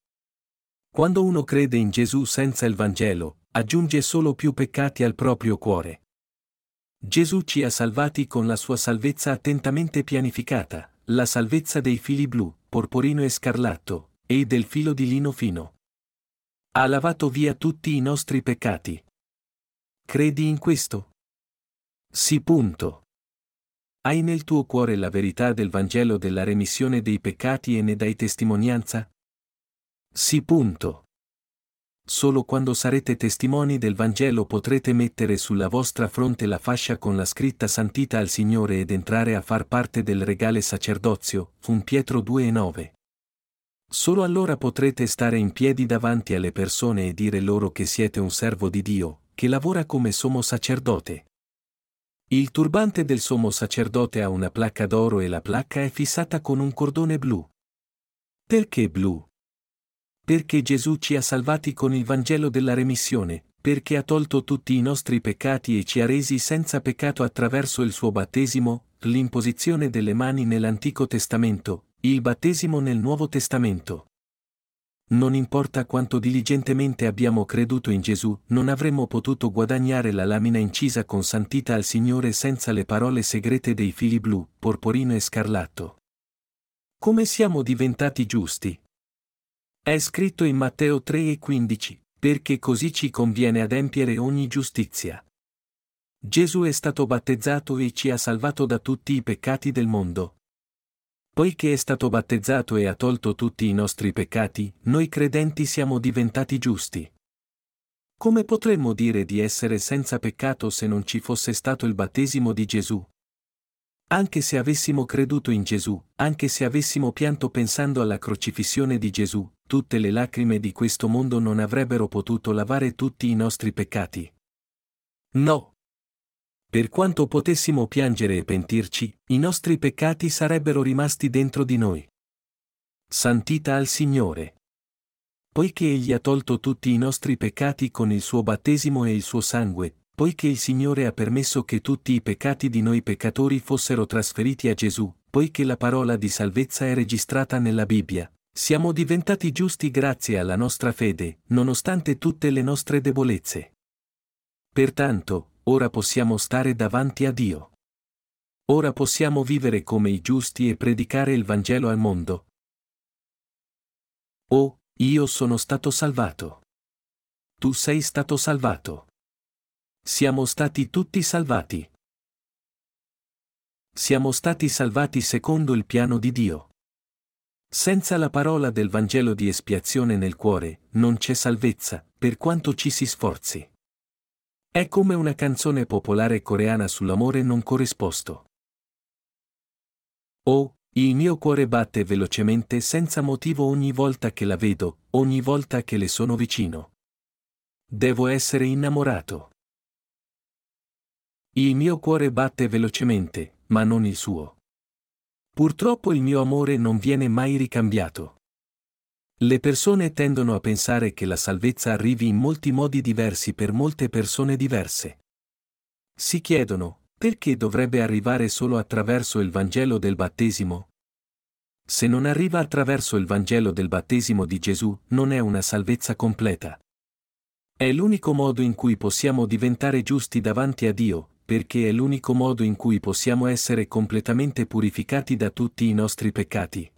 Quando uno crede in Gesù senza il Vangelo, aggiunge solo più peccati al proprio cuore. Gesù ci ha salvati con la sua salvezza attentamente pianificata, la salvezza dei fili blu, porporino e scarlatto, e del filo di lino fino. Ha lavato via tutti i nostri peccati. Credi in questo? Sì. Punto. Hai nel tuo cuore la verità del Vangelo della remissione dei peccati e ne dai testimonianza? Sì. Punto. Solo quando sarete testimoni del Vangelo potrete mettere sulla vostra fronte la fascia con la scritta Santità al Signore ed entrare a far parte del regale sacerdozio, primo Pietro due e nove. Solo allora potrete stare in piedi davanti alle persone e dire loro che siete un servo di Dio, che lavora come sommo sacerdote. Il turbante del sommo sacerdote ha una placca d'oro e la placca è fissata con un cordone blu. Perché blu? Perché Gesù ci ha salvati con il Vangelo della remissione, perché ha tolto tutti i nostri peccati e ci ha resi senza peccato attraverso il suo battesimo, l'imposizione delle mani nell'Antico Testamento, il battesimo nel Nuovo Testamento. Non importa quanto diligentemente abbiamo creduto in Gesù, non avremmo potuto guadagnare la lamina incisa con santità al Signore senza le parole segrete dei fili blu, porporino e scarlatto. Come siamo diventati giusti? È scritto in Matteo tre e quindici, perché così ci conviene adempiere ogni giustizia. Gesù è stato battezzato e ci ha salvato da tutti i peccati del mondo. Poiché è stato battezzato e ha tolto tutti i nostri peccati, noi credenti siamo diventati giusti. Come potremmo dire di essere senza peccato se non ci fosse stato il battesimo di Gesù? Anche se avessimo creduto in Gesù, anche se avessimo pianto pensando alla crocifissione di Gesù, tutte le lacrime di questo mondo non avrebbero potuto lavare tutti i nostri peccati. No. Per quanto potessimo piangere e pentirci, i nostri peccati sarebbero rimasti dentro di noi. Santità al Signore. Poiché Egli ha tolto tutti i nostri peccati con il suo battesimo e il suo sangue, poiché il Signore ha permesso che tutti i peccati di noi peccatori fossero trasferiti a Gesù, poiché la parola di salvezza è registrata nella Bibbia, siamo diventati giusti grazie alla nostra fede, nonostante tutte le nostre debolezze. Pertanto, ora possiamo stare davanti a Dio. Ora possiamo vivere come i giusti e predicare il Vangelo al mondo. Oh, io sono stato salvato. Tu sei stato salvato. Siamo stati tutti salvati. Siamo stati salvati secondo il piano di Dio. Senza la parola del Vangelo di espiazione nel cuore, non c'è salvezza, per quanto ci si sforzi. È come una canzone popolare coreana sull'amore non corrisposto. Oh, il mio cuore batte velocemente senza motivo ogni volta che la vedo, ogni volta che le sono vicino. Devo essere innamorato. Il mio cuore batte velocemente, ma non il suo. Purtroppo il mio amore non viene mai ricambiato. Le persone tendono a pensare che la salvezza arrivi in molti modi diversi per molte persone diverse. Si chiedono, perché dovrebbe arrivare solo attraverso il Vangelo del battesimo? Se non arriva attraverso il Vangelo del battesimo di Gesù, non è una salvezza completa. È l'unico modo in cui possiamo diventare giusti davanti a Dio, perché è l'unico modo in cui possiamo essere completamente purificati da tutti i nostri peccati.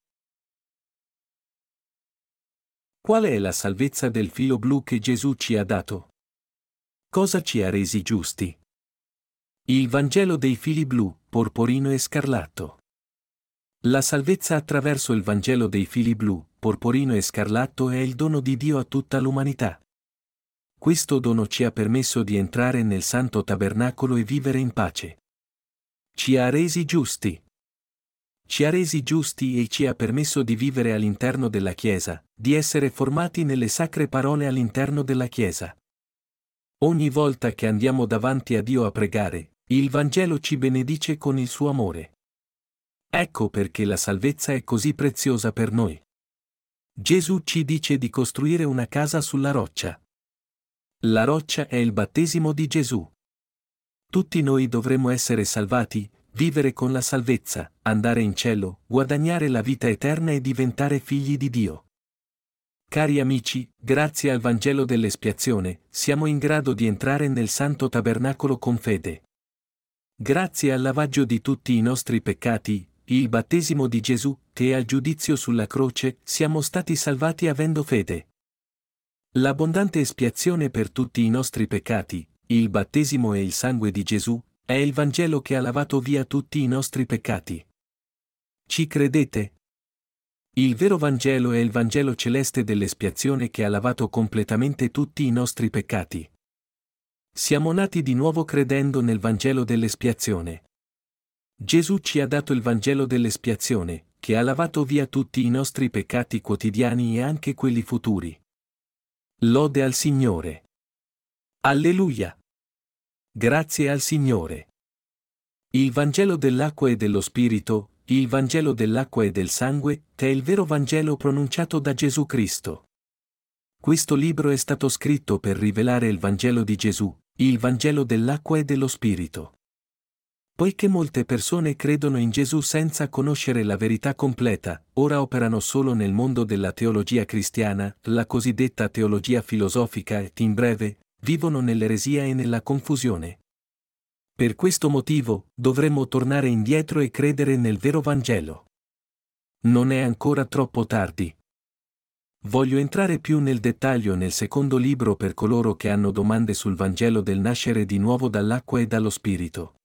Qual è la salvezza del filo blu che Gesù ci ha dato? Cosa ci ha resi giusti? Il Vangelo dei fili blu, porporino e scarlatto. La salvezza attraverso il Vangelo dei fili blu, porporino e scarlatto è il dono di Dio a tutta l'umanità. Questo dono ci ha permesso di entrare nel santo tabernacolo e vivere in pace. Ci ha resi giusti. Ci ha resi giusti e ci ha permesso di vivere all'interno della Chiesa, di essere formati nelle sacre parole all'interno della Chiesa. Ogni volta che andiamo davanti a Dio a pregare, il Vangelo ci benedice con il suo amore. Ecco perché la salvezza è così preziosa per noi. Gesù ci dice di costruire una casa sulla roccia. La roccia è il battesimo di Gesù. Tutti noi dovremo essere salvati, vivere con la salvezza, andare in cielo, guadagnare la vita eterna e diventare figli di Dio. Cari amici, grazie al Vangelo dell'espiazione, siamo in grado di entrare nel santo tabernacolo con fede. Grazie al lavaggio di tutti i nostri peccati, il battesimo di Gesù, che al giudizio sulla croce, siamo stati salvati avendo fede. L'abbondante espiazione per tutti i nostri peccati, il battesimo e il sangue di Gesù, è il Vangelo che ha lavato via tutti i nostri peccati. Ci credete? Il vero Vangelo è il Vangelo celeste dell'espiazione che ha lavato completamente tutti i nostri peccati. Siamo nati di nuovo credendo nel Vangelo dell'espiazione. Gesù ci ha dato il Vangelo dell'espiazione, che ha lavato via tutti i nostri peccati quotidiani e anche quelli futuri. Lode al Signore. Alleluia. Grazie al Signore. Il Vangelo dell'acqua e dello Spirito, il Vangelo dell'acqua e del sangue, è il vero Vangelo pronunciato da Gesù Cristo. Questo libro è stato scritto per rivelare il Vangelo di Gesù, il Vangelo dell'acqua e dello Spirito. Poiché molte persone credono in Gesù senza conoscere la verità completa, ora operano solo nel mondo della teologia cristiana, la cosiddetta teologia filosofica e, in breve, vivono nell'eresia e nella confusione. Per questo motivo, dovremmo tornare indietro e credere nel vero Vangelo. Non è ancora troppo tardi. Voglio entrare più nel dettaglio nel secondo libro per coloro che hanno domande sul Vangelo del nascere di nuovo dall'acqua e dallo Spirito.